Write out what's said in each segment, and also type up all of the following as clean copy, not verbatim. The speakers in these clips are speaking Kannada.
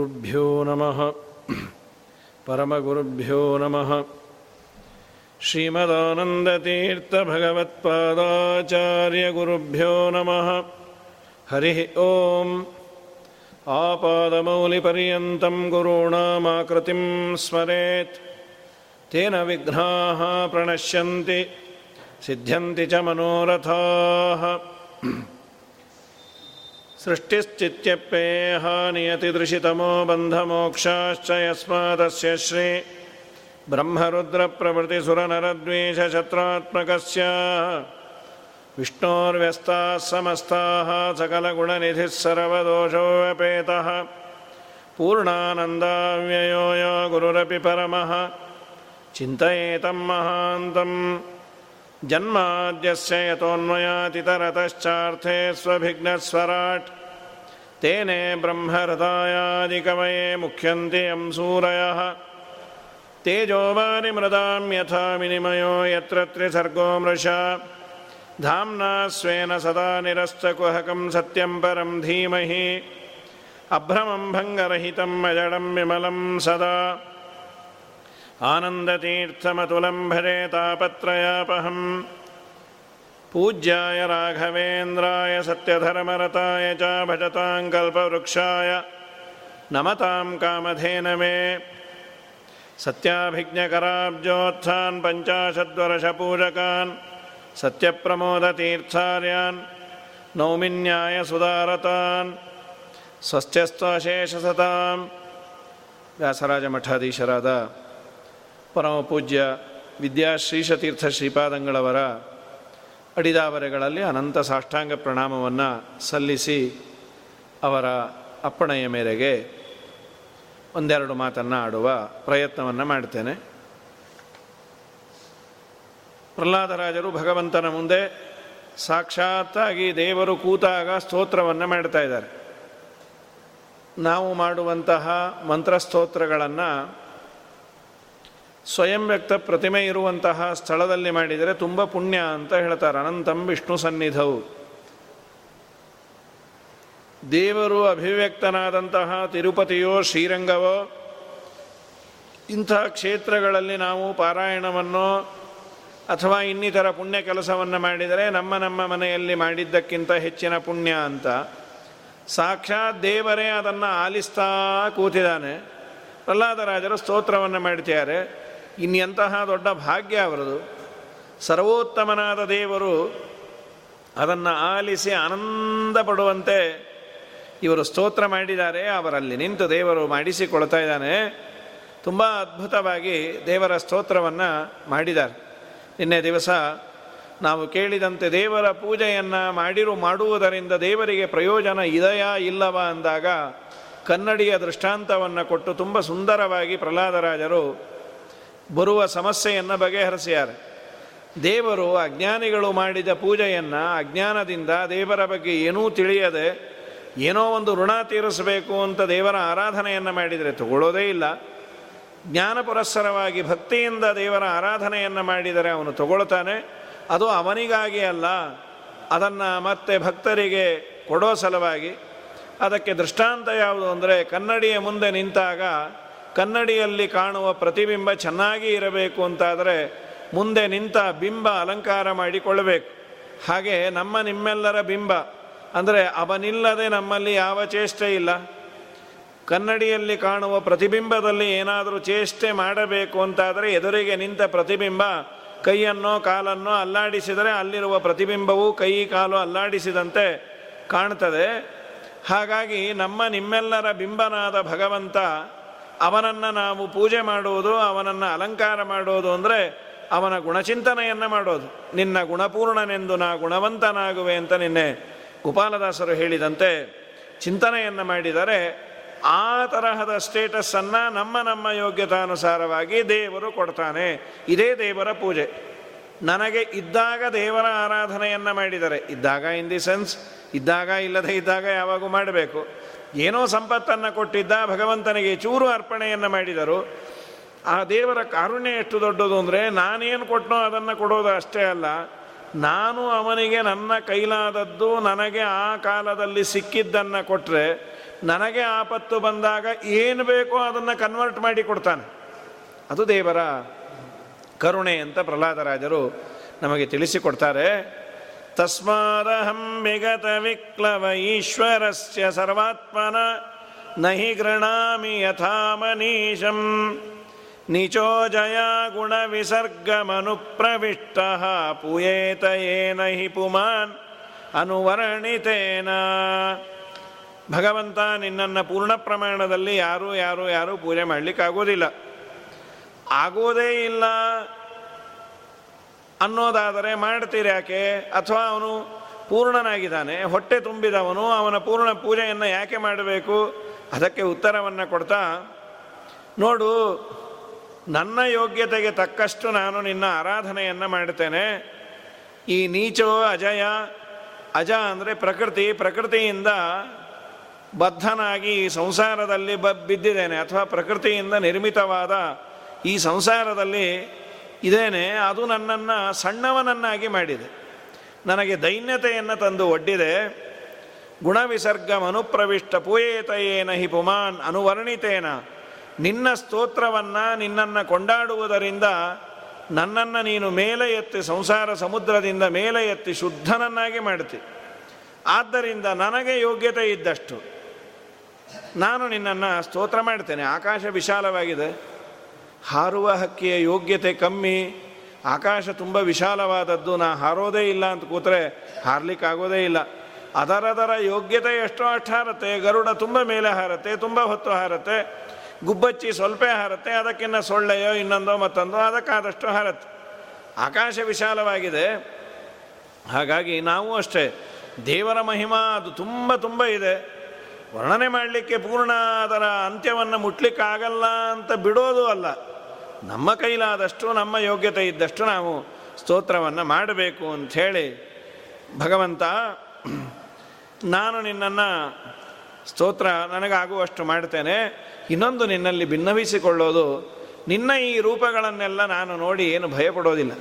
ಗುರುಭ್ಯೋ ನಮಃ ಪರಮಗುರುಭ್ಯೋ ನಮಃ ಶ್ರೀಮದಾನಂದತೀರ್ಥಭಗವತ್ಪಾದಾಚಾರ್ಯಗುರುಭ್ಯೋ ನಮಃ ಹರಿ ಓಂ ಆಪಾದಮೌಲಿಪರ್ಯಂತಂ ಗುರುಣಾಮಾಕೃತಿಂ ಸ್ಮರೇತ್ ತೇನ ವಿಘ್ನಾಃ ಪ್ರಣಶ್ಯಂತಿ ಸಿದ್ಧ್ಯಂತಿ ಚ ಮನೋರಥಾಃ ಸೃಷ್ಟಿಶ್ಚಿತ್ಯಪ್ಪೇಹ ನಿಯತಿದೃಶಿತಮೋ ಬಂಧಮೋಕ್ಷಾಶ್ಚ ಯಸ್ಮಾದಸ್ಯ ಶ್ರೀ ಬ್ರಹ್ಮರುದ್ರಪ್ರಭೃತಿಸುರನರದ್ವೇಷಶತ್ರಾತ್ಮಕಸ್ಯ ವಿಷ್ಣೋರ್ವ್ಯಸ್ತಾಃ ಸಮಸ್ತಾಃ ಸಕಲಗುಣನಿಧಿಃ ಸರ್ವದೋಷೋಪೇತಃ ಪೂರ್ಣಾನಂದಾವ್ಯಯೋ ಯೋ ಗುರುರಪಿ ಪರಮಃ ಚಿಂತಯೇತಂ ಮಹಾಂತಂ ಜನ್ಮಾದ್ಯಸ್ಯ ಯತೋನ್ಮಯಾತಿತರತಶ್ಚಾರ್ಥೇ ಸ್ವಭಿಘ್ನಸ್ವರಾಟ್ ತೇನೇ ಬ್ರಹ್ಮಹೃದಯಾದಿಕವಯೇ ಮುಖ್ಯಂತೆ ಯಂ ಸೂರಯಃ ತೇಜೋವಾನಿ ಮೃದಾಂ ಯಥಾ ವಿನಿಮಯೋ ಯತ್ರ ತ್ರಿಸರ್ಗೋ ಮೃಷಾ ಧಾಮ್ನಾ ಸ್ವೇನ ಸದಾ ನಿರಸ್ತಕುಹಕಂ ಸತ್ಯಂ ಪರಂ ಧೀಮಹಿ ಅಭ್ರಮಂ ಭಂಗರಹಿತಂ ಅಜಡಂ ವಿಮಲಂ ಸದಾ ಆನಂದತೀರ್ಥಮತುಲಂ ಭಜೆ ತಾಪತ್ರಯಾಪಹಂ ಪೂಜ್ಯಾಯ ರಾಘವೇಂದ್ರಾಯ ಸತ್ಯಧರ್ಮರತಾಯ ಚ ಭಜತಾಂ ಕಲ್ಪವೃಕ್ಷಾಯ ನಮತಾಂ ಕಾಮಧೇನವೇ ಸತ್ಯಾಭಿಜ್ಞಕರಾಬ್ಜೋತ್ಥಾನ್ ಪಂಚಾಶದ್ವರ್ಷಪೂಜಕಾನ್ ಸತ್ಯಪ್ರಮೋದತೀರ್ಥಾರ್ಯಾನ್ ನೌಮಿನ್ಯಾಯ ಸುಧಾರತಾನ್ ಸ್ವಸ್ಥ್ಯಸ್ತ್ವಶೇಷಸತಾಂ. ವ್ಯಾಸರಾಜ ಮಠಾಧೀಶರಾದ ಪರಮ ಪೂಜ್ಯ ವಿದ್ಯಾಶ್ರೀಶತೀರ್ಥ ಶ್ರೀಪಾದಂಗಳವರ ಅಡಿದಾವರೆಗಳಲ್ಲಿ ಅನಂತ ಸಾಷ್ಟಾಂಗ ಪ್ರಣಾಮವನ್ನು ಸಲ್ಲಿಸಿ ಅವರ ಅಪ್ಪಣೆಯ ಮೇರೆಗೆ ಒಂದೆರಡು ಮಾತನ್ನು ಆಡುವ ಪ್ರಯತ್ನವನ್ನು ಮಾಡ್ತೇನೆ. ಪ್ರಹ್ಲಾದರಾಜರು ಭಗವಂತನ ಮುಂದೆ ಸಾಕ್ಷಾತ್ತಾಗಿ ದೇವರು ಕೂತಾಗ ಸ್ತೋತ್ರವನ್ನು ಮಾಡ್ತಾ ಇದ್ದಾರೆ. ನಾವು ಮಾಡುವಂತಹ ಮಂತ್ರಸ್ತೋತ್ರಗಳನ್ನು ಸ್ವಯಂ ವ್ಯಕ್ತ ಪ್ರತಿಮೆ ಇರುವಂತಹ ಸ್ಥಳದಲ್ಲಿ ಮಾಡಿದರೆ ತುಂಬ ಪುಣ್ಯ ಅಂತ ಹೇಳ್ತಾರೆ. ಅನಂತಂ ವಿಷ್ಣು ಸನ್ನಿಧವು. ದೇವರು ಅಭಿವ್ಯಕ್ತನಾದಂತಹ ತಿರುಪತಿಯೋ ಶ್ರೀರಂಗವೋ ಇಂಥ ಕ್ಷೇತ್ರಗಳಲ್ಲಿ ನಾವು ಪಾರಾಯಣವನ್ನು ಅಥವಾ ಇನ್ನಿತರ ಪುಣ್ಯ ಕೆಲಸವನ್ನು ಮಾಡಿದರೆ ನಮ್ಮ ನಮ್ಮ ಮನೆಯಲ್ಲಿ ಮಾಡಿದ್ದಕ್ಕಿಂತ ಹೆಚ್ಚಿನ ಪುಣ್ಯ ಅಂತ ಸಾಕ್ಷಾತ್ ದೇವರೇ ಅದನ್ನು ಆಲಿಸ್ತಾ ಕೂತಿದ್ದಾನೆ. ಪ್ರಹ್ಲಾದರಾಜರು ಸ್ತೋತ್ರವನ್ನು ಮಾಡ್ತಿದ್ದಾರೆ. ಇನ್ನೆಂತಹ ದೊಡ್ಡ ಭಾಗ್ಯ ಅವರದು. ಸರ್ವೋತ್ತಮನಾದ ದೇವರು ಅದನ್ನು ಆಲಿಸಿ ಆನಂದ ಪಡುವಂತೆ ಇವರು ಸ್ತೋತ್ರ ಮಾಡಿದ್ದಾರೆ. ಅವರಲ್ಲಿ ನಿಂತು ದೇವರು ಮಾಡಿಸಿಕೊಳ್ತಾ ಇದ್ದಾನೆ. ತುಂಬ ಅದ್ಭುತವಾಗಿ ದೇವರ ಸ್ತೋತ್ರವನ್ನು ಮಾಡಿದ್ದಾರೆ. ನಿನ್ನೆ ದಿವಸ ನಾವು ಕೇಳಿದಂತೆ ದೇವರ ಪೂಜೆಯನ್ನು ಮಾಡುವುದರಿಂದ ದೇವರಿಗೆ ಪ್ರಯೋಜನ ಇದೆಯಾ ಇಲ್ಲವಾ ಅಂದಾಗ ಕನ್ನಡಿಯ ದೃಷ್ಟಾಂತವನ್ನು ಕೊಟ್ಟು ತುಂಬ ಸುಂದರವಾಗಿ ಪ್ರಹ್ಲಾದರಾಜರು ಬರುವ ಸಮಸ್ಯೆಯನ್ನು ಬಗೆಹರಿಸಿದ್ದಾರೆ. ದೇವರು ಅಜ್ಞಾನಿಗಳು ಮಾಡಿದ ಪೂಜೆಯನ್ನು ಅಜ್ಞಾನದಿಂದ ದೇವರ ಬಗ್ಗೆ ಏನೂ ತಿಳಿಯದೆ ಏನೋ ಒಂದು ಋಣ ತೀರಿಸಬೇಕು ಅಂತ ದೇವರ ಆರಾಧನೆಯನ್ನು ಮಾಡಿದರೆ ತಗೊಳ್ಳೋದೇ ಇಲ್ಲ. ಜ್ಞಾನ ಪುರಸ್ಸರವಾಗಿ ಭಕ್ತಿಯಿಂದ ದೇವರ ಆರಾಧನೆಯನ್ನು ಮಾಡಿದರೆ ಅವನು ತಗೊಳ್ತಾನೆ. ಅದು ಅವನಿಗಾಗಿ ಅಲ್ಲ, ಅದನ್ನು ಮತ್ತೆ ಭಕ್ತರಿಗೆ ಕೊಡೋ ಸಲುವಾಗಿ. ಅದಕ್ಕೆ ದೃಷ್ಟಾಂತ ಯಾವುದು ಅಂದರೆ, ಕನ್ನಡಿಯ ಮುಂದೆ ನಿಂತಾಗ ಕನ್ನಡಿಯಲ್ಲಿ ಕಾಣುವ ಪ್ರತಿಬಿಂಬ ಚೆನ್ನಾಗಿ ಇರಬೇಕು ಅಂತಾದರೆ ಮುಂದೆ ನಿಂತ ಬಿಂಬ ಅಲಂಕಾರ ಮಾಡಿಕೊಳ್ಳಬೇಕು. ಹಾಗೆ ನಿಮ್ಮೆಲ್ಲರ ಬಿಂಬ ಅಂದರೆ ಅವನಿಲ್ಲದೆ ನಮ್ಮಲ್ಲಿ ಯಾವ ಚೇಷ್ಟೆ ಇಲ್ಲ. ಕನ್ನಡಿಯಲ್ಲಿ ಕಾಣುವ ಪ್ರತಿಬಿಂಬದಲ್ಲಿ ಏನಾದರೂ ಚೇಷ್ಟೆ ಮಾಡಬೇಕು ಅಂತಾದರೆ ಎದುರಿಗೆ ನಿಂತ ಪ್ರತಿಬಿಂಬ ಕೈಯನ್ನೋ ಕಾಲನ್ನೋ ಅಲ್ಲಾಡಿಸಿದರೆ ಅಲ್ಲಿರುವ ಪ್ರತಿಬಿಂಬವು ಕೈ ಕಾಲು ಅಲ್ಲಾಡಿಸಿದಂತೆ ಕಾಣ್ತದೆ. ಹಾಗಾಗಿ ನಿಮ್ಮೆಲ್ಲರ ಬಿಂಬನಾದ ಭಗವಂತ, ಅವನನ್ನು ನಾವು ಪೂಜೆ ಮಾಡುವುದು, ಅವನನ್ನು ಅಲಂಕಾರ ಮಾಡುವುದು ಅಂದರೆ ಅವನ ಗುಣಚಿಂತನೆಯನ್ನು ಮಾಡೋದು. ನಿನ್ನ ಗುಣಪೂರ್ಣನೆಂದು ನಾ ಗುಣವಂತನಾಗುವೆ ಅಂತ ನಿನ್ನೆ ಗೋಪಾಲದಾಸರು ಹೇಳಿದಂತೆ ಚಿಂತನೆಯನ್ನು ಮಾಡಿದರೆ ಆ ತರಹದ ಸ್ಟೇಟಸ್ಸನ್ನು ನಮ್ಮ ಯೋಗ್ಯತಾನುಸಾರವಾಗಿ ದೇವರು ಕೊಡ್ತಾನೆ. ಇದೇ ದೇವರ ಪೂಜೆ. ನನಗೆ ಇದ್ದಾಗ ದೇವರ ಆರಾಧನೆಯನ್ನು ಮಾಡಿದರೆ, ಇದ್ದಾಗ ಇನ್ ದಿ ಸೆನ್ಸ್ ಇದ್ದಾಗ, ಇಲ್ಲದೆ ಇದ್ದಾಗ ಯಾವಾಗೂ ಮಾಡಬೇಕು. ಏನೋ ಸಂಪತ್ತನ್ನು ಕೊಟ್ಟಿದ್ದ ಭಗವಂತನಿಗೆ ಚೂರು ಅರ್ಪಣೆಯನ್ನು ಮಾಡಿದರು. ಆ ದೇವರ ಕಾರುಣ್ಯ ಎಷ್ಟು ದೊಡ್ಡದು ಅಂದರೆ, ನಾನೇನು ಕೊಟ್ಟನೋ ಅದನ್ನು ಕೊಡೋದು ಅಷ್ಟೇ ಅಲ್ಲ, ನಾನು ಅವನಿಗೆ ನನ್ನ ಕೈಲಾದದ್ದು, ನನಗೆ ಆ ಕಾಲದಲ್ಲಿ ಸಿಕ್ಕಿದ್ದನ್ನು ಕೊಟ್ಟರೆ ನನಗೆ ಆಪತ್ತು ಬಂದಾಗ ಏನು ಬೇಕೋ ಅದನ್ನು ಕನ್ವರ್ಟ್ ಮಾಡಿ ಕೊಡ್ತಾನೆ. ಅದು ದೇವರ ಕರುಣೆ ಅಂತ ಪ್ರಹ್ಲಾದರಾಜರು ನಮಗೆ ತಿಳಿಸಿಕೊಡ್ತಾರೆ. ತಸ್ಮಾದಹಂ ವಿಗತ ವಿಕ್ಲವ ಈಶ್ವರಸ್ಯ ಸರ್ವಾತ್ಮನ ನಹಿ ಗೃಣಾಮಿ ಯಥಾ ಮನೀಶಂ ನೀಚೋ ಜಯ ಗುಣ ವಿಸರ್ಗಮನುಪ್ರವಿಷ್ಟ ಪೂಯೇತ ಯೇನ ಹಿ ಪುಮಾನ್ ಅನುವರ್ಣಿತೇನ. ಭಗವಂತ ನಿನ್ನನ್ನು ಪೂರ್ಣ ಪ್ರಮಾಣದಲ್ಲಿ ಯಾರೂ ಯಾರೂ ಯಾರೂ ಪೂಜೆ ಮಾಡಲಿಕ್ಕಾಗೋದಿಲ್ಲ, ಆಗೋದೇ ಇಲ್ಲ ಅನ್ನೋದಾದರೆ ಮಾಡ್ತೀರಿ ಯಾಕೆ? ಅಥವಾ ಅವನು ಪೂರ್ಣನಾಗಿದ್ದಾನೆ, ಹೊಟ್ಟೆ ತುಂಬಿದವನು, ಅವನ ಪೂರ್ಣ ಪೂಜೆಯನ್ನು ಯಾಕೆ ಮಾಡಬೇಕು? ಅದಕ್ಕೆ ಉತ್ತರವನ್ನು ಕೊಡ್ತಾ, ನೋಡು, ನನ್ನ ಯೋಗ್ಯತೆಗೆ ತಕ್ಕಷ್ಟು ನಾನು ನಿನ್ನ ಆರಾಧನೆಯನ್ನು ಮಾಡ್ತೇನೆ. ಈ ನೀಚೋ ಅಜಯ, ಅಜ ಅಂದರೆ ಪ್ರಕೃತಿ, ಪ್ರಕೃತಿಯಿಂದ ಬದ್ಧನಾಗಿ ಸಂಸಾರದಲ್ಲಿ ಬಿದ್ದಿದ್ದೇನೆ, ಅಥವಾ ಪ್ರಕೃತಿಯಿಂದ ನಿರ್ಮಿತವಾದ ಈ ಸಂಸಾರದಲ್ಲಿ ಇದೇನೆ, ಅದು ನನ್ನನ್ನು ಸಣ್ಣವನನ್ನಾಗಿ ಮಾಡಿದೆ, ನನಗೆ ದೈನ್ಯತೆಯನ್ನು ತಂದು ಒಡ್ಡಿದೆ. ಗುಣವಿಸರ್ಗಂ ಅನುಪ್ರವಿಷ್ಟ ಪೂಯೇತಯೇನ ಹಿ ಪುಮಾನ್ ಅನುವರ್ಣಿತೇನ. ನಿನ್ನ ಸ್ತೋತ್ರವನ್ನು, ನಿನ್ನನ್ನು ಕೊಂಡಾಡುವುದರಿಂದ ನನ್ನನ್ನು ನೀನು ಮೇಲೆ ಎತ್ತಿ, ಸಂಸಾರ ಸಮುದ್ರದಿಂದ ಮೇಲೆ ಎತ್ತಿ ಶುದ್ಧನನ್ನಾಗಿ ಮಾಡ್ತಿ. ಆದ್ದರಿಂದ ನನಗೆ ಯೋಗ್ಯತೆ ಇದ್ದಷ್ಟು ನಾನು ನಿನ್ನನ್ನು ಸ್ತೋತ್ರ ಮಾಡ್ತೇನೆ. ಆಕಾಶ ವಿಶಾಲವಾಗಿದೆ, ಹಾರುವ ಹಕ್ಕಿಯ ಯೋಗ್ಯತೆ ಕಮ್ಮಿ. ಆಕಾಶ ತುಂಬ ವಿಶಾಲವಾದದ್ದು, ನಾ ಹಾರೋದೇ ಇಲ್ಲ ಅಂತ ಕೂತ್ರೆ ಹಾರಲಿಕ್ಕಾಗೋದೇ ಇಲ್ಲ. ಅದರದರ ಯೋಗ್ಯತೆ ಎಷ್ಟೋ ಅಷ್ಟು ಹಾರತ್ತೆ. ಗರುಡ ತುಂಬ ಮೇಲೆ ಹಾರತ್ತೆ, ತುಂಬ ಹೊತ್ತು ಹಾರತ್ತೆ. ಗುಬ್ಬಚ್ಚಿ ಸ್ವಲ್ಪ ಹಾರತ್ತೆ, ಅದಕ್ಕಿನ್ನ ಸೊಳ್ಳೆಯೋ ಇನ್ನೊಂದೋ ಮತ್ತೊಂದೋ ಅದಕ್ಕಾದಷ್ಟು ಹಾರತ್ತೆ. ಆಕಾಶ ವಿಶಾಲವಾಗಿದೆ. ಹಾಗಾಗಿ ನಾವು ಅಷ್ಟೇ, ದೇವರ ಮಹಿಮಾ ಅದು ತುಂಬ ತುಂಬ ಇದೆ, ವರ್ಣನೆ ಮಾಡಲಿಕ್ಕೆ, ಪೂರ್ಣ ಅದರ ಅಂತ್ಯವನ್ನು ಮುಟ್ಲಿಕ್ಕಾಗಲ್ಲ ಅಂತ ಬಿಡೋದು ಅಲ್ಲ. ನಮ್ಮ ಕೈಲಾದಷ್ಟು, ನಮ್ಮ ಯೋಗ್ಯತೆ ಇದ್ದಷ್ಟು ನಾವು ಸ್ತೋತ್ರವನ್ನು ಮಾಡಬೇಕು ಅಂಥೇಳಿ ಭಗವಂತ ನಾನು ನಿನ್ನನ್ನು ಸ್ತೋತ್ರ ನನಗಾಗುವಷ್ಟು ಮಾಡ್ತೇನೆ. ಇನ್ನೊಂದು ನಿನ್ನಲ್ಲಿ ಭಿನ್ನವಿಸಿಕೊಳ್ಳೋದು, ನಿನ್ನ ಈ ರೂಪಗಳನ್ನೆಲ್ಲ ನಾನು ನೋಡಿ ಏನು ಭಯಪಡೋದಿಲ್ಲ.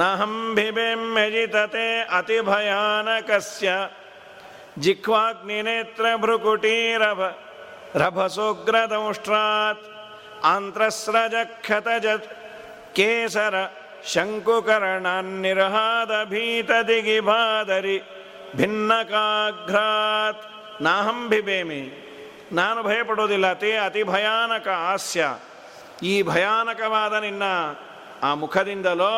ನಹಂ ಬಿಬೆಮ್ಮೆಜಿತತೆ ಅತಿ ಭಯಾನಕಸ್ಯ ಜಿಹ್ವಾಗ್ನಿನೇತ್ರ ಭ್ರುಕುಟೀರಭ ರಭಸೋಗ್ರದೌಷ್ಟ್ರಾತ್ ಆಂತ್ರಸ್ರಜಕ್ಷತ ಜತ್ ಕೇಸರ ಶಂಕುಕರ್ಣಾನ್ನಿರಹಾದ ಭೀತ ದಿಗಿಭಾದರಿ ಭಿನ್ನಕಾಘ್ರಾತ್. ನಾಹಂ ಬಿಬೇಮಿ, ನಾನು ಭಯಪಡೋದಿಲ್ಲ. ಅತಿ ಭಯಾನಕ ಹಾಸ್ಯ, ಈ ಭಯಾನಕವಾದ ನಿನ್ನ ಆ ಮುಖದಿಂದಲೋ,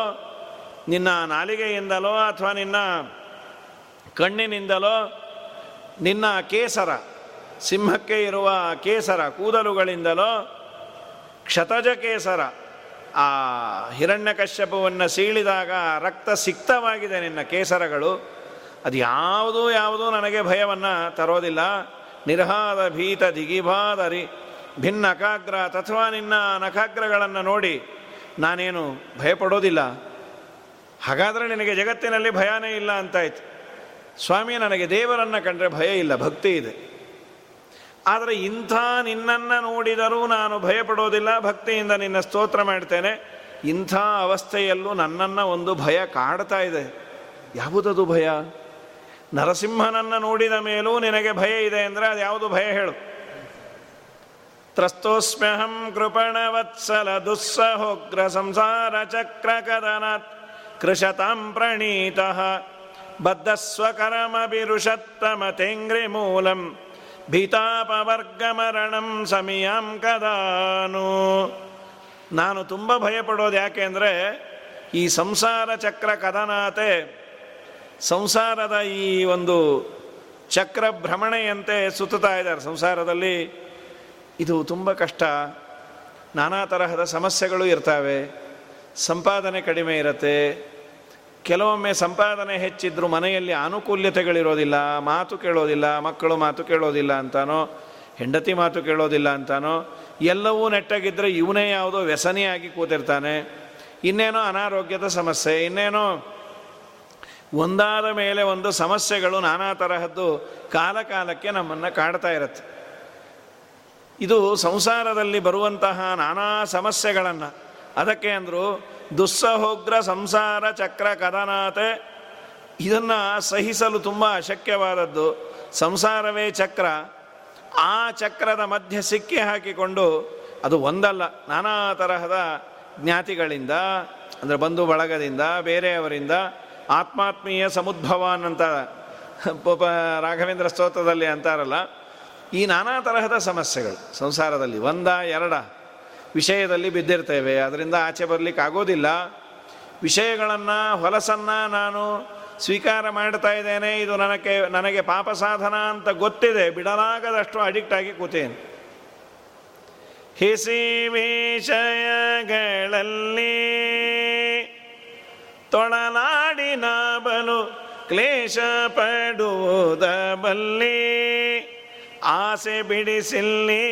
ನಿನ್ನ ನಾಲಿಗೆಯಿಂದಲೋ, ಅಥವಾ ನಿನ್ನ ಕಣ್ಣಿನಿಂದಲೋ, ನಿನ್ನ ಕೇಸರ, ಸಿಂಹಕ್ಕೆ ಇರುವ ಕೇಸರ ಕೂದಲುಗಳಿಂದಲೋ, ಕ್ಷತಜ ಕೇಸರ, ಆ ಹಿರಣ್ಯಕಶ್ಯಪವನ್ನು ಸೀಳಿದಾಗ ರಕ್ತ ಸಿಕ್ತವಾಗಿದೆ ನಿನ್ನ ಕೇಸರಗಳು, ಅದು ಯಾವುದೂ ನನಗೆ ಭಯವನ್ನು ತರೋದಿಲ್ಲ. ನಿರ್ಹಾದ ಭೀತ ದಿಗಿಭಾದರಿ ಭಿನ್ನ ನಕಾಗ್ರ, ಅಥವಾ ನಿನ್ನ ನಕಾಗ್ರಗಳನ್ನು ನೋಡಿ ನಾನೇನು ಭಯಪಡೋದಿಲ್ಲ. ಹಾಗಾದರೆ ನಿನಗೆ ಜಗತ್ತಿನಲ್ಲಿ ಭಯನೇ ಇಲ್ಲ ಅಂತಾಯ್ತು. ಸ್ವಾಮಿ, ನನಗೆ ದೇವರನ್ನು ಕಂಡ್ರೆ ಭಯ ಇಲ್ಲ, ಭಕ್ತಿ ಇದೆ. ಆದರೆ ಇಂಥ ನಿನ್ನನ್ನು ನೋಡಿದರೂ ನಾನು ಭಯಪಡೋದಿಲ್ಲ, ಭಕ್ತಿಯಿಂದ ನಿನ್ನ ಸ್ತೋತ್ರ ಮಾಡ್ತೇನೆ. ಇಂಥ ಅವಸ್ಥೆಯಲ್ಲೂ ನನ್ನನ್ನು ಒಂದು ಭಯ ಕಾಡ್ತಾ ಇದೆ. ಯಾವುದದು ಭಯ? ನರಸಿಂಹನನ್ನು ನೋಡಿದ ಮೇಲೂ ನಿನಗೆ ಭಯ ಇದೆ ಅಂದರೆ ಅದು ಯಾವುದು ಭಯ ಹೇಳು? ತ್ರಸ್ತೋಸ್ಮ್ಯಹಂ ಕೃಪಣವತ್ಸಲ ದುಸ್ಸಹೋಗ್ರ ಸಂಸಾರ ಚಕ್ರ ಕದನಾತ್ ಕೃಷತಾಂ ಪ್ರಣೀತಃ ಬದ್ಧಸ್ವಕರಮಭಿರುಷತ್ತಮತೆಂಗ್ರಿ ಮೂಲಂ ಭೀತಾಪವರ್ಗಮರಣಂ ಸಮಿಯಾಂ ಕದಾನು. ನಾನು ತುಂಬ ಭಯಪಡೋದು ಯಾಕೆಂದರೆ ಈ ಸಂಸಾರ ಚಕ್ರ ಕದನಾತೆ, ಸಂಸಾರದ ಈ ಒಂದು ಚಕ್ರ ಭ್ರಮಣೆಯಂತೆ ಸುತ್ತಾ ಇದ್ದಾರೆ ಸಂಸಾರದಲ್ಲಿ. ಇದು ತುಂಬ ಕಷ್ಟ. ನಾನಾ ತರಹದ ಸಮಸ್ಯೆಗಳು ಇರ್ತವೆ. ಸಂಪಾದನೆ ಕಡಿಮೆ ಇರುತ್ತೆ, ಕೆಲವೊಮ್ಮೆ ಸಂಪಾದನೆ ಹೆಚ್ಚಿದ್ರೂ ಮನೆಯಲ್ಲಿ ಅನುಕೂಲ್ಯತೆಗಳಿರೋದಿಲ್ಲ, ಮಾತು ಕೇಳೋದಿಲ್ಲ, ಮಕ್ಕಳು ಮಾತು ಕೇಳೋದಿಲ್ಲ ಅಂತಾನೋ, ಹೆಂಡತಿ ಮಾತು ಕೇಳೋದಿಲ್ಲ ಅಂತಾನೋ, ಎಲ್ಲವೂ ನೆಟ್ಟಾಗಿದ್ದರೆ ಇವನೇ ಯಾವುದೋ ವ್ಯಸನಿಯಾಗಿ ಕೂತಿರ್ತಾನೆ. ಇನ್ನೇನೋ ಅನಾರೋಗ್ಯದ ಸಮಸ್ಯೆ, ಇನ್ನೇನೋ ಒಂದಾದ ಮೇಲೆ ಒಂದು ಸಮಸ್ಯೆಗಳು ನಾನಾ ತರಹದ್ದು ಕಾಲಕ್ಕೆ ನಮ್ಮನ್ನು ಕಾಡ್ತಾ ಇರುತ್ತೆ. ಇದು ಸಂಸಾರದಲ್ಲಿ ಬರುವಂತಹ ನಾನಾ ಸಮಸ್ಯೆಗಳನ್ನು ಅದಕ್ಕೆ ಅಂದರು ದುಸ್ಸಹೋಗ್ರ ಸಂಸಾರ ಚಕ್ರ ಕದನಾತೆ. ಇದನ್ನು ಸಹಿಸಲು ತುಂಬ ಅಶಕ್ಯವಾದದ್ದು. ಸಂಸಾರವೇ ಚಕ್ರ, ಆ ಚಕ್ರದ ಮಧ್ಯೆ ಸಿಕ್ಕಿ ಹಾಕಿಕೊಂಡು ಅದು ಒಂದಲ್ಲ, ನಾನಾ ತರಹದ ಜ್ಞಾತಿಗಳಿಂದ ಅಂದರೆ ಬಂಧು ಬಳಗದಿಂದ ಬೇರೆಯವರಿಂದ ಆತ್ಮಾತ್ಮೀಯ ಸಮುದ್ಭವಾನ್ ಅಂತ ರಾಘವೇಂದ್ರ ಸ್ತೋತ್ರದಲ್ಲಿ ಅಂತಾರಲ್ಲ, ಈ ನಾನಾ ತರಹದ ಸಮಸ್ಯೆಗಳು ಸಂಸಾರದಲ್ಲಿ ಒಂದ ಎರಡ ವಿಷಯದಲ್ಲಿ ಬಿದ್ದಿರ್ತೇವೆ, ಅದರಿಂದ ಆಚೆ ಬರಲಿಕ್ಕಾಗೋದಿಲ್ಲ. ವಿಷಯಗಳನ್ನು ಹೊಲಸನ್ನು ನಾನು ಸ್ವೀಕಾರ ಮಾಡ್ತಾ ಇದ್ದೇನೆ, ಇದು ನನಗೆ ಪಾಪ ಸಾಧನ ಅಂತ ಗೊತ್ತಿದೆ, ಬಿಡಲಾಗದಷ್ಟು ಅಡಿಕ್ಟ್ ಆಗಿ ಕೂತೇನೆ. ಹಿಸಿ ವಿಷಯಗಳಲ್ಲಿ ತೊಳಲಾಡಿನ ಬಲು ಕ್ಲೇಶ ಪಡುವುದ ಬಲ್ಲಿ, ಆಸೆ ಬಿಡಿಸಿಲ್ಲಿ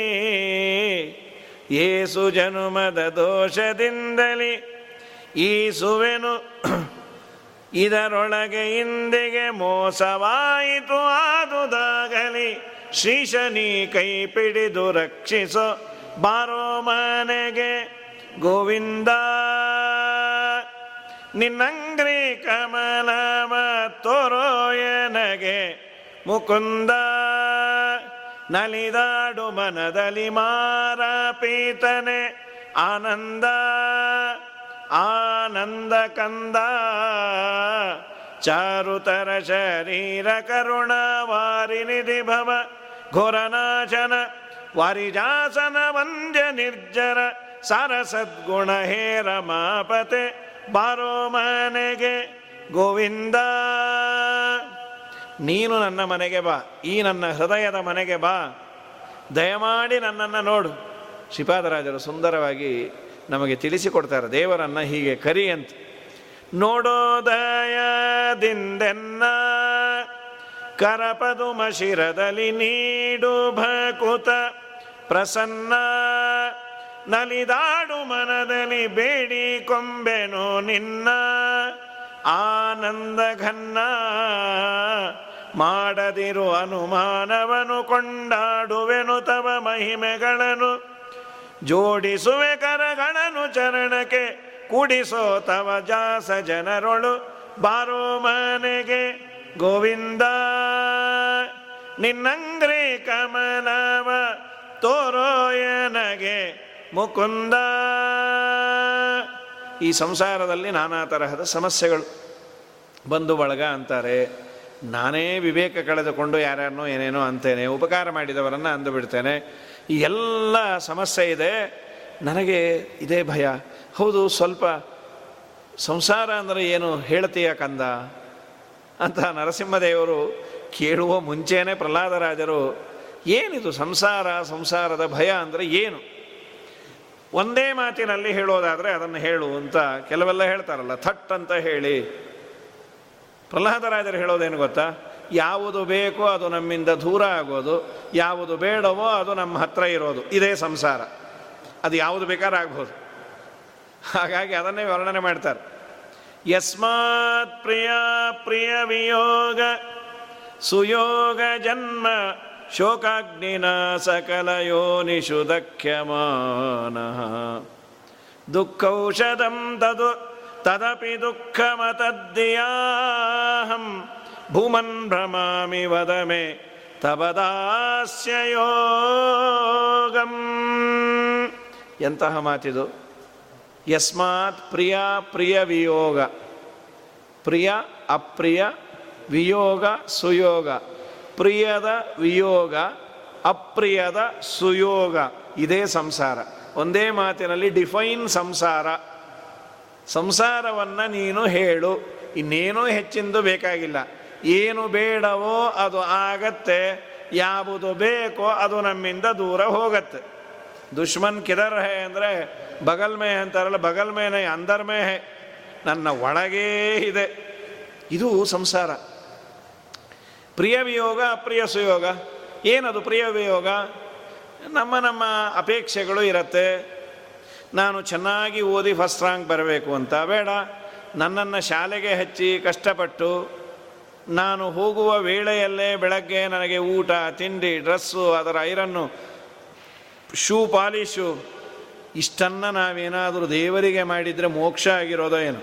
ಏಸು ಜನುಮದ ದೋಷದಿಂದಲೇ ಈ ಸುವೆನು. ಇದರೊಳಗೆ ಇಂದಿಗೆ ಮೋಸವಾಯಿತು ಆದುದಾಗಲಿ, ಶ್ರೀಶನಿ ಕೈ ಪಿಡಿದು ರಕ್ಷಿಸೋ ಬಾರೋ ಮನೆಗೆ ಗೋವಿಂದ. ನಿನ್ನಂಗ್ರಿ ಕಮಲವ ತೋರೋಯನಗೆ ಮುಕುಂದ, ನಲಿದಾಡು ಮನದಲ್ಲಿ ಮಾರ ಪೀತನೆ ಆನಂದ. ಆನಂದ ಕಂದ ಚಾರುತರ ಶರೀರ ಕರುಣ ವಾರಿನಿಧಿ ಭವ ಘೋರನಾಶನ ವಾರಿಜಾಸನ ವಂದ್ಯ ನಿರ್ಜರ ಸಾರಸದ್ಗುಣ ಹೇ ರಮಾಪತೆ ಬಾರೋ ಮನೆಗೆ ಗೋವಿಂದ. ನೀನು ನನ್ನ ಮನೆಗೆ ಬಾ, ಈ ನನ್ನ ಹೃದಯದ ಮನೆಗೆ ಬಾ, ದಯಮಾಡಿ ನನ್ನನ್ನು ನೋಡು. ಶ್ರೀಪಾದರಾಜರು ಸುಂದರವಾಗಿ ನಮಗೆ ತಿಳಿಸಿಕೊಡ್ತಾರೆ ದೇವರನ್ನು ಹೀಗೆ ಕರಿ ಅಂತ. ನೋಡೋದಯದಿಂದೆನ್ನ ಕರಪದುಮ ಶಿರದಲ್ಲಿ ನೀಡು ಭಕುತ ಪ್ರಸನ್ನ, ನಲಿದಾಡು ಮನದಲ್ಲಿ ಬೇಡಿ ಕೊಂಬೆನು ನಿನ್ನ. ಆನಂದ ಘನ್ನ ಮಾಡದಿರು ಅನುಮಾನವನು, ಕೊಂಡಾಡುವೆನು ತವ ಮಹಿಮೆಗಳನ್ನು, ಜೋಡಿಸುವೆ ಕರಗಳನ್ನು ಚರಣಕ್ಕೆ, ಕೂಡಿಸೋ ತವ ಜಾಸ ಜನರೊಳು ಬಾರೋ ಮನೆಗೆ ಗೋವಿಂದ. ನಿನ್ನಂಗ್ರಿ ಕಮಲವ ತೋರೋಯನಗೆ ಮುಕುಂದ. ಈ ಸಂಸಾರದಲ್ಲಿ ನಾನಾ ತರಹದ ಸಮಸ್ಯೆಗಳು, ಬಂಧು ಬಳಗ ಅಂತಾರೆ, ನಾನೇ ವಿವೇಕ ಕಳೆದುಕೊಂಡು ಯಾರ್ಯಾರನ್ನೋ ಏನೇನೋ ಅಂತೇನೆ, ಉಪಕಾರ ಮಾಡಿದವರನ್ನು ಅಂದುಬಿಡ್ತೇನೆ. ಈ ಎಲ್ಲ ಸಮಸ್ಯೆ ಇದೆ. ನನಗೆ ಇದೇ ಭಯ. ಹೌದು, ಸ್ವಲ್ಪ ಸಂಸಾರ ಅಂದರೆ ಏನು ಹೇಳ್ತೀಯ ಕಂದ ಅಂತ ನರಸಿಂಹದೇವರು ಕೇಳುವ ಮುಂಚೆನೇ ಪ್ರಹ್ಲಾದರಾಜರು ಏನಿದು ಸಂಸಾರ, ಸಂಸಾರದ ಭಯ ಅಂದರೆ ಏನು, ಒಂದೇ ಮಾತಿನಲ್ಲಿ ಹೇಳೋದಾದರೆ ಅದನ್ನು ಹೇಳು ಅಂತ ಕೆಲವೆಲ್ಲ ಹೇಳ್ತಾರಲ್ಲ, ಥಟ್ ಅಂತ ಹೇಳಿ. ಪ್ರಹ್ಲಾದರಾಜರು ಹೇಳೋದೇನು ಗೊತ್ತಾ, ಯಾವುದು ಬೇಕೋ ಅದು ನಮ್ಮಿಂದ ದೂರ ಆಗೋದು, ಯಾವುದು ಬೇಡವೋ ಅದು ನಮ್ಮ ಹತ್ರ ಇರೋದು, ಇದೇ ಸಂಸಾರ. ಅದು ಯಾವುದು ಬೇಕಾದ್ರೆ ಆಗ್ಬೋದು. ಹಾಗಾಗಿ ಅದನ್ನೇ ವರ್ಣನೆ ಮಾಡ್ತಾರೆ. ಯಸ್ಮಾತ್ ಪ್ರಿಯ ಪ್ರಿಯ ವಿಯೋಗ ಸುಯೋಗ ಜನ್ಮ ಶೋಕಾಗ್ನಿನ ಸಕಲ ಯೋನಿಷು ದಕ್ಷ್ಯಮಾನಃ, ದುಃಖೌಷಧಂ ತದು ತದಪಿ ದುಃಖಮತದ್ದಿಯಾಹಂ ಭೂಮನ್ ಭ್ರಮಾಮಿ ವದ ಮೇ ತಪದಾಸ್ಯ ಯೋಗಂ. ಎಂತಹ ಮಾತಿದು. ಯಸ್ಮಾತ್ ಪ್ರಿಯ ಪ್ರಿಯ ವಿಯೋಗ, ಪ್ರಿಯ ಅಪ್ರಿಯ ವಿಯೋಗ ಸುಯೋಗ, ಪ್ರಿಯದ ವಿಯೋಗ ಅಪ್ರಿಯದ ಸುಯೋಗ, ಇದೇ ಸಂಸಾರ. ಒಂದೇ ಮಾತಿನಲ್ಲಿ ಡಿಫೈನ್ ಸಂಸಾರ. ಸಂಸಾರವನ್ನು ನೀನು ಹೇಳು, ಇನ್ನೇನೂ ಹೆಚ್ಚಿಂದು ಬೇಕಾಗಿಲ್ಲ. ಏನು ಬೇಡವೋ ಅದು ಆಗತ್ತೆ, ಯಾವುದು ಬೇಕೋ ಅದು ನಮ್ಮಿಂದ ದೂರ ಹೋಗತ್ತೆ. ದುಶ್ಮನ್ ಕಿದರ್ ಹೇ ಅಂದರೆ ಬಗಲ್ಮೇ ಅಂತಾರಲ್ಲ, ಬಗಲ್ಮೇನೆ ಅಂದರ್ಮೇ ಹೇ, ನನ್ನ ಒಳಗೇ ಇದೆ. ಇದು ಸಂಸಾರ. ಪ್ರಿಯ ವಿಯೋಗ ಅಪ್ರಿಯ ಸುಯೋಗ ಏನದು? ಪ್ರಿಯ ವಿಯೋಗ ನಮ್ಮ ಅಪೇಕ್ಷೆಗಳು ಇರುತ್ತೆ. ನಾನು ಚೆನ್ನಾಗಿ ಓದಿ ಫಸ್ಟ್ ರ್ಯಾಂಕ್ ಬರಬೇಕು ಅಂತ ಬೇಡ, ನನ್ನನ್ನು ಶಾಲೆಗೆ ಹಚ್ಚಿ ಕಷ್ಟಪಟ್ಟು ನಾನು ಹೋಗುವ ವೇಳೆಯಲ್ಲೇ ಬೆಳಗ್ಗೆ ನನಗೆ ಊಟ ತಿಂಡಿ ಡ್ರೆಸ್ಸು ಅದರ ಐರನ್ನು ಶೂ ಪಾಲಿಶು ಇಷ್ಟನ್ನು ನಾವೇನಾದರೂ ದೇವರಿಗೆ ಮಾಡಿದರೆ ಮೋಕ್ಷ ಆಗಿರೋದೋ ಏನು?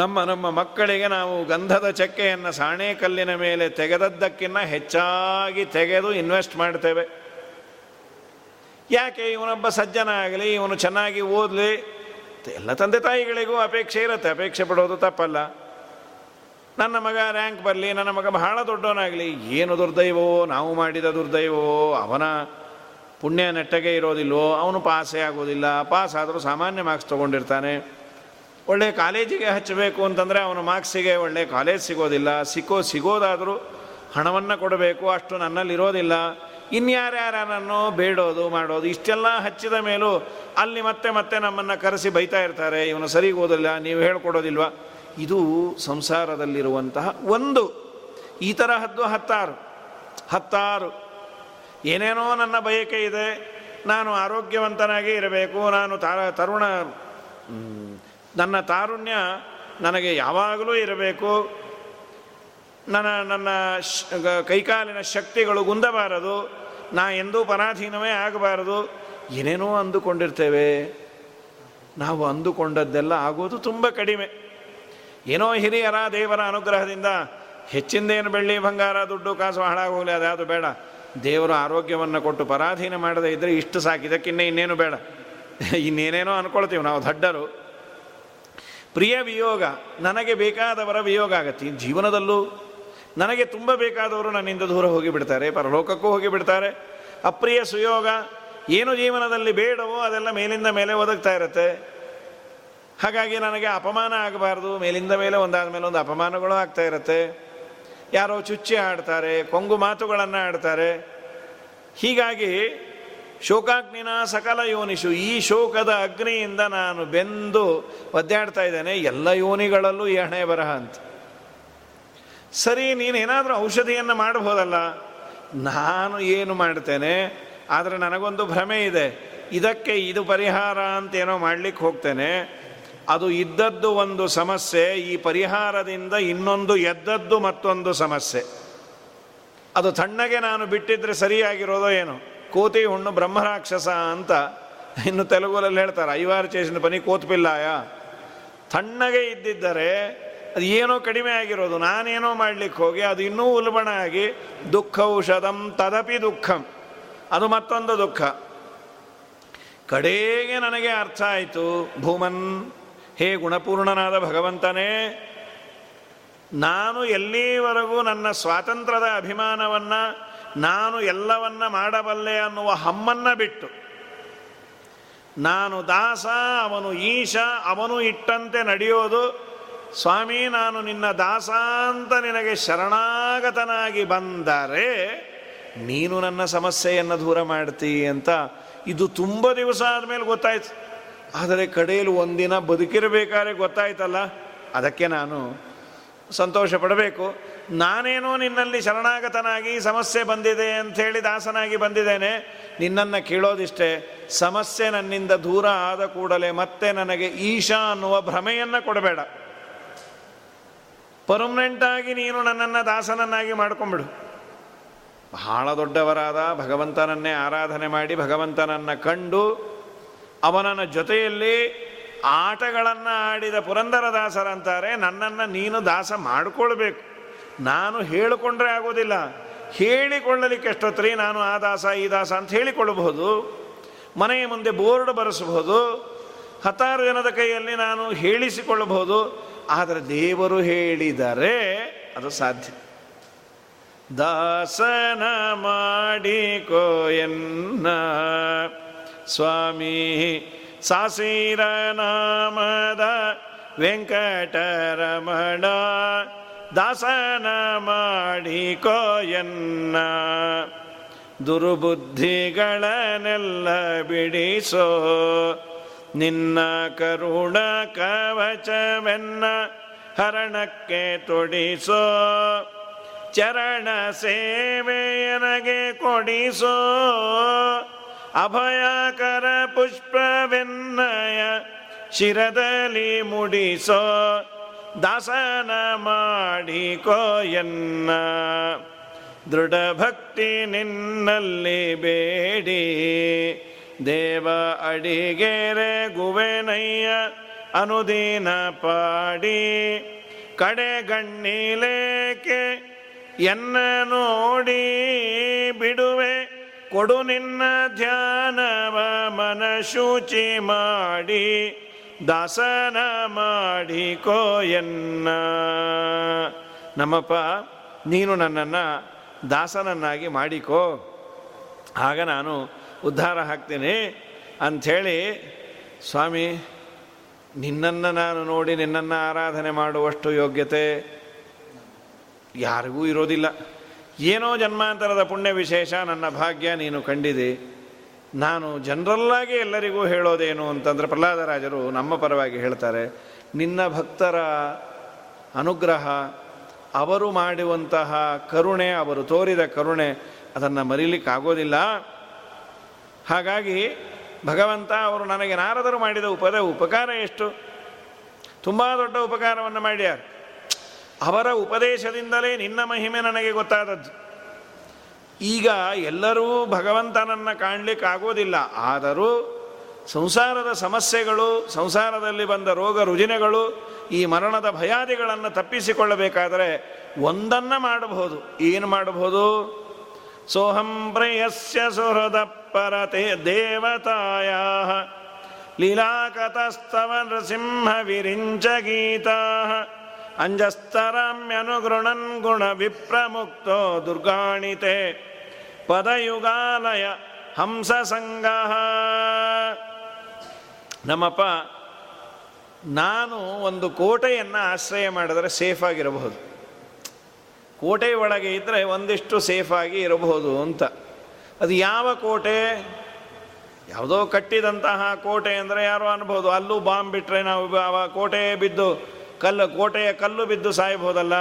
ನಮ್ಮ ನಮ್ಮ ಮಕ್ಕಳಿಗೆ ನಾವು ಗಂಧದ ಚಕ್ಕೆಯನ್ನು ಸಾಣೇಕಲ್ಲಿನ ಮೇಲೆ ತೆಗೆದದ್ದಕ್ಕಿಂತ ಹೆಚ್ಚಾಗಿ ತೆಗೆದು ಇನ್ವೆಸ್ಟ್ ಮಾಡ್ತೇವೆ. ಯಾಕೆ? ಇವನೊಬ್ಬ ಸಜ್ಜನ ಆಗಲಿ, ಇವನು ಚೆನ್ನಾಗಿ ಓದಲಿ, ಎಲ್ಲ ತಂದೆ ತಾಯಿಗಳಿಗೂ ಅಪೇಕ್ಷೆ ಇರುತ್ತೆ, ಅಪೇಕ್ಷೆ ಪಡೋದು ತಪ್ಪಲ್ಲ. ನನ್ನ ಮಗ ರ್ಯಾಂಕ್ ಬರಲಿ, ನನ್ನ ಮಗ ಬಹಳ ದೊಡ್ಡವನಾಗಲಿ. ಏನು ದುರ್ದೈವೋ, ನಾವು ಮಾಡಿದ ದುರ್ದೈವೋ, ಅವನ ಪುಣ್ಯ ನೆಟ್ಟಗೆ ಇರೋದಿಲ್ವೋ, ಅವನು ಪಾಸೇ ಆಗೋದಿಲ್ಲ. ಪಾಸಾದರೂ ಸಾಮಾನ್ಯ ಮಾರ್ಕ್ಸ್ ತೊಗೊಂಡಿರ್ತಾನೆ. ಒಳ್ಳೆಯ ಕಾಲೇಜಿಗೆ ಹಚ್ಚಬೇಕು ಅಂತಂದರೆ ಅವನ ಮಾರ್ಕ್ಸಿಗೆ ಒಳ್ಳೆಯ ಕಾಲೇಜ್ ಸಿಗೋದಿಲ್ಲ. ಸಿಗೋದಾದರೂ ಹಣವನ್ನು ಕೊಡಬೇಕು, ಅಷ್ಟು ನನ್ನಲ್ಲಿರೋದಿಲ್ಲ. ಇನ್ಯಾರ್ಯಾರನ್ನೋ ಬೇಡೋದು ಮಾಡೋದು, ಇಷ್ಟೆಲ್ಲ ಹಚ್ಚಿದ ಮೇಲೂ ಅಲ್ಲಿ ಮತ್ತೆ ಮತ್ತೆ ನಮ್ಮನ್ನು ಕರೆಸಿ ಬೈತಾ ಇರ್ತಾರೆ, ಇವನು ಸರಿಗೆ ಓದಿಲ್ಲ, ನೀವು ಹೇಳ್ಕೊಡೋದಿಲ್ವ. ಇದು ಸಂಸಾರದಲ್ಲಿರುವಂತಹ ಒಂದು. ಈ ತರಹದ್ದು ಹತ್ತಾರು ಏನೇನೋ ನನ್ನ ಬಯಕೆ ಇದೆ. ನಾನು ಆರೋಗ್ಯವಂತನಾಗಿ ಇರಬೇಕು, ನಾನು ತರುಣ, ನನ್ನ ತಾರುಣ್ಯ ನನಗೆ ಯಾವಾಗಲೂ ಇರಬೇಕು, ನನ್ನ ಕೈಕಾಲಿನ ಶಕ್ತಿಗಳು ಗುಂದಬಾರದು, ನಾ ಎಂದೂ ಪರಾಧೀನವೇ ಆಗಬಾರದು, ಏನೇನೋ ಅಂದುಕೊಂಡಿರ್ತೇವೆ. ನಾವು ಅಂದುಕೊಂಡದ್ದೆಲ್ಲ ಆಗೋದು ತುಂಬ ಕಡಿಮೆ. ಏನೋ ಹಿರಿಯರ ದೇವರ ಅನುಗ್ರಹದಿಂದ ಹೆಚ್ಚಿಂದೇನು ಬೆಳ್ಳಿ ಬಂಗಾರ ದುಡ್ಡು ಕಾಸು ಹಾಳಾಗೋಗಲಿ, ಅದ್ಯಾವುದು ಬೇಡ. ದೇವರು ಆರೋಗ್ಯವನ್ನು ಕೊಟ್ಟು ಪರಾಧೀನ ಮಾಡದೇ ಇದ್ದರೆ ಇಷ್ಟು ಸಾಕಿದಕ್ಕಿನ್ನೇ ಇನ್ನೇನು ಬೇಡ. ಇನ್ನೇನೇನೋ ಅಂದ್ಕೊಳ್ತೀವಿ ನಾವು ದಡ್ಡರು. ಪ್ರಿಯ ವಿಯೋಗ, ನನಗೆ ಬೇಕಾದವರ ವಿಯೋಗ ಆಗತ್ತೆ ಜೀವನದಲ್ಲೂ. ನನಗೆ ತುಂಬ ಬೇಕಾದವರು ನನ್ನಿಂದ ದೂರ ಹೋಗಿಬಿಡ್ತಾರೆ, ಪರಲೋಕಕ್ಕೂ ಹೋಗಿಬಿಡ್ತಾರೆ. ಅಪ್ರಿಯ ಸುಯೋಗ, ಏನು ಜೀವನದಲ್ಲಿ ಬೇಡವೋ ಅದೆಲ್ಲ ಮೇಲಿಂದ ಮೇಲೆ ಒದಗ್ತಾ ಇರುತ್ತೆ. ಹಾಗಾಗಿ ನನಗೆ ಅಪಮಾನ ಆಗಬಾರ್ದು, ಮೇಲಿಂದ ಮೇಲೆ ಒಂದಾದ ಮೇಲೆ ಒಂದು ಅಪಮಾನಗಳು ಆಗ್ತಾ ಇರುತ್ತೆ. ಯಾರೋ ಚುಚ್ಚಿ ಆಡ್ತಾರೆ, ಕೊಂಗು ಮಾತುಗಳನ್ನು ಆಡ್ತಾರೆ. ಹೀಗಾಗಿ ಶೋಕಾಗ್ನಿನ ಸಕಲ ಯೋನಿಷು, ಈ ಶೋಕದ ಅಗ್ನಿಯಿಂದ ನಾನು ಬೆಂದು ಒದ್ದಾಡ್ತಾ ಇದ್ದೇನೆ, ಎಲ್ಲ ಯೋನಿಗಳಲ್ಲೂ ಈ ಹಣೆ ಬರಹ ಅಂತ. ಸರಿ, ನೀನೇನಾದರೂ ಔಷಧಿಯನ್ನು ಮಾಡಬಹುದಲ್ಲ. ನಾನು ಏನು ಮಾಡ್ತೇನೆ, ಆದರೆ ನನಗೊಂದು ಭ್ರಮೆ ಇದೆ, ಇದಕ್ಕೆ ಇದು ಪರಿಹಾರ ಅಂತೇನೋ ಮಾಡಲಿಕ್ಕೆ ಹೋಗ್ತೇನೆ. ಅದು ಇದ್ದದ್ದು ಒಂದು ಸಮಸ್ಯೆ, ಈ ಪರಿಹಾರದಿಂದ ಇನ್ನೊಂದು ಎದ್ದದ್ದು ಮತ್ತೊಂದು ಸಮಸ್ಯೆ. ಅದು ತಣ್ಣಗೆ ನಾನು ಬಿಟ್ಟಿದ್ರೆ ಸರಿಯಾಗಿರೋದೋ ಏನೋ. ಕೋತಿ ಹುಣ್ಣು ಬ್ರಹ್ಮರಾಕ್ಷಸ ಅಂತ ಇನ್ನು ತೆಲುಗುಲಲ್ಲಿ ಹೇಳ್ತಾರೆ. ಐವಾರು ಚೇಸಿನ ಪನಿ ಕೋತ್ಪಿಲ್ಲಾಯ. ತಣ್ಣಗೆ ಇದ್ದಿದ್ದರೆ ಅದು ಏನೋ ಕಡಿಮೆ ಆಗಿರೋದು, ನಾನೇನೋ ಮಾಡಲಿಕ್ಕೆ ಹೋಗಿ ಅದು ಇನ್ನೂ ಉಲ್ಬಣ ಆಗಿ ದುಃಖೌಷಧಂ ತದಪಿ ದುಃಖಂ, ಅದು ಮತ್ತೊಂದು ದುಃಖ. ಕಡೆಗೆ ನನಗೆ ಅರ್ಥ ಆಯಿತು, ಭೂಮನ್, ಹೇ ಗುಣಪೂರ್ಣನಾದ ಭಗವಂತನೇ, ನಾನು ಎಲ್ಲಿವರೆಗೂ ನನ್ನ ಸ್ವಾತಂತ್ರ್ಯದ ಅಭಿಮಾನವನ್ನು, ನಾನು ಎಲ್ಲವನ್ನ ಮಾಡಬಲ್ಲೆ ಅನ್ನುವ ಹಮ್ಮನ್ನು ಬಿಟ್ಟು, ನಾನು ದಾಸ, ಅವನು ಈಶ, ಅವನು ಇಟ್ಟಂತೆ ನಡೆಯೋದು. ಸ್ವಾಮಿ, ನಾನು ನಿನ್ನ ದಾಸ ಅಂತ ನಿನಗೆ ಶರಣಾಗತನಾಗಿ ಬಂದರೆ ನೀನು ನನ್ನ ಸಮಸ್ಯೆಯನ್ನು ದೂರ ಮಾಡ್ತೀ ಅಂತ. ಇದು ತುಂಬ ದಿವಸ ಆದಮೇಲೆ ಗೊತ್ತಾಯ್ತು. ಆದರೆ ಕಡೆಯಲ್ಲಿ ಒಂದಿನ ಬದುಕಿರಬೇಕಾದ್ರೆ ಗೊತ್ತಾಯ್ತಲ್ಲ, ಅದಕ್ಕೆ ನಾನು ಸಂತೋಷ ಪಡಬೇಕು. ನಾನೇನೋ ನಿನ್ನಲ್ಲಿ ಶರಣಾಗತನಾಗಿ ಸಮಸ್ಯೆ ಬಂದಿದೆ ಅಂಥೇಳಿ ದಾಸನಾಗಿ ಬಂದಿದ್ದೇನೆ, ನಿನ್ನನ್ನು ಕೇಳೋದಿಷ್ಟೇ. ಸಮಸ್ಯೆ ನನ್ನಿಂದ ದೂರ ಆದ ಕೂಡಲೇ ಮತ್ತೆ ನನಗೆ ಈಶಾ ಅನ್ನುವ ಭ್ರಮೆಯನ್ನು ಕೊಡಬೇಡ, ಪರ್ಮನೆಂಟಾಗಿ ನೀನು ನನ್ನನ್ನು ದಾಸನನ್ನಾಗಿ ಮಾಡ್ಕೊಂಬಿಡು. ಬಹಳ ದೊಡ್ಡವರಾದ ಭಗವಂತನನ್ನೇ ಆರಾಧನೆ ಮಾಡಿ ಭಗವಂತನನ್ನು ಕಂಡು ಅವನ ಜೊತೆಯಲ್ಲಿ ಆಟಗಳನ್ನು ಆಡಿದ ಪುರಂದರದಾಸರಂತಾರೆ, ನನ್ನನ್ನು ನೀನು ದಾಸ ಮಾಡಿಕೊಳ್ಬೇಕು. ನಾನು ಹೇಳಿಕೊಂಡ್ರೆ ಆಗೋದಿಲ್ಲ, ಹೇಳಿಕೊಳ್ಳಲಿಕ್ಕೆ ಎಷ್ಟೊತ್ತರಿ ನಾನು ಆ ದಾಸ ಈ ದಾಸ ಅಂತ ಹೇಳಿಕೊಳ್ಳಬಹುದು. ಮನೆಯ ಮುಂದೆ ಬೋರ್ಡ್ ಬರೆಸಬಹುದು, ಹತ್ತಾರು ಜನದ ಕೈಯಲ್ಲಿ ನಾನು ಹೇಳಿಸಿಕೊಳ್ಳಬಹುದು. ಆದರೆ ದೇವರು ಹೇಳಿದರೆ ಅದು ಸಾಧ್ಯ. ದಾಸನ ಮಾಡಿಕೋ ಎನ್ನ ಸ್ವಾಮಿ ಸಾಸೀರ ನಾಮದ ವೆಂಕಟರಮಣ, ದಾಸನ ಮಾಡಿಕೋ ಎನ್ನ ದುರ್ಬುದ್ಧಿಗಳನ್ನೆಲ್ಲ ಬಿಡಿಸೋ, ನಿನ್ನ ಕರುಣ ಕವಚವೆನ್ನ ಹರಣಕ್ಕೆ ತೊಡಿಸೋ, ಚರಣ ಸೇವೆಯನಗೆ ಕೊಡಿಸೋ, ಅಭಯಕರ ಪುಷ್ಪವೆನ್ನಯ ಶಿರದಲ್ಲಿ ಮುಡಿಸೋ, ದಾಸನ ಮಾಡಿಕೋ ಎನ್ನ ದೃಢ ಭಕ್ತಿ ನಿನ್ನಲ್ಲಿ ಬೇಡಿ, ದೇವ ಅಡಿಗೆರೆ ಗುವೆನಯ್ಯ ಅನುದೀನ ಪಾಡಿ ಕಡೆಗಣ್ಣಿಲೇಕೆ ಎನ್ನ ನೋಡಿ ಬಿಡುವೆ ಕೊಡು ನಿನ್ನ ಧ್ಯಾನವ ಮನ ಶುಚಿ ಮಾಡಿ ದಾಸನ ಮಾಡಿಕೋ ಎನ್ನ. ನಮ್ಮಪ್ಪ, ನೀನು ನನ್ನನ್ನು ದಾಸನನ್ನಾಗಿ ಮಾಡಿಕೋ, ಆಗ ನಾನು ಉದ್ಧಾರ ಹಾಕ್ತೀನಿ ಅಂಥೇಳಿ. ಸ್ವಾಮಿ, ನಿನ್ನನ್ನು ನಾನು ನೋಡಿ ನಿನ್ನನ್ನು ಆರಾಧನೆ ಮಾಡುವಷ್ಟು ಯೋಗ್ಯತೆ ಯಾರಿಗೂ ಇರೋದಿಲ್ಲ. ಏನೋ ಜನ್ಮಾಂತರದ ಪುಣ್ಯ ವಿಶೇಷ, ನನ್ನ ಭಾಗ್ಯ ನೀನು ಕಂಡಿದೆ. ನಾನು ಜನರಲ್ಲಾಗಿ ಎಲ್ಲರಿಗೂ ಹೇಳೋದೇನು ಅಂತಂದರೆ, ಪ್ರಹ್ಲಾದರಾಜರು ನಮ್ಮ ಪರವಾಗಿ ಹೇಳ್ತಾರೆ, ನಿನ್ನ ಭಕ್ತರ ಅನುಗ್ರಹ, ಅವರು ಮಾಡುವಂತಹ ಕರುಣೆ, ಅವರು ತೋರಿದ ಕರುಣೆ, ಅದನ್ನು ಮರೀಲಿಕ್ಕಾಗೋದಿಲ್ಲ. ಹಾಗಾಗಿ ಭಗವಂತ ಅವರು ನನಗೆ ನಾರದರು ಮಾಡಿದ ಉಪಕಾರ ಎಷ್ಟು, ತುಂಬ ದೊಡ್ಡ ಉಪಕಾರವನ್ನು ಮಾಡ್ಯಾರ. ಅವರ ಉಪದೇಶದಿಂದಲೇ ನಿನ್ನ ಮಹಿಮೆ ನನಗೆ ಗೊತ್ತಾದದ್ದು. ಈಗ ಎಲ್ಲರೂ ಭಗವಂತನನ್ನು ಕಾಣಲಿಕ್ಕಾಗೋದಿಲ್ಲ, ಆದರೂ ಸಂಸಾರದ ಸಮಸ್ಯೆಗಳು, ಸಂಸಾರದಲ್ಲಿ ಬಂದ ರೋಗ ರುಜಿನಗಳು, ಈ ಮರಣದ ಭಯಾದಿಗಳನ್ನು ತಪ್ಪಿಸಿಕೊಳ್ಳಬೇಕಾದರೆ ಒಂದನ್ನು ಮಾಡಬಹುದು. ಏನು ಮಾಡಬಹುದು? ಸೋಹಂ ಪ್ರೇಯಸ್ಯ ಸುಹೃದ ಪರತೆ ದೇವತಾಯಾಃ ಲೀಲಾಕತಸ್ತವ ನೃಸಿಂಹ ವಿರಿಂಚ ಗೀತಾಃ ಅಂಜಸ್ತರಾಮ್ಯನುಗೃಣನ್ ಗುಣ ವಿಪ್ರಮುಕ್ತೋ ದುರ್ಗಾಣಿತೆ ಪದಯುಗಾಲಯ ಹಂಸ ಸಂಗಃ. ನಮ್ಮಪ್ಪ, ನಾನು ಒಂದು ಕೋಟೆಯನ್ನು ಆಶ್ರಯ ಮಾಡಿದರೆ ಸೇಫಾಗಿರಬಹುದು, ಕೋಟೆ ಒಳಗೆ ಇದ್ದರೆ ಒಂದಿಷ್ಟು ಸೇಫಾಗಿ ಇರಬಹುದು ಅಂತ. ಅದು ಯಾವ ಕೋಟೆ? ಯಾವುದೋ ಕಟ್ಟಿದಂತಹ ಕೋಟೆ ಅಂದರೆ ಯಾರೋ ಅನ್ಬೋದು, ಅಲ್ಲೂ ಬಾಂಬ್ ಬಿಟ್ಟರೆ ನಾವು ಆ ಕೋಟೆ ಬಿದ್ದು ಕೋಟೆಯ ಕಲ್ಲು ಬಿದ್ದು ಸಾಯ್ಬೋದಲ್ಲ.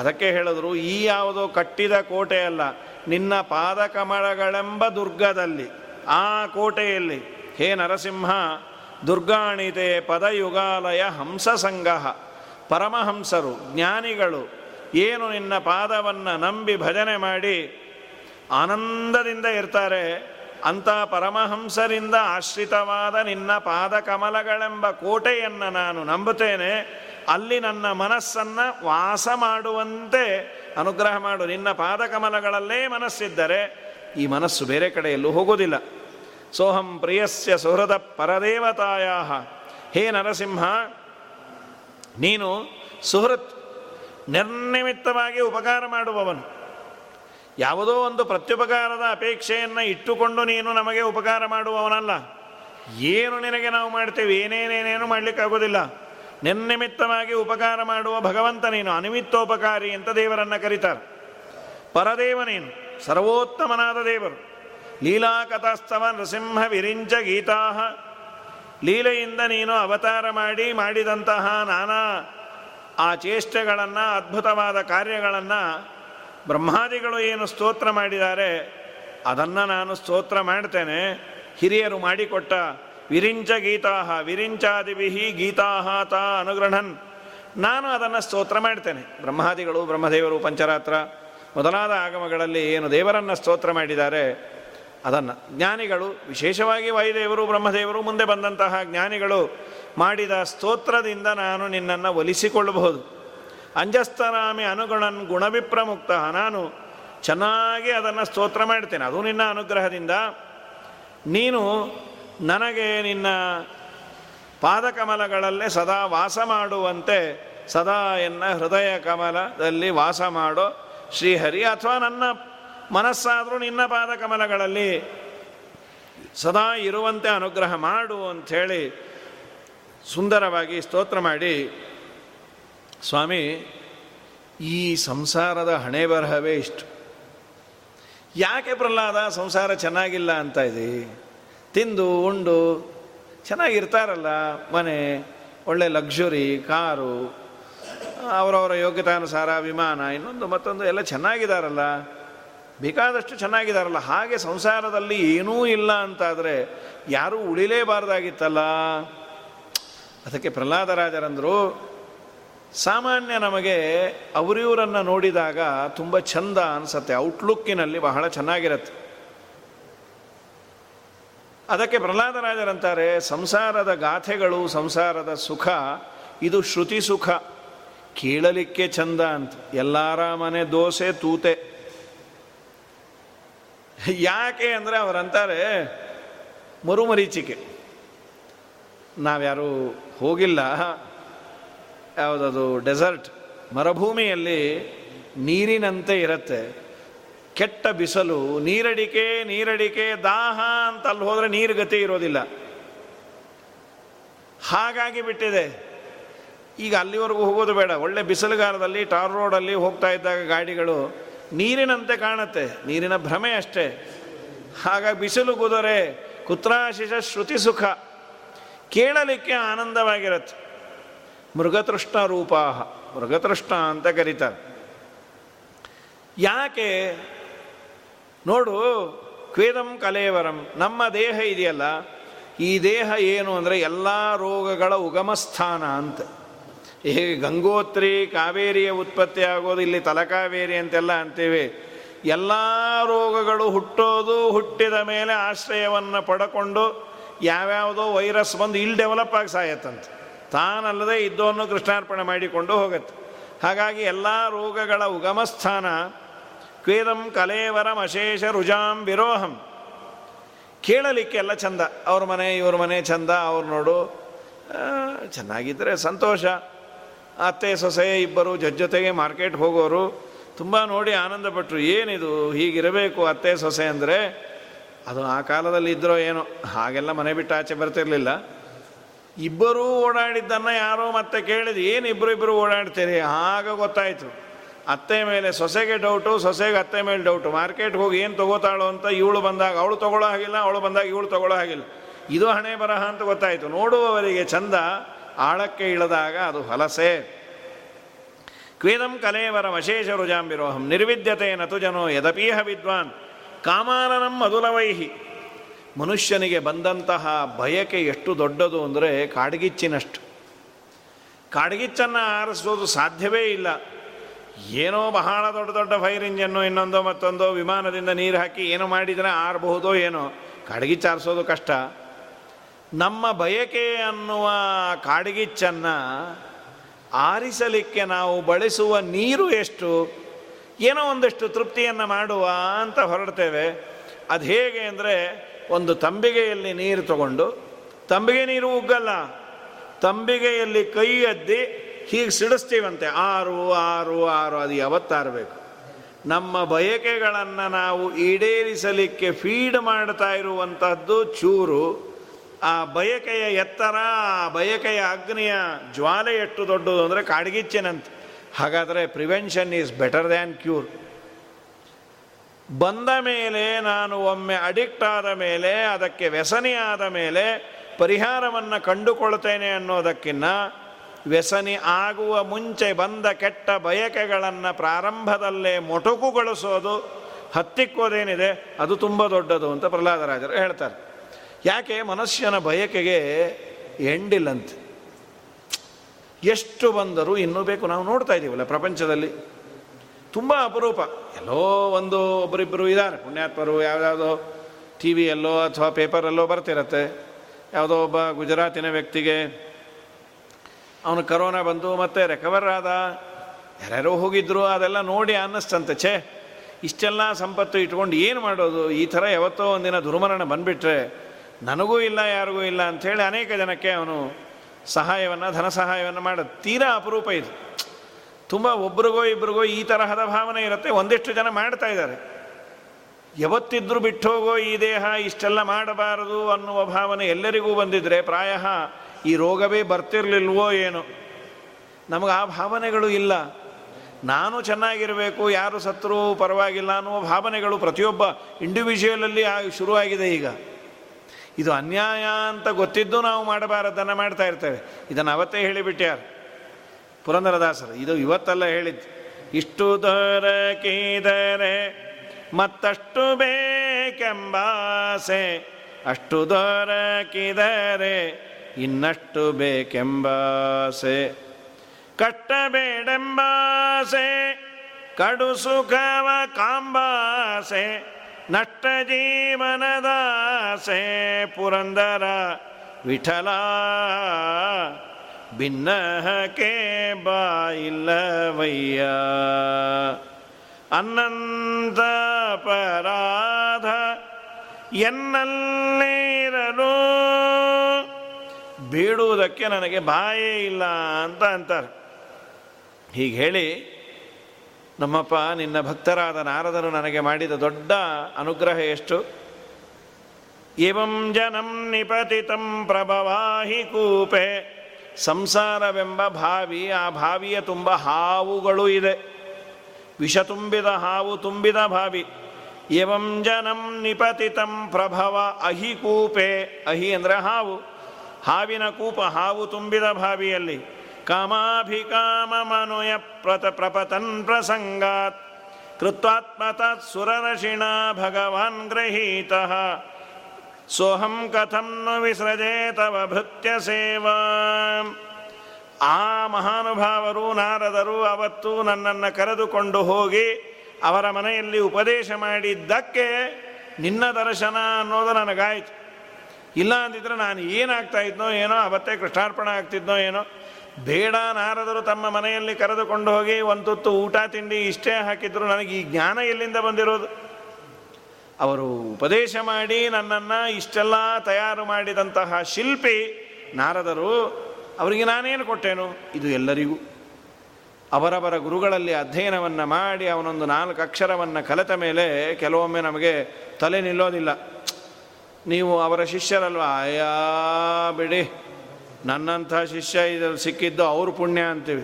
ಅದಕ್ಕೆ ಹೇಳಿದ್ರು, ಈ ಯಾವುದೋ ಕಟ್ಟಿದ ಕೋಟೆ ಅಲ್ಲ, ನಿನ್ನ ಪಾದಕಮಳಗಳೆಂಬ ದುರ್ಗದಲ್ಲಿ, ಆ ಕೋಟೆಯಲ್ಲಿ ಹೇ ನರಸಿಂಹ, ದುರ್ಗಾಣಿತೆ ಪದಯುಗಾಲಯ ಹಂಸ ಸಂಗಹ, ಪರಮಹಂಸರು ಜ್ಞಾನಿಗಳು ಏನು ನಿನ್ನ ಪಾದವನ್ನು ನಂಬಿ ಭಜನೆ ಮಾಡಿ ಆನಂದದಿಂದ ಇರ್ತಾರೆ, ಅಂಥ ಪರಮಹಂಸರಿಂದ ಆಶ್ರಿತವಾದ ನಿನ್ನ ಪಾದಕಮಲಗಳೆಂಬ ಕೋಟೆಯನ್ನು ನಾನು ನಂಬುತ್ತೇನೆ. ಅಲ್ಲಿ ನನ್ನ ಮನಸ್ಸನ್ನು ವಾಸ ಮಾಡುವಂತೆ ಅನುಗ್ರಹ ಮಾಡು. ನಿನ್ನ ಪಾದಕಮಲಗಳಲ್ಲೇ ಮನಸ್ಸಿದ್ದರೆ ಈ ಮನಸ್ಸು ಬೇರೆ ಕಡೆಯಲ್ಲೂ ಹೋಗೋದಿಲ್ಲ. ಸೋಹಂ ಪ್ರಿಯಸ್ಯ ಸುಹೃದ ಪರದೇವತಾಯಾಹ. ಹೇ ನರಸಿಂಹ, ನೀನು ಸುಹೃತ್, ನಿರ್ನಿಮಿತ್ತವಾಗಿ ಉಪಕಾರ ಮಾಡುವವನು. ಯಾವುದೋ ಒಂದು ಪ್ರತ್ಯುಪಕಾರದ ಅಪೇಕ್ಷೆಯನ್ನು ಇಟ್ಟುಕೊಂಡು ನೀನು ನಮಗೆ ಉಪಕಾರ ಮಾಡುವವನಲ್ಲ. ಏನು ನಿನಗೆ ನಾವು ಮಾಡ್ತೇವೆ? ಏನೇನೇನೇನು ಮಾಡಲಿಕ್ಕಾಗೋದಿಲ್ಲ. ನಿರ್ನಿಮಿತ್ತವಾಗಿ ಉಪಕಾರ ಮಾಡುವ ಭಗವಂತ ನೀನು, ಅನಿಮಿತ್ತೋಪಕಾರಿ ಅಂತ ದೇವರನ್ನು ಕರೀತಾರೆ. ಪರದೇವ ನೀನು, ಸರ್ವೋತ್ತಮನಾದ ದೇವರು. ಲೀಲಾಕಥಾಸ್ತವ ನೃಸಿಂಹ ವಿರಿಂಚ ಗೀತಾ, ಲೀಲೆಯಿಂದ ನೀನು ಅವತಾರ ಮಾಡಿ ಮಾಡಿದಂತಹ ನಾನಾ ಆ ಚೇಷ್ಟೆಗಳನ್ನು, ಅದ್ಭುತವಾದ ಕಾರ್ಯಗಳನ್ನು ಬ್ರಹ್ಮಾದಿಗಳು ಏನು ಸ್ತೋತ್ರ ಮಾಡಿದ್ದಾರೆ ಅದನ್ನು ನಾನು ಸ್ತೋತ್ರ ಮಾಡ್ತೇನೆ. ಹಿರಿಯರು ಮಾಡಿಕೊಟ್ಟ ವಿರಿಂಚ ಗೀತಾ, ವಿರಿಂಚಾದಿವಿಹಿ ಗೀತಾ ತಾ ಅನುಗೃಹನ್, ನಾನು ಅದನ್ನು ಸ್ತೋತ್ರ ಮಾಡ್ತೇನೆ. ಬ್ರಹ್ಮಾದಿಗಳು, ಬ್ರಹ್ಮದೇವರು, ಪಂಚರಾತ್ರ ಮೊದಲಾದ ಆಗಮಗಳಲ್ಲಿ ಏನು ದೇವರನ್ನು ಸ್ತೋತ್ರ ಮಾಡಿದ್ದಾರೆ ಅದನ್ನು ಜ್ಞಾನಿಗಳು, ವಿಶೇಷವಾಗಿ ವಾಯುದೇವರು, ಬ್ರಹ್ಮದೇವರು, ಮುಂದೆ ಬಂದಂತಹ ಜ್ಞಾನಿಗಳು ಮಾಡಿದ ಸ್ತೋತ್ರದಿಂದ ನಾನು ನಿನ್ನನ್ನು ಒಲಿಸಿಕೊಳ್ಳಬಹುದು. ಅಂಜಸ್ತರಾಮಿ ಅನುಗುಣನ್ ಗುಣವಿಪ್ರಮುಕ್ತ, ನಾನು ಚೆನ್ನಾಗಿ ಅದನ್ನು ಸ್ತೋತ್ರ ಮಾಡ್ತೇನೆ. ಅದು ನಿನ್ನ ಅನುಗ್ರಹದಿಂದ. ನೀನು ನನಗೆ ನಿನ್ನ ಪಾದಕಮಲಗಳಲ್ಲೇ ಸದಾ ವಾಸ ಮಾಡುವಂತೆ, ಸದಾ ಎನ್ನ ಹೃದಯ ಕಮಲದಲ್ಲಿ ವಾಸ ಮಾಡೋ ಶ್ರೀಹರಿ, ಅಥವಾ ನನ್ನ ಮನಸ್ಸಾದರೂ ನಿನ್ನ ಪಾದಕಮಲಗಳಲ್ಲಿ ಸದಾ ಇರುವಂತೆ ಅನುಗ್ರಹ ಮಾಡು ಅಂಥೇಳಿ ಸುಂದರವಾಗಿ ಸ್ತೋತ್ರ ಮಾಡಿ, ಸ್ವಾಮಿ, ಈ ಸಂಸಾರದ ಹಣೆ ಬರಹವೇ ಇಷ್ಟು. ಯಾಕೆ ಪ್ರಹ್ಲಾದ ಸಂಸಾರ ಚೆನ್ನಾಗಿಲ್ಲ ಅಂತ ಇದೆ? ತಿಂದು ಉಂಡು ಚೆನ್ನಾಗಿರ್ತಾರಲ್ಲ, ಮನೆ, ಒಳ್ಳೆ ಲಕ್ಸುರಿ ಕಾರು, ಅವರವರ ಯೋಗ್ಯತಾನುಸಾರ ವಿಮಾನ, ಇನ್ನೊಂದು ಮತ್ತೊಂದು ಎಲ್ಲ ಚೆನ್ನಾಗಿದ್ದಾರಲ್ಲ, ಬೇಕಾದಷ್ಟು ಚೆನ್ನಾಗಿದ್ದಾರಲ್ಲ. ಹಾಗೆ ಸಂಸಾರದಲ್ಲಿ ಏನೂ ಇಲ್ಲ ಅಂತಾದರೆ ಯಾರೂ ಉಳಿಲೇಬಾರ್ದಾಗಿತ್ತಲ್ಲ. ಅದಕ್ಕೆ ಪ್ರಹ್ಲಾದರಾಜರಂದರು, ಸಾಮಾನ್ಯ ನಮಗೆ ಅವರಿವರನ್ನು ನೋಡಿದಾಗ ತುಂಬ ಚಂದ ಅನಿಸತ್ತೆ, ಔಟ್ಲುಕ್ಕಿನಲ್ಲಿ ಬಹಳ ಚೆನ್ನಾಗಿರುತ್ತೆ. ಅದಕ್ಕೆ ಪ್ರಹ್ಲಾದರಾಜರಂತಾರೆ, ಸಂಸಾರದ ಗಾಥೆಗಳು, ಸಂಸಾರದ ಸುಖ ಇದು ಶ್ರುತಿ ಸುಖ, ಕೇಳಲಿಕ್ಕೆ ಚಂದ ಅಂತ. ಎಲ್ಲಾರ ಮನೆ ದೋಸೆ ತೂತೆ ಯಾಕೆ ಅಂದರೆ ಅವರಂತಾರೆ ಮರುಮರೀಚಿಕೆ. ನಾವ್ಯಾರೂ ಹೋಗಿಲ್ಲ, ಯಾವುದದು ಡೆಸರ್ಟ್ ಮರುಭೂಮಿಯಲ್ಲಿ ನೀರಿನಂತೆ ಇರುತ್ತೆ, ಕೆಟ್ಟ ಬಿಸಿಲು, ನೀರಡಿಕೆ ದಾಹ ಅಂತ ಅಲ್ಲಿ ಹೋದರೆ ನೀರು ಗತಿ ಇರೋದಿಲ್ಲ, ಹಾಗಾಗಿ ಬಿಟ್ಟಿದೆ. ಈಗ ಅಲ್ಲಿವರೆಗೂ ಹೋಗೋದು ಬೇಡ, ಒಳ್ಳೆ ಬಿಸಿಲುಗಾಲದಲ್ಲಿ ಟಾರ್ ರೋಡಲ್ಲಿ ಹೋಗ್ತಾ ಇದ್ದಾಗ ಗಾಡಿಗಳು ನೀರಿನಂತೆ ಕಾಣುತ್ತೆ, ನೀರಿನ ಭ್ರಮೆ ಅಷ್ಟೇ. ಹಾಗಾಗಿ ಬಿಸಿಲು ಕುದುರೆ ಕುತ್ರಾಶಿಷ ಶ್ರುತಿ ಸುಖ, ಕೇಳಲಿಕ್ಕೆ ಆನಂದವಾಗಿರುತ್ತೆ. ಮೃಗತೃಷ್ಣ ರೂಪಾಹ, ಮೃಗತೃಷ್ಣ ಅಂತ ಕರೀತಾರೆ. ಯಾಕೆ ನೋಡು, ಕ್ವೇದಂ ಕಲೇವರಂ, ನಮ್ಮ ದೇಹ ಇದೆಯಲ್ಲ, ಈ ದೇಹ ಏನು ಅಂದರೆ ಎಲ್ಲ ರೋಗಗಳ ಉಗಮಸ್ಥಾನ ಅಂತ. ಹೇಗೆ ಗಂಗೋತ್ರಿ ಕಾವೇರಿಯ ಉತ್ಪತ್ತಿ ಆಗೋದು ಇಲ್ಲಿ ತಲಕಾವೇರಿ ಅಂತೆಲ್ಲ ಅಂತೀವಿ, ಎಲ್ಲ ರೋಗಗಳು ಹುಟ್ಟೋದು ಹುಟ್ಟಿದ ಮೇಲೆ ಆಶ್ರಯವನ್ನು ಪಡಕೊಂಡು ಯಾವ್ಯಾವುದೋ ವೈರಸ್ ಬಂದು ಇಲ್ಲಿ ಡೆವಲಪ್ ಆಗಿ ಸಾಯತ್ತಂತೆ, ತಾನಲ್ಲದೆ ಇದ್ದವನ್ನು ಕೃಷ್ಣಾರ್ಪಣೆ ಮಾಡಿಕೊಂಡು ಹೋಗುತ್ತೆ. ಹಾಗಾಗಿ ಎಲ್ಲ ರೋಗಗಳ ಉಗಮಸ್ಥಾನ ಕ್ವೇದಂ ಕಲೇವರಂ ಅಶೇಷ ರುಜಾಂ ವಿರೋಹಂ. ಕೇಳಲಿಕ್ಕೆ ಎಲ್ಲ ಚಂದ, ಅವ್ರ ಮನೆ ಇವ್ರ ಮನೆ ಚಂದ, ಅವ್ರು ನೋಡು ಚೆನ್ನಾಗಿದ್ದರೆ ಸಂತೋಷ, ಅತ್ತೆ ಸೊಸೆ ಇಬ್ಬರು ಜೊತೆಗೆ ಮಾರ್ಕೆಟ್ ಹೋಗೋರು ತುಂಬ ನೋಡಿ ಆನಂದಪಟ್ಟರು. ಏನಿದು ಹೀಗಿರಬೇಕು ಅತ್ತೆ ಸೊಸೆ ಅಂದರೆ, ಅದು ಆ ಕಾಲದಲ್ಲಿ ಇದ್ರೋ ಏನೋ, ಹಾಗೆಲ್ಲ ಮನೆ ಬಿಟ್ಟು ಆಚೆ ಬರ್ತಿರಲಿಲ್ಲ. ಇಬ್ಬರೂ ಓಡಾಡಿದ್ದನ್ನು ಯಾರೋ ಮತ್ತೆ ಕೇಳಿದ್ರು, ಏನು ಇಬ್ಬರಿಬ್ಬರು ಓಡಾಡ್ತೀರಿ, ಆಗ ಗೊತ್ತಾಯಿತು ಅತ್ತೆ ಮೇಲೆ ಸೊಸೆಗೆ ಡೌಟು, ಸೊಸೆಗೆ ಅತ್ತೆ ಮೇಲೆ ಡೌಟು. ಮಾರ್ಕೆಟ್ ಹೋಗಿ ಏನು ತೊಗೋತಾಳೋ ಅಂತ ಇವಳು ಬಂದಾಗ ಅವಳು ತೊಗೊಳ್ಳೋ ಹಾಗಿಲ್ಲ, ಅವಳು ಬಂದಾಗ ಇವಳು ತೊಗೊಳ್ಳೋ ಹಾಗಿಲ್ಲ, ಇದು ಹಣೆ ಬರಹ ಅಂತ ಗೊತ್ತಾಯಿತು. ನೋಡುವವರಿಗೆ ಚಂದ, ಆಳಕ್ಕೆ ಇಳಿದಾಗ ಅದು ಹಲಸೆ. ಕ್ವೇದಂ ಕಲೇವರಂ ಅಶೇಷ ರುಜಾಂಬಿರೋಹಂ ನಿರ್ವಿದ್ಯತೆ ನತು ಜನೋ ಯದಪೀಹ ವಿದ್ವಾನ್ ಕಾಮಾನನಂ ಮಧುಲವೈಹಿ. ಮನುಷ್ಯನಿಗೆ ಬಂದಂತಹ ಬಯಕೆ ಎಷ್ಟು ದೊಡ್ಡದು ಅಂದರೆ ಕಾಡ್ಗಿಚ್ಚಿನಷ್ಟು. ಕಾಡ್ಗಿಚ್ಚನ್ನು ಆರಿಸೋದು ಸಾಧ್ಯವೇ ಇಲ್ಲ. ಏನೋ ಬಹಳ ದೊಡ್ಡ ಫೈರ್ ಇಂಜನ್ನು ಇನ್ನೊಂದೋ ಮತ್ತೊಂದೋ ವಿಮಾನದಿಂದ ನೀರು ಹಾಕಿ ಏನೋ ಮಾಡಿದರೆ ಆರಬಹುದೋ ಏನೋ, ಕಾಡ್ಗಿಚ್ಚಾರಿಸೋದು ಕಷ್ಟ. ನಮ್ಮ ಬಯಕೆ ಅನ್ನುವ ಕಾಡ್ಗಿಚ್ಚನ್ನು ಆರಿಸಲಿಕ್ಕೆ ನಾವು ಬಳಸುವ ನೀರು ಎಷ್ಟು, ಏನೋ ಒಂದಷ್ಟು ತೃಪ್ತಿಯನ್ನು ಮಾಡುವ ಅಂತ ಹೊರಡ್ತೇವೆ. ಅದು ಹೇಗೆ ಅಂದರೆ, ಒಂದು ತಂಬಿಗೆಯಲ್ಲಿ ನೀರು ತಗೊಂಡು, ತಂಬಿಗೆ ನೀರು ಉಗ್ಗಲ್ಲ, ತಂಬಿಗೆಯಲ್ಲಿ ಕೈ ಅದ್ದಿ ಹೀಗೆ ಸಿಡಿಸ್ತೀವಂತೆ, ಆರು ಆರು ಆರು. ಅದು ಯಾವತ್ತಾರಬೇಕು. ನಮ್ಮ ಬಯಕೆಗಳನ್ನು ನಾವು ಈಡೇರಿಸಲಿಕ್ಕೆ ಫೀಡ್ ಮಾಡ್ತಾ ಇರುವಂತಹದ್ದು ಚೂರು. ಆ ಬಯಕೆಯ ಎತ್ತರ, ಆ ಬಯಕೆಯ ಅಗ್ನಿಯ ಜ್ವಾಲೆ ಎಷ್ಟು ದೊಡ್ಡದು ಅಂದರೆ ಕಾಡ್ಗಿಚ್ಚಿನಂತೆ. ಹಾಗಾದರೆ prevention is better than cure. ಬಂದ ಮೇಲೆ ನಾನು ಒಮ್ಮೆ ಅಡಿಕ್ಟ್ ಆದ ಮೇಲೆ, ಅದಕ್ಕೆ ವ್ಯಸನಿಯಾದ ಮೇಲೆ ಪರಿಹಾರವನ್ನು ಕಂಡುಕೊಳ್ತೇನೆ ಅನ್ನೋದಕ್ಕಿಂತ, ವ್ಯಸನಿ ಆಗುವ ಮುಂಚೆ ಬಂದ ಕೆಟ್ಟ ಬಯಕೆಗಳನ್ನು ಪ್ರಾರಂಭದಲ್ಲೇ ಮೊಟಕುಗೊಳಿಸೋದು, ಹತ್ತಿಕ್ಕೋದೇನಿದೆ ಅದು ತುಂಬ ದೊಡ್ಡದು ಅಂತ ಪ್ರಹ್ಲಾದರಾಜರು ಹೇಳ್ತಾರೆ. ಯಾಕೆ ಮನುಷ್ಯನ ಬಯಕೆಗೆ ಎಂಡಿಲ್ಲಂತೆ, ಎಷ್ಟು ಬಂದರೂ ಇನ್ನೂ ಬೇಕು. ನಾವು ನೋಡ್ತಾ ಇದ್ದೀವಲ್ಲ ಪ್ರಪಂಚದಲ್ಲಿ, ತುಂಬ ಅಪರೂಪ. ಎಲ್ಲೋ ಒಬ್ಬರಿಬ್ಬರು ಇದ್ದಾರೆ ಪುಣ್ಯಾತ್ಮರು, ಯಾವುದಾವುದೋ ಟಿ ವಿಯಲ್ಲೋ ಅಥವಾ ಪೇಪರಲ್ಲೋ ಬರ್ತಿರತ್ತೆ, ಯಾವುದೋ ಒಬ್ಬ ಗುಜರಾತಿನ ವ್ಯಕ್ತಿಗೆ ಅವನು ಕರೋನಾ ಬಂದು ಮತ್ತೆ ರೆಕವರ್ ಆದ, ಯಾರ್ಯಾರೋ ಹೋಗಿದ್ರು, ಅದೆಲ್ಲ ನೋಡಿ ಅನ್ನಿಸ್ತಂತೆ, ಛೇ ಇಷ್ಟೆಲ್ಲ ಸಂಪತ್ತು ಇಟ್ಕೊಂಡು ಏನು ಮಾಡೋದು, ಈ ಥರ ಯಾವತ್ತೋ ಒಂದಿನ ದುರ್ಮರಣ ಬಂದುಬಿಟ್ರೆ ನನಗೂ ಇಲ್ಲ ಯಾರಿಗೂ ಇಲ್ಲ ಅಂಥೇಳಿ ಅನೇಕ ಜನಕ್ಕೆ ಅವನು ಸಹಾಯವನ್ನು, ಧನ ಸಹಾಯವನ್ನು ಮಾಡೋದು. ತೀರಾ ಅಪರೂಪ ಇದು, ತುಂಬ ಒಬ್ರಿಗೋ ಇಬ್ರಿಗೋ ಈ ತರಹದ ಭಾವನೆ ಇರುತ್ತೆ, ಒಂದಿಷ್ಟು ಜನ ಮಾಡ್ತಾ ಇದ್ದಾರೆ. ಯಾವತ್ತಿದ್ರೂ ಬಿಟ್ಟೋಗೋ ಈ ದೇಹ, ಇಷ್ಟೆಲ್ಲ ಮಾಡಬಾರದು ಅನ್ನುವ ಭಾವನೆ ಎಲ್ಲರಿಗೂ ಬಂದಿದ್ದರೆ ಪ್ರಾಯ ಈ ರೋಗವೇ ಬರ್ತಿರ್ಲಿಲ್ವೋ ಏನೋ. ನಮಗೆ ಆ ಭಾವನೆಗಳು ಇಲ್ಲ. ನಾನು ಚೆನ್ನಾಗಿರಬೇಕು, ಯಾರು ಸತ್ರೂ ಪರವಾಗಿಲ್ಲ ಅನ್ನುವ ಭಾವನೆಗಳು ಪ್ರತಿಯೊಬ್ಬ ಇಂಡಿವಿಜುವಲಲ್ಲಿ ಶುರುವಾಗಿದೆ ಈಗ. ಇದು ಅನ್ಯಾಯ ಅಂತ ಗೊತ್ತಿದ್ದು ನಾವು ಮಾಡಬಾರದನ್ನು ಮಾಡ್ತಾ ಇರ್ತೇವೆ. ಇದನ್ನು ಅವತ್ತೇ ಹೇಳಿಬಿಟ್ಟ್ಯಾರು ಪುರಂದರದಾಸರು, ಇದು ಇವತ್ತೆಲ್ಲ ಹೇಳಿದ್ದು. ಇಷ್ಟು ದೊರಕಿದರೆ ಮತ್ತಷ್ಟು ಬೇಕೆಂಬಾಸೆ, ಅಷ್ಟು ದೊರಕಿದರೆ ಇನ್ನಷ್ಟು ಬೇಕೆಂಬಾಸೆ, ಕಟ್ಟಬೇಡೆಂಬಾಸೆ ಕಡು ಸುಖವ ಕಾಂಬಾಸೆ, ನಷ್ಟ ಜೀವನದಾಸೆ ಪುರಂದರ ವಿಠಲ ಭಿನ್ನಹಕೆ ಬಾಯಿಲ್ಲವಯ್ಯ. ಅನಂತ ಪರಾಧ ಎನ್ನಲ್ಲಿರಲು ಬೀಡುವುದಕ್ಕೆ ನನಗೆ ಬಾಯೇ ಇಲ್ಲ ಅಂತ ಅಂತಾರೆ. ಹೀಗೆ ಹೇಳಿ ನಮ್ಮಪ್ಪ ನಿನ್ನ ಭಕ್ತರಾದ ನಾರದರು ನನಗೆ ಮಾಡಿದ ದೊಡ್ಡ ಅನುಗ್ರಹ ಎಷ್ಟು. ಏವಂ ಜನಂ ನಿಪತಿತಂ ಪ್ರಭವಾಹಿ ಕೂಪೆ, ಸಂಸಾರವೆಂಬ ಬಾವಿ, ಆ ಬಾವಿಯ ತುಂಬ ಹಾವುಗಳು ಇದೆ, ವಿಷ ತುಂಬಿದ ಹಾವು ತುಂಬಿದ ಬಾವಿ. ಏವಂ ಜನಂ ನಿಪತಿತಂ ಪ್ರಭವ ಅಹಿ ಕೂಪೆ, ಅಹಿ ಅಂದರೆ ಹಾವು, ಹಾವಿನ ಕೂಪ, ಹಾವು ತುಂಬಿದ ಬಾವಿಯಲ್ಲಿ. ಕಾಮಾಭಿಕಾಮ ಮನುಯ ಪ್ರಪತನ್ ಪ್ರಸಂಗಾತ್ ಕೃತ್ವಾತ್ಮತಃ ಸುರನಶಿಣ ಭಗವಾನ್ ಗೃಹೀತಃ ಸೋಹಂ ಕಥಂ ನು ವಿಸೃಜೇ ತವ ಭೃತ್ಯ ಸೇವಾ. ಆ ಮಹಾನುಭಾವರು ನಾರದರು ಅವತ್ತು ನನ್ನನ್ನು ಕರೆದುಕೊಂಡು ಹೋಗಿ ಅವರ ಮನೆಯಲ್ಲಿ ಉಪದೇಶ ಮಾಡಿದ್ದಕ್ಕೆ ನಿನ್ನ ದರ್ಶನ ಅನ್ನೋದು ನನಗಾಯಿತು. ಇಲ್ಲ ಅಂದಿದ್ರೆ ನಾನು ಏನಾಗ್ತಾ ಇದ್ನೋ ಏನೋ, ಅವತ್ತೇ ಕೃಷ್ಣಾರ್ಪಣ ಆಗ್ತಿದ್ನೋ ಏನೋ. ಬೇಡ, ನಾರದರು ತಮ್ಮ ಮನೆಯಲ್ಲಿ ಕರೆದುಕೊಂಡು ಹೋಗಿ ಒಂದು ಹೊತ್ತು ಊಟ ತಿಂಡಿ ಇಷ್ಟೇ ಹಾಕಿದ್ರು, ನನಗೆ ಈ ಜ್ಞಾನ ಎಲ್ಲಿಂದ ಬಂದಿರೋದು? ಅವರು ಉಪದೇಶ ಮಾಡಿ ನನ್ನನ್ನು ಇಷ್ಟೆಲ್ಲ ತಯಾರು ಮಾಡಿದಂತಹ ಶಿಲ್ಪಿ ನಾರದರು, ಅವರಿಗೆ ನಾನೇನು ಕೊಟ್ಟೇನು? ಇದು ಎಲ್ಲರಿಗೂ ಅವರವರ ಗುರುಗಳಲ್ಲಿ ಅಧ್ಯಯನವನ್ನು ಮಾಡಿ ಅವನೊಂದು 4 ಅಕ್ಷರವನ್ನು ಕಲಿತ ಮೇಲೆ ಕೆಲವೊಮ್ಮೆ ನಮಗೆ ತಲೆ ನಿಲ್ಲೋದಿಲ್ಲ. ನೀವು ಅವರ ಶಿಷ್ಯರಲ್ವ, ಅಯ್ಯಾ ಬಿಡಿ ನನ್ನಂಥ ಶಿಷ್ಯ ಇದರಲ್ಲಿ ಸಿಕ್ಕಿದ್ದು ಅವರು ಪುಣ್ಯ ಅಂತೀವಿ.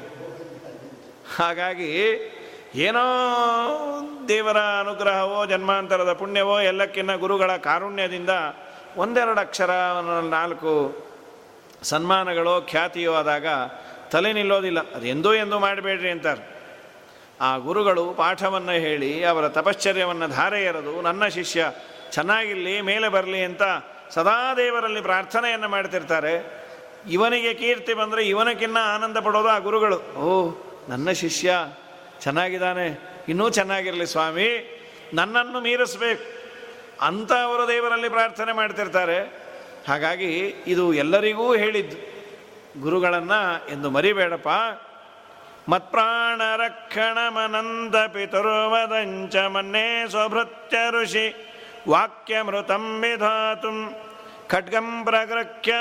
ಹಾಗಾಗಿ ಏನೋ ದೇವರ ಅನುಗ್ರಹವೋ ಜನ್ಮಾಂತರದ ಪುಣ್ಯವೋ ಎಲ್ಲಕ್ಕಿನ್ನ ಗುರುಗಳ ಕಾರುಣ್ಯದಿಂದ 1-2 ಅಕ್ಷರ 4 ಸನ್ಮಾನಗಳೋ ಖ್ಯಾತಿಯೋ ಆದಾಗ ತಲೆ ನಿಲ್ಲೋದಿಲ್ಲ. ಅದು ಎಂದೂ ಎಂದೂ ಮಾಡಬೇಡ್ರಿ ಅಂತಾರೆ. ಆ ಗುರುಗಳು ಪಾಠವನ್ನು ಹೇಳಿ ಅವರ ತಪಶ್ಚರ್ಯವನ್ನು ಧಾರೆ ಎರೆದು ನನ್ನ ಶಿಷ್ಯ ಚೆನ್ನಾಗಿರಲಿ ಮೇಲೆ ಬರಲಿ ಅಂತ ಸದಾ ದೇವರಲ್ಲಿ ಪ್ರಾರ್ಥನೆಯನ್ನು ಮಾಡ್ತಿರ್ತಾರೆ. ಇವನಿಗೆ ಕೀರ್ತಿ ಬಂದರೆ ಇವನಕ್ಕಿನ್ನ ಆನಂದ ಪಡೋದು ಆ ಗುರುಗಳು. ಓಹ್, ನನ್ನ ಶಿಷ್ಯ ಚೆನ್ನಾಗಿದ್ದಾನೆ, ಇನ್ನೂ ಚೆನ್ನಾಗಿರಲಿ ಸ್ವಾಮಿ, ನನ್ನನ್ನು ಮೀರಿಸಬೇಕು ಅಂತ ಅವರು ದೇವರಲ್ಲಿ ಪ್ರಾರ್ಥನೆ ಮಾಡ್ತಿರ್ತಾರೆ. ಹಾಗಾಗಿ ಇದು ಎಲ್ಲರಿಗೂ ಹೇಳಿದ್ದು. ಗುರುಗಳನ್ನು ಎಂದು ಮರಿಬೇಡಪ್ಪ. ಮತ್ಪ್ರಾಣ ರಕ್ಷಣ ಮನಂದ ಪಿತುರ್ವದಂಚ ಮನ್ನೇ ಸ್ವಭೃತ್ಯ ಋಷಿ ವಾಕ್ಯಮೃತಂ ವಿಧಾತುಂ ಖಡ್ಗಂ ಪ್ರಗೃಹ್ಯ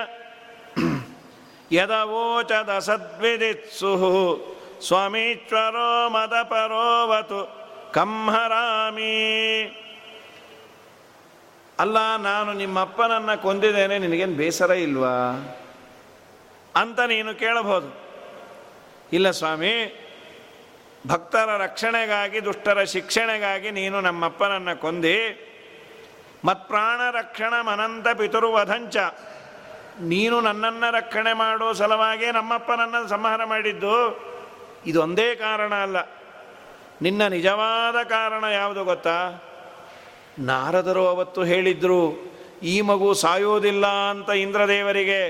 ಯದವೋಚದ ಸದ್ವಿದಿತ್ಸು ಸ್ವಾಮೀಶ್ವರೋ ಮದಪರೋವತು ಕಂಹರಾಮಿ. ಅಲ್ಲ, ನಾನು ನಿಮ್ಮಪ್ಪನನ್ನು ಕೊಂದಿದ್ದೇನೆ, ನಿನಗೇನು ಬೇಸರ ಇಲ್ವಾ ಅಂತ ನೀನು ಕೇಳಬಹುದು. ಇಲ್ಲ ಸ್ವಾಮಿ, ಭಕ್ತರ ರಕ್ಷಣೆಗಾಗಿ ದುಷ್ಟರ ಶಿಕ್ಷಣೆಗಾಗಿ ನೀನು ನಮ್ಮಪ್ಪನನ್ನು ಕೊಂದಿ. ಮತ್ಪ್ರಾಣ ರಕ್ಷಣ ಮನಂತ ಪಿತುರ್ವಧಂಚ, ನೀನು ನನ್ನನ್ನು ರಕ್ಷಣೆ ಮಾಡೋ ಸಲುವಾಗೇ ನಮ್ಮಪ್ಪನನ್ನು ಸಂಹಾರ ಮಾಡಿದ್ದು. ಇದೊಂದೇ ಕಾರಣ ಅಲ್ಲ, ನಿನ್ನ ನಿಜವಾದ ಕಾರಣ ಯಾವುದು ಗೊತ್ತಾ? ನಾರದರು ಅವತ್ತು ಹೇಳಿದ್ರು ಈ ಮಗು ಸಾಯೋದಿಲ್ಲ ಅಂತ ಇಂದ್ರದೇವರಿಗೆ.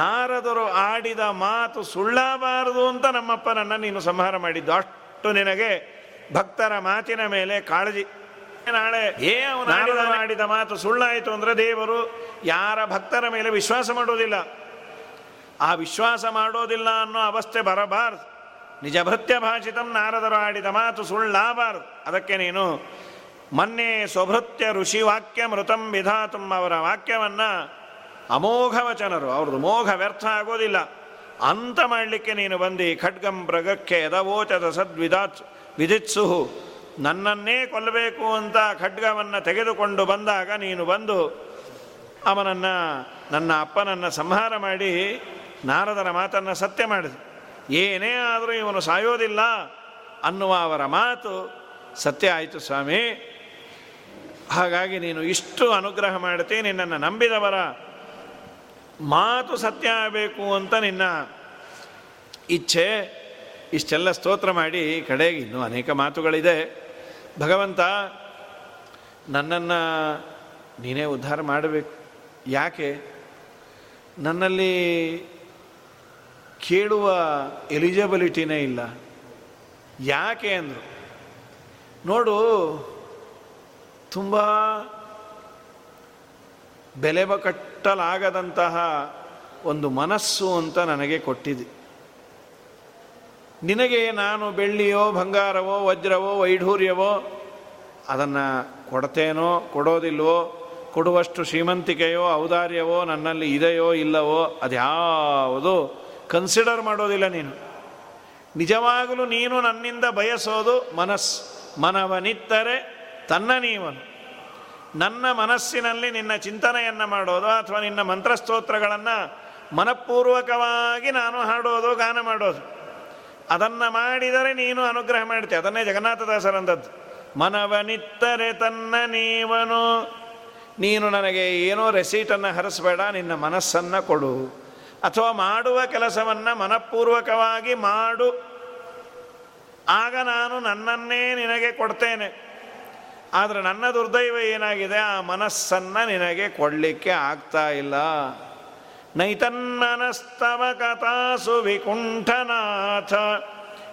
ನಾರದರು ಆಡಿದ ಮಾತು ಸುಳ್ಳಾಬಾರದು ಅಂತ ನಮ್ಮಪ್ಪನನ್ನು ನೀನು ಸಂಹಾರ ಮಾಡಿದ್ದು. ಅಷ್ಟು ನಿನಗೆ ಭಕ್ತರ ಮಾತಿನ ಮೇಲೆ ಕಾಳಜಿ. ನಾಳೆ ಆಡಿದ ಮಾತು ಸುಳ್ಳಾಯಿತು ಅಂದರೆ ದೇವರು ಯಾರ ಭಕ್ತರ ಮೇಲೆ ವಿಶ್ವಾಸ ಮಾಡೋದಿಲ್ಲ. ಆ ವಿಶ್ವಾಸ ಮಾಡೋದಿಲ್ಲ ಅನ್ನೋ ಅವಸ್ಥೆ ಬರಬಾರದು. ನಿಜ ಭೃತ್ಯ ಭಾಷಿತಂ, ನಾರದರು ಆಡಿದ ಮಾತು ಸುಳ್ಳಾಬಾರದು. ಅದಕ್ಕೆ ನೀನು ಮೊನ್ನೆ ಸ್ವಭೃತ್ಯ ಋಷಿ ವಾಕ್ಯ ಮೃತಂ ವಿಧಾತುಂ, ಅವರ ವಾಕ್ಯವನ್ನು, ಅಮೋಘ ವಚನರು, ಅವ್ರದ್ದು ಮೋಘ ವ್ಯರ್ಥ ಆಗೋದಿಲ್ಲ ಅಂತ ಮಾಡಲಿಕ್ಕೆ ನೀನು ಬಂದು ಖಡ್ಗಂ ಪ್ರಗಕ್ಕೆ ಯದವೋಚದ ಸದ್ವಿದಾತ್ ವಿಧಿತ್ಸುಹು, ನನ್ನನ್ನೇ ಕೊಲ್ಲಬೇಕು ಅಂತ ಖಡ್ಗವನ್ನು ತೆಗೆದುಕೊಂಡು ಬಂದಾಗ ನೀನು ಬಂದು ಅವನನ್ನು, ನನ್ನ ಅಪ್ಪನನ್ನು ಸಂಹಾರ ಮಾಡಿ ನಾರದರ ಮಾತನ್ನು ಸತ್ಯ ಮಾಡಿದೆ. ಏನೇ ಆದರೂ ಇವನು ಸಾಯೋದಿಲ್ಲ ಅನ್ನುವ ಅವರ ಮಾತು ಸತ್ಯ ಆಯಿತು ಸ್ವಾಮಿ. ಹಾಗಾಗಿ ನೀನು ಇಷ್ಟು ಅನುಗ್ರಹ ಮಾಡ್ತೀ, ನಿನ್ನನ್ನು ನಂಬಿದವರ ಮಾತು ಸತ್ಯ ಆಗಬೇಕು ಅಂತ ನಿನ್ನ ಇಚ್ಛೆ. ಇಷ್ಟೆಲ್ಲ ಸ್ತೋತ್ರ ಮಾಡಿ ಕಡೆಗೆ ಇನ್ನೂ ಅನೇಕ ಮಾತುಗಳಿದೆ. ಭಗವಂತ, ನನ್ನನ್ನು ನೀನೇ ಉದ್ಧಾರ ಮಾಡಬೇಕು. ಯಾಕೆ? ನನ್ನಲ್ಲಿ ಕೇಳುವ ಎಲಿಜಿಬಿಲಿಟಿನೇ ಇಲ್ಲ. ಯಾಕೆ ಅಂದರು ನೋಡು, ತುಂಬ ಬೆಲೆ ಕಟ್ಟಲಾಗದಂತಹ ಒಂದು ಮನಸ್ಸು ಅಂತ ನನಗೆ ಕೊಟ್ಟಿದೆ. ನಿನಗೆ ನಾನು ಬೆಳ್ಳಿಯೋ ಬಂಗಾರವೋ ವಜ್ರವೋ ವೈಢೂರ್ಯವೋ ಅದನ್ನು ಕೊಡ್ತೇನೋ ಕೊಡೋದಿಲ್ವೋ, ಕೊಡುವಷ್ಟು ಶ್ರೀಮಂತಿಕೆಯೋ ಔದಾರ್ಯವೋ ನನ್ನಲ್ಲಿ ಇದೆಯೋ ಇಲ್ಲವೋ ಅದ್ಯಾವುದೋ ಕನ್ಸಿಡರ್ ಮಾಡೋದಿಲ್ಲ ನೀನು. ನಿಜವಾಗಲೂ ನೀನು ನನ್ನಿಂದ ಬಯಸೋದು ಮನಸ್ಸು. ಮನವನಿತ್ತರೆ ತನ್ನ ನೀವನು. ನನ್ನ ಮನಸ್ಸಿನಲ್ಲಿ ನಿನ್ನ ಚಿಂತನೆಯನ್ನು ಮಾಡೋದು ಅಥವಾ ನಿನ್ನ ಮಂತ್ರಸ್ತೋತ್ರಗಳನ್ನು ಮನಪೂರ್ವಕವಾಗಿ ನಾನು ಹಾಡೋದು, ಗಾನ ಮಾಡೋದು, ಅದನ್ನು ಮಾಡಿದರೆ ನೀನು ಅನುಗ್ರಹ ಮಾಡ್ತೀಯ. ಅದನ್ನೇ ಜಗನ್ನಾಥದಾಸರಂಥದ್ದು, ಮನವನಿತ್ತರೆ ತನ್ನ ನೀವನು. ನೀನು ನನಗೆ ಏನೋ ರೆಸೀಟನ್ನು ಹರಿಸಬೇಡ, ನಿನ್ನ ಮನಸ್ಸನ್ನು ಕೊಡು. ಅಥವಾ ಮಾಡುವ ಕೆಲಸವನ್ನು ಮನಪೂರ್ವಕವಾಗಿ ಮಾಡು, ಆಗ ನಾನು ನನ್ನನ್ನೇ ನಿನಗೆ ಕೊಡ್ತೇನೆ. ಆದರೆ ನನ್ನ ದುರ್ದೈವ ಏನಾಗಿದೆ, ಆ ಮನಸ್ಸನ್ನು ನಿನಗೆ ಕೊಡಲಿಕ್ಕೆ ಆಗ್ತಾ ಇಲ್ಲ. ನೈತನ್ಮನಸ್ತವ ಕಥಾಸು ವಿಕುಂಠನಾಥ.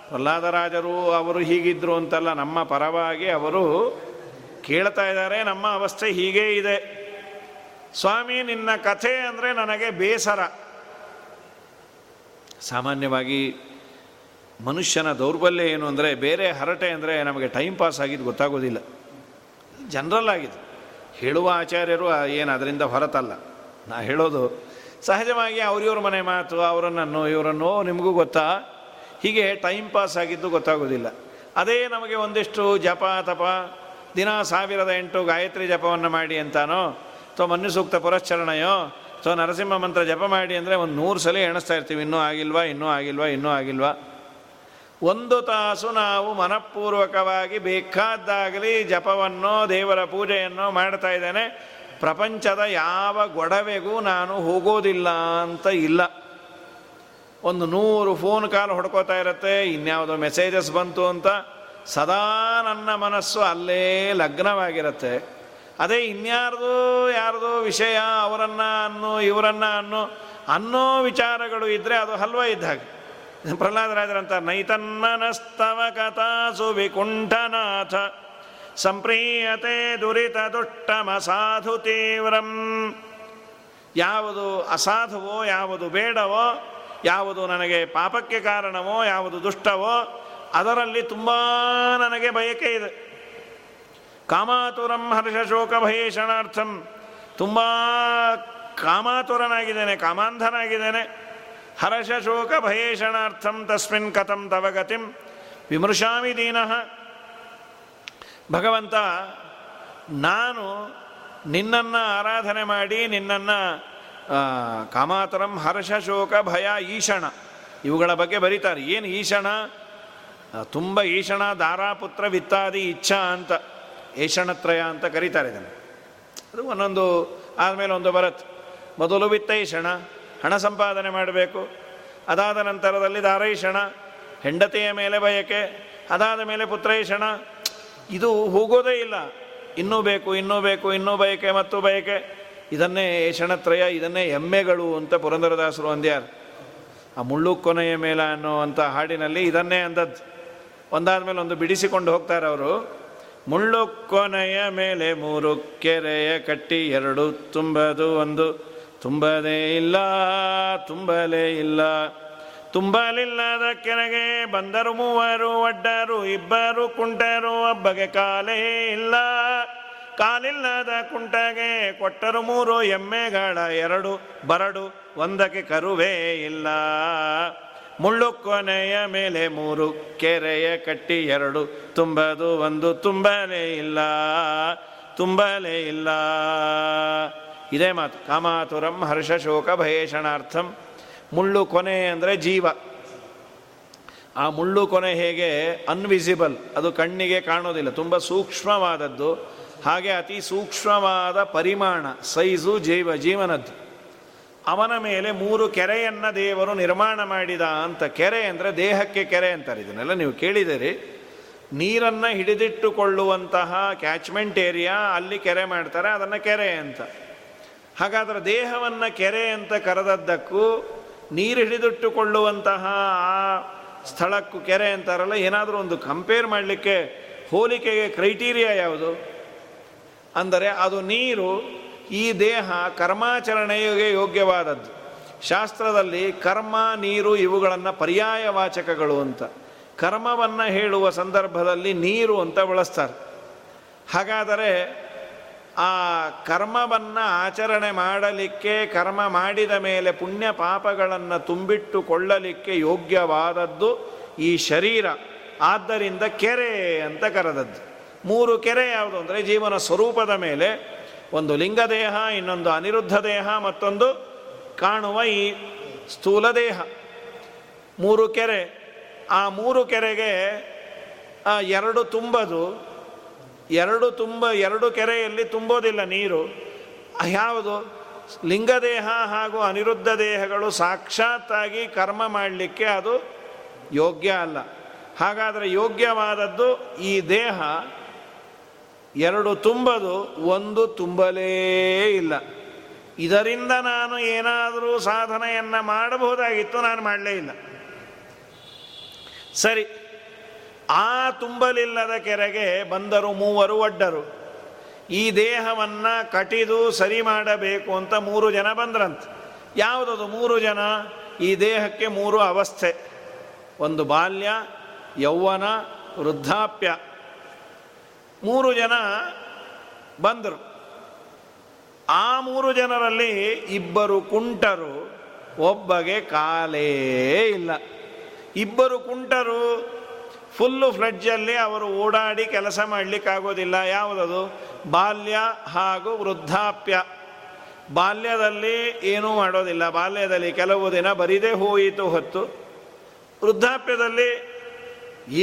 ಪ್ರಹ್ಲಾದರಾಜರು ಅವರು ಹೀಗಿದ್ರು ಅಂತಲ್ಲ, ನಮ್ಮ ಪರವಾಗಿ ಅವರು ಕೇಳ್ತಾ ಇದ್ದಾರೆ, ನಮ್ಮ ಅವಸ್ಥೆ ಹೀಗೇ ಇದೆ ಸ್ವಾಮಿ. ನಿನ್ನ ಕಥೆ ಅಂದರೆ ನನಗೆ ಬೇಸರ. ಸಾಮಾನ್ಯವಾಗಿ ಮನುಷ್ಯನ ದೌರ್ಬಲ್ಯ ಏನು ಅಂದರೆ, ಬೇರೆ ಹರಟೆ ಅಂದರೆ ನಮಗೆ ಟೈಮ್ ಪಾಸ್ ಆಗಿದ್ದು ಗೊತ್ತಾಗೋದಿಲ್ಲ. ಜನರಲ್ ಆಗಿದೆ, ಹೇಳುವ ಆಚಾರ್ಯರು ಏನು ಅದರಿಂದ ಹೊರತಲ್ಲ. ನಾ ಹೇಳೋದು ಸಹಜವಾಗಿ ಅವ್ರಿವ್ರ ಮನೆ ಮಾತು, ಅವರನ್ನೋ ಇವರನ್ನೋ ನಿಮಗೂ ಗೊತ್ತಾ, ಹೀಗೆ ಟೈಮ್ ಪಾಸ್ ಆಗಿದ್ದು ಗೊತ್ತಾಗೋದಿಲ್ಲ. ಅದೇ ನಮಗೆ ಒಂದಿಷ್ಟು ಜಪ ತಪ, ದಿನ 1008 ಗಾಯತ್ರಿ ಜಪವನ್ನು ಮಾಡಿ ಅಂತಾನೋ, ಅಥವಾ ಮನ್ಯುಸೂಕ್ತ ಪುರಶ್ಚರಣೆಯೋ, ಅಥವಾ ನರಸಿಂಹ ಮಂತ್ರ ಜಪ ಮಾಡಿ ಅಂದರೆ 100 ಸಲ ಎಣಿಸ್ತಾ ಇರ್ತೀವಿ, ಇನ್ನೂ ಆಗಿಲ್ವಾ. 1 ತಾಸು ನಾವು ಮನಪೂರ್ವಕವಾಗಿ ಬೇಕಾದ್ದಾಗಲಿ ಜಪವನ್ನೋ ದೇವರ ಪೂಜೆಯನ್ನೋ ಮಾಡ್ತಾ ಇದ್ದೇನೆ, ಪ್ರಪಂಚದ ಯಾವ ಗೊಡವೆಗೂ ನಾನು ಹೋಗೋದಿಲ್ಲ ಅಂತ ಇಲ್ಲ. 100 ಫೋನ್ ಕಾಲ್ ಹೊಡ್ಕೋತಾ ಇರುತ್ತೆ, ಇನ್ಯಾವುದೋ ಮೆಸೇಜಸ್ ಬಂತು ಅಂತ ಸದಾ ನನ್ನ ಮನಸ್ಸು ಅಲ್ಲೇ ಲಗ್ನವಾಗಿರುತ್ತೆ. ಅದೇ ಯಾರ್ದೋ ವಿಷಯ, ಇವರನ್ನು ಅನ್ನೋ ವಿಚಾರಗಳು ಇದ್ದರೆ ಅದು ಹಲ್ವ ಇದ್ದ ಹಾಗೆ. ಪ್ರಹ್ಲಾದರಾಜರಂತ ನೈತನ್ಮನಸ್ತವ ಕಥಾಸು ವಿಕುಂಠನಾಥ ಸಂಪ್ರೀಯತೆ ದುರಿತ ದುಷ್ಟಮ ಸಾಧು ತೀವ್ರಂ. ಯಾವುದು ಅಸಾಧುವೋ, ಯಾವುದು ಬೇಡವೋ, ಯಾವುದು ನನಗೆ ಪಾಪಕ್ಕೆ ಕಾರಣವೋ, ಯಾವುದು ದುಷ್ಟವೋ, ಅದರಲ್ಲಿ ತುಂಬ ನನಗೆ ಬಯಕೆ ಇದೆ. ಕಾಮಾತುರಂ ಹರ್ಷಶೋಕ ಭಯೇಷಣಾರ್ಥಂ, ತುಂಬ ಕಾಮಾತುರನಾಗಿದ್ದೇನೆ, ಕಾಮಾಂಧನಾಗಿದ್ದೇನೆ. ಹರ್ಷಶೋಕ ಭಯೇಷಣಾರ್ಥಂ ತಸ್ಮಿನ್ ಕಥಂ ತವ ಗತಿಂ ವಿಮೃಶಾಮಿ ದೀನಃ. ಭಗವಂತ, ನಾನು ನಿನ್ನನ್ನು ಆರಾಧನೆ ಮಾಡಿ ನಿನ್ನನ್ನು ಕಾಮಾತುರಂ ಹರ್ಷಶೋಕ ಭಯ ಈಶಣ ಇವುಗಳ ಬಗ್ಗೆ ಬರೀತಾರೆ. ಏನು ಈಶಣ? ತುಂಬ ಈಶಣ, ದಾರಾಪುತ್ರ ವಿತ್ತಾದಿ ಇಚ್ಛಾ ಅಂತ ಏಷಣತ್ರಯ ಅಂತ ಕರೀತಾರೆ ಇದನ್ನು. ಅದು ಒಂದೊಂದು ಆದಮೇಲೆ ಒಂದು ಬರತ್. ಮೊದಲು ವಿತ್ತೈಷಣ, ಹಣ ಸಂಪಾದನೆ ಮಾಡಬೇಕು. ಅದಾದ ನಂತರದಲ್ಲಿ ದಾರೈಷಣ, ಹೆಂಡತಿಯ ಮೇಲೆ ಬಯಕೆ. ಅದಾದ ಮೇಲೆ ಪುತ್ರೈಷಣ, ಇದು ಹೋಗೋದೇ ಇಲ್ಲ, ಇನ್ನೂ ಬೇಕು, ಇನ್ನೂ ಬಯಕೆ ಮತ್ತು ಬಯಕೆ. ಇದನ್ನೇ ಏಷಣತ್ರಯ, ಇದನ್ನೇ ಎಮ್ಮೆಗಳು ಅಂತ ಪುರಂದರದಾಸರು ಅಂದ್ಯಾರು. ಆ ಮುಳ್ಳು ಕೊನೆಯ ಮೇಲ ಅನ್ನುವಂಥ ಹಾಡಿನಲ್ಲಿ ಇದನ್ನೇ ಅಂದದ್ದು. ಒಂದಾದ ಮೇಲೆ ಒಂದು ಬಿಡಿಸಿಕೊಂಡು ಹೋಗ್ತಾರೆ ಅವರು. ಮುಳ್ಳು ಕೊನೆಯ ಮೇಲೆ 3 ಕೆರೆಯ ಕಟ್ಟಿ 2 ತುಂಬದು 1 ತುಂಬಲೇ ಇಲ್ಲ ತುಂಬಲಿಲ್ಲದ ಕೆರೆಗೆ ಬಂದರು 3 ಒಡ್ಡರು 2 ಕುಂಟರು ಒಬ್ಬಗೆ ಕಾಲೇ ಇಲ್ಲ. ಕಾಲಿಲ್ಲದ ಕುಂಟಗೆ ಕೊಟ್ಟರು 3 ಎಮ್ಮೆಗಳ 2 ಬರಡು 1ಕ್ಕೆ ಕರುವೇ ಇಲ್ಲ. ಮುಳ್ಳು ಕೊನೆಯ ಮೇಲೆ 3 ಕೆರೆಯ ಕಟ್ಟಿ 2 ತುಂಬದು 1 ತುಂಬಲೇ ಇಲ್ಲ. ಇದೇ ಮಾತು. ಕಾಮಾತುರಂ ಹರ್ಷಶೋಕ ಭಯೇಷಣಾರ್ಥಂ. ಮುಳ್ಳು ಕೊನೆ ಅಂದರೆ ಜೀವ. ಆ ಮುಳ್ಳು ಕೊನೆ ಹೇಗೆ ಅನ್ವಿಸಿಬಲ್, ಅದು ಕಣ್ಣಿಗೆ ಕಾಣೋದಿಲ್ಲ, ತುಂಬ ಸೂಕ್ಷ್ಮವಾದದ್ದು. ಹಾಗೆ ಅತಿ ಸೂಕ್ಷ್ಮವಾದ ಪರಿಮಾಣ, ಸೈಜು ಜೀವನದ್ದು. ಅವನ ಮೇಲೆ 3 ಕೆರೆಯನ್ನು ದೇವರು ನಿರ್ಮಾಣ ಮಾಡಿದ ಅಂತ. ಕೆರೆ ಅಂದರೆ ದೇಹಕ್ಕೆ ಕೆರೆ ಅಂತಾರೆ, ಇದನ್ನೆಲ್ಲ ನೀವು ಕೇಳಿದಿರಿ. ನೀರನ್ನು ಹಿಡಿದಿಟ್ಟುಕೊಳ್ಳುವಂತಹ ಕ್ಯಾಚ್ಮೆಂಟ್ ಏರಿಯಾ, ಅಲ್ಲಿ ಕೆರೆ ಮಾಡ್ತಾರೆ, ಅದನ್ನು ಕೆರೆ ಅಂತ. ಹಾಗಾದರೆ ದೇಹವನ್ನು ಕೆರೆ ಅಂತ ಕರೆದದ್ದಕ್ಕೂ, ನೀರು ಹಿಡಿದಿಟ್ಟುಕೊಳ್ಳುವಂತಹ ಆ ಸ್ಥಳಕ್ಕೂ ಕೆರೆ ಅಂತಾರಲ್ಲ, ಏನಾದರೂ ಒಂದು ಕಂಪೇರ್ ಮಾಡಲಿಕ್ಕೆ, ಹೋಲಿಕೆಗೆ ಕ್ರೈಟೀರಿಯಾ ಯಾವುದು? ಅಂದರೆ ಅದು ನೀರು ಈ ದೇಹ ಕರ್ಮಾಚರಣೆಗೆ ಯೋಗ್ಯವಾದದ್ದು. ಶಾಸ್ತ್ರದಲ್ಲಿ ಕರ್ಮ, ನೀರು ಇವುಗಳನ್ನು ಪರ್ಯಾಯವಾಚಕಗಳು ಅಂತ. ಕರ್ಮವನ್ನು ಹೇಳುವ ಸಂದರ್ಭದಲ್ಲಿ ನೀರು ಅಂತ ಬಳಸ್ತಾರೆ. ಹಾಗಾದರೆ ಆ ಕರ್ಮವನ್ನು ಆಚರಣೆ ಮಾಡಲಿಕ್ಕೆ, ಕರ್ಮ ಮಾಡಿದ ಮೇಲೆ ಪುಣ್ಯ ಪಾಪಗಳನ್ನು ತುಂಬಿಟ್ಟುಕೊಳ್ಳಲಿಕ್ಕೆ ಯೋಗ್ಯವಾದದ್ದು ಈ ಶರೀರ. ಆದ್ದರಿಂದ ಕೆರೆ ಅಂತ ಕರೆದದ್ದು. ಮೂರು ಕೆರೆ ಯಾವುದು ಅಂದರೆ ಜೀವನ ಸ್ವರೂಪದ ಮೇಲೆ ಒಂದು ಲಿಂಗದೇಹ, ಇನ್ನೊಂದು ಅನಿರುದ್ಧ ದೇಹ, ಮತ್ತೊಂದು ಕಾಣುವ ಈ ಸ್ಥೂಲ ದೇಹ. ಮೂರು ಕೆರೆ. ಆ ಮೂರು ಕೆರೆಗೆ ಎರಡು ತುಂಬದು, ಎರಡು ಕೆರೆಯಲ್ಲಿ ತುಂಬೋದಿಲ್ಲ ನೀರು. ಯಾವುದು? ಲಿಂಗದೇಹ ಹಾಗೂ ಅನಿರುದ್ಧ ದೇಹಗಳು ಸಾಕ್ಷಾತ್ತಾಗಿ ಕರ್ಮ ಮಾಡಲಿಕ್ಕೆ ಅದು ಯೋಗ್ಯ ಅಲ್ಲ. ಹಾಗಾದರೆ ಯೋಗ್ಯವಾದದ್ದು ಈ ದೇಹ ಎರಡು ತುಂಬದು, ಒಂದು ತುಂಬಲೇ ಇಲ್ಲ. ಇದರಿಂದ ನಾನು ಏನಾದರೂ ಸಾಧನೆಯನ್ನು ಮಾಡಬಹುದಾಗಿತ್ತು, ನಾನು ಮಾಡಲೇ ಇಲ್ಲ. ಸರಿ, ಆ ತುಂಬಲಿಲ್ಲದ ಕೆರೆಗೆ ಬಂದರು ಮೂವರು ಒಡ್ಡರು. ಈ ದೇಹವನ್ನು ಕಟಿದು ಸರಿ ಮಾಡಬೇಕು ಅಂತ ಮೂರು ಜನ ಬಂದ್ರಂತೆ. ಯಾವುದದು ಮೂರು ಜನ? ಈ ದೇಹಕ್ಕೆ ಮೂರು ಅವಸ್ಥೆ, ಒಂದು ಬಾಲ್ಯ, ಯೌವನ, ವೃದ್ಧಾಪ್ಯ. ಮೂರು ಜನ ಬಂದರು. ಆ ಮೂರು ಜನರಲ್ಲಿ ಇಬ್ಬರು ಕುಂಟರು, ಒಬ್ಬಗೆ ಕಾಲೇ ಇಲ್ಲ. ಇಬ್ಬರು ಕುಂಟರು. ಫುಲ್ಲು ಫ್ಲಡ್ಜಲ್ಲಿ ಅವರು ಓಡಾಡಿ ಕೆಲಸ ಮಾಡಲಿಕ್ಕಾಗೋದಿಲ್ಲ. ಯಾವುದದು? ಬಾಲ್ಯ ಹಾಗೂ ವೃದ್ಧಾಪ್ಯ. ಬಾಲ್ಯದಲ್ಲಿ ಏನೂ ಮಾಡೋದಿಲ್ಲ, ಬಾಲ್ಯದಲ್ಲಿ ಕೆಲವು ದಿನ ಬರಿದೇ ಹೋಯಿತು ಹೊತ್ತು. ವೃದ್ಧಾಪ್ಯದಲ್ಲಿ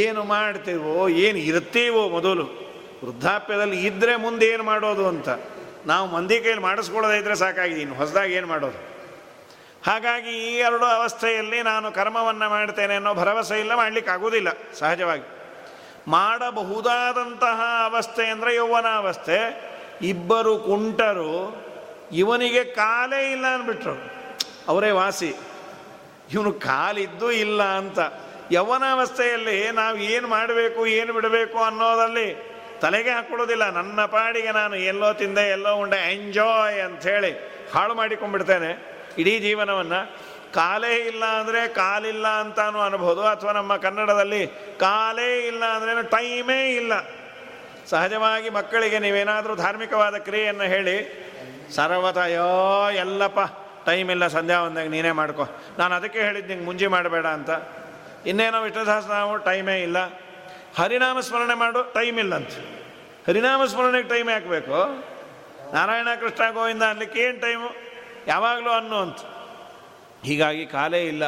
ಏನು ಮಾಡ್ತೀವೋ, ಏನು ಇರ್ತೀವೋ ಮೊದಲು. ವೃದ್ಧಾಪ್ಯದಲ್ಲಿ ಇದ್ದರೆ ಮುಂದೆ ಏನು ಮಾಡೋದು ಅಂತ ನಾವು ಮಂದಿ ಕೈಯಲ್ಲಿ ಮಾಡಿಸ್ಕೊಳ್ಳೋದೇ ಇದ್ದರೆ ಸಾಕಾಗಿದೆ, ಇನ್ನು ಹೊಸದಾಗಿ ಏನು ಮಾಡೋದು. ಹಾಗಾಗಿ ಈ ಎರಡು ಅವಸ್ಥೆಯಲ್ಲಿ ನಾನು ಕರ್ಮವನ್ನು ಮಾಡ್ತೇನೆ ಅನ್ನೋ ಭರವಸೆ ಇಲ್ಲ, ಮಾಡಲಿಕ್ಕಾಗೋದಿಲ್ಲ. ಸಹಜವಾಗಿ ಮಾಡಬಹುದಾದಂತಹ ಅವಸ್ಥೆ ಅಂದರೆ ಯೌವನಾವಸ್ಥೆ. ಇಬ್ಬರು ಕುಂಟರು, ಇವನಿಗೆ ಕಾಲೇ ಇಲ್ಲ ಅಂದ್ಬಿಟ್ರು. ಅವರೇ ವಾಸಿ, ಇವನು ಕಾಲಿದ್ದು ಇಲ್ಲ ಅಂತ. ಯೌವನಾವಸ್ಥೆಯಲ್ಲಿ ನಾವು ಏನು ಮಾಡಬೇಕು ಏನು ಬಿಡಬೇಕು ಅನ್ನೋದಲ್ಲಿ ತಲೆಗೆ ಹಾಕ್ಕೊಳ್ಳೋದಿಲ್ಲ. ನನ್ನ ಪಾಡಿಗೆ ನಾನು ಎಲ್ಲೋ ತಿಂದೆ ಎಲ್ಲೋ ಉಂಡೆ ಎಂಜಾಯ್ ಅಂಥೇಳಿ ಹಾಳು ಮಾಡಿಕೊಂಡ್ಬಿಡ್ತೇನೆ ಇಡೀ ಜೀವನವನ್ನು. ಕಾಲೇ ಇಲ್ಲ ಅಂದರೆ ಕಾಲಿಲ್ಲ ಅಂತಾನು ಅನ್ಬೋದು, ಅಥವಾ ನಮ್ಮ ಕನ್ನಡದಲ್ಲಿ ಕಾಲೇ ಇಲ್ಲ ಅಂದ್ರೇನು ಟೈಮೇ ಇಲ್ಲ. ಸಹಜವಾಗಿ ಮಕ್ಕಳಿಗೆ ನೀವೇನಾದರೂ ಧಾರ್ಮಿಕವಾದ ಕ್ರಿಯೆಯನ್ನು ಹೇಳಿ, ಸರ್ವತಯೋ ಎಲ್ಲಪ್ಪ ಟೈಮ್ ಇಲ್ಲ, ಸಂಧ್ಯಾ ಒಂದಾಗ ನೀನೇ ಮಾಡ್ಕೊ, ನಾನು ಅದಕ್ಕೆ ಹೇಳಿದ್ದು ನಿಂಗೆ ಮುಂಜಿ ಮಾಡಬೇಡ ಅಂತ. ಇನ್ನೇನೋ ವಿಷ್ಣುದಾಸ ನಾವು ಟೈಮೇ ಇಲ್ಲ, ಹರಿನಾಮ ಸ್ಮರಣೆ ಮಾಡು ಟೈಮ್ ಇಲ್ಲ ಅಂತ. ಹರಿನಾಮ ಸ್ಮರಣೆಗೆ ಟೈಮ್ ಹಾಕಬೇಕು, ನಾರಾಯಣ ಕೃಷ್ಣ ಗೋವಿಂದ ಅನ್ಲಿಕ್ಕೆ ಏನು ಟೈಮು, ಯಾವಾಗಲೂ ಅನ್ನೋ ಅಂತ. ಹೀಗಾಗಿ ಕಾಲೇ ಇಲ್ಲ.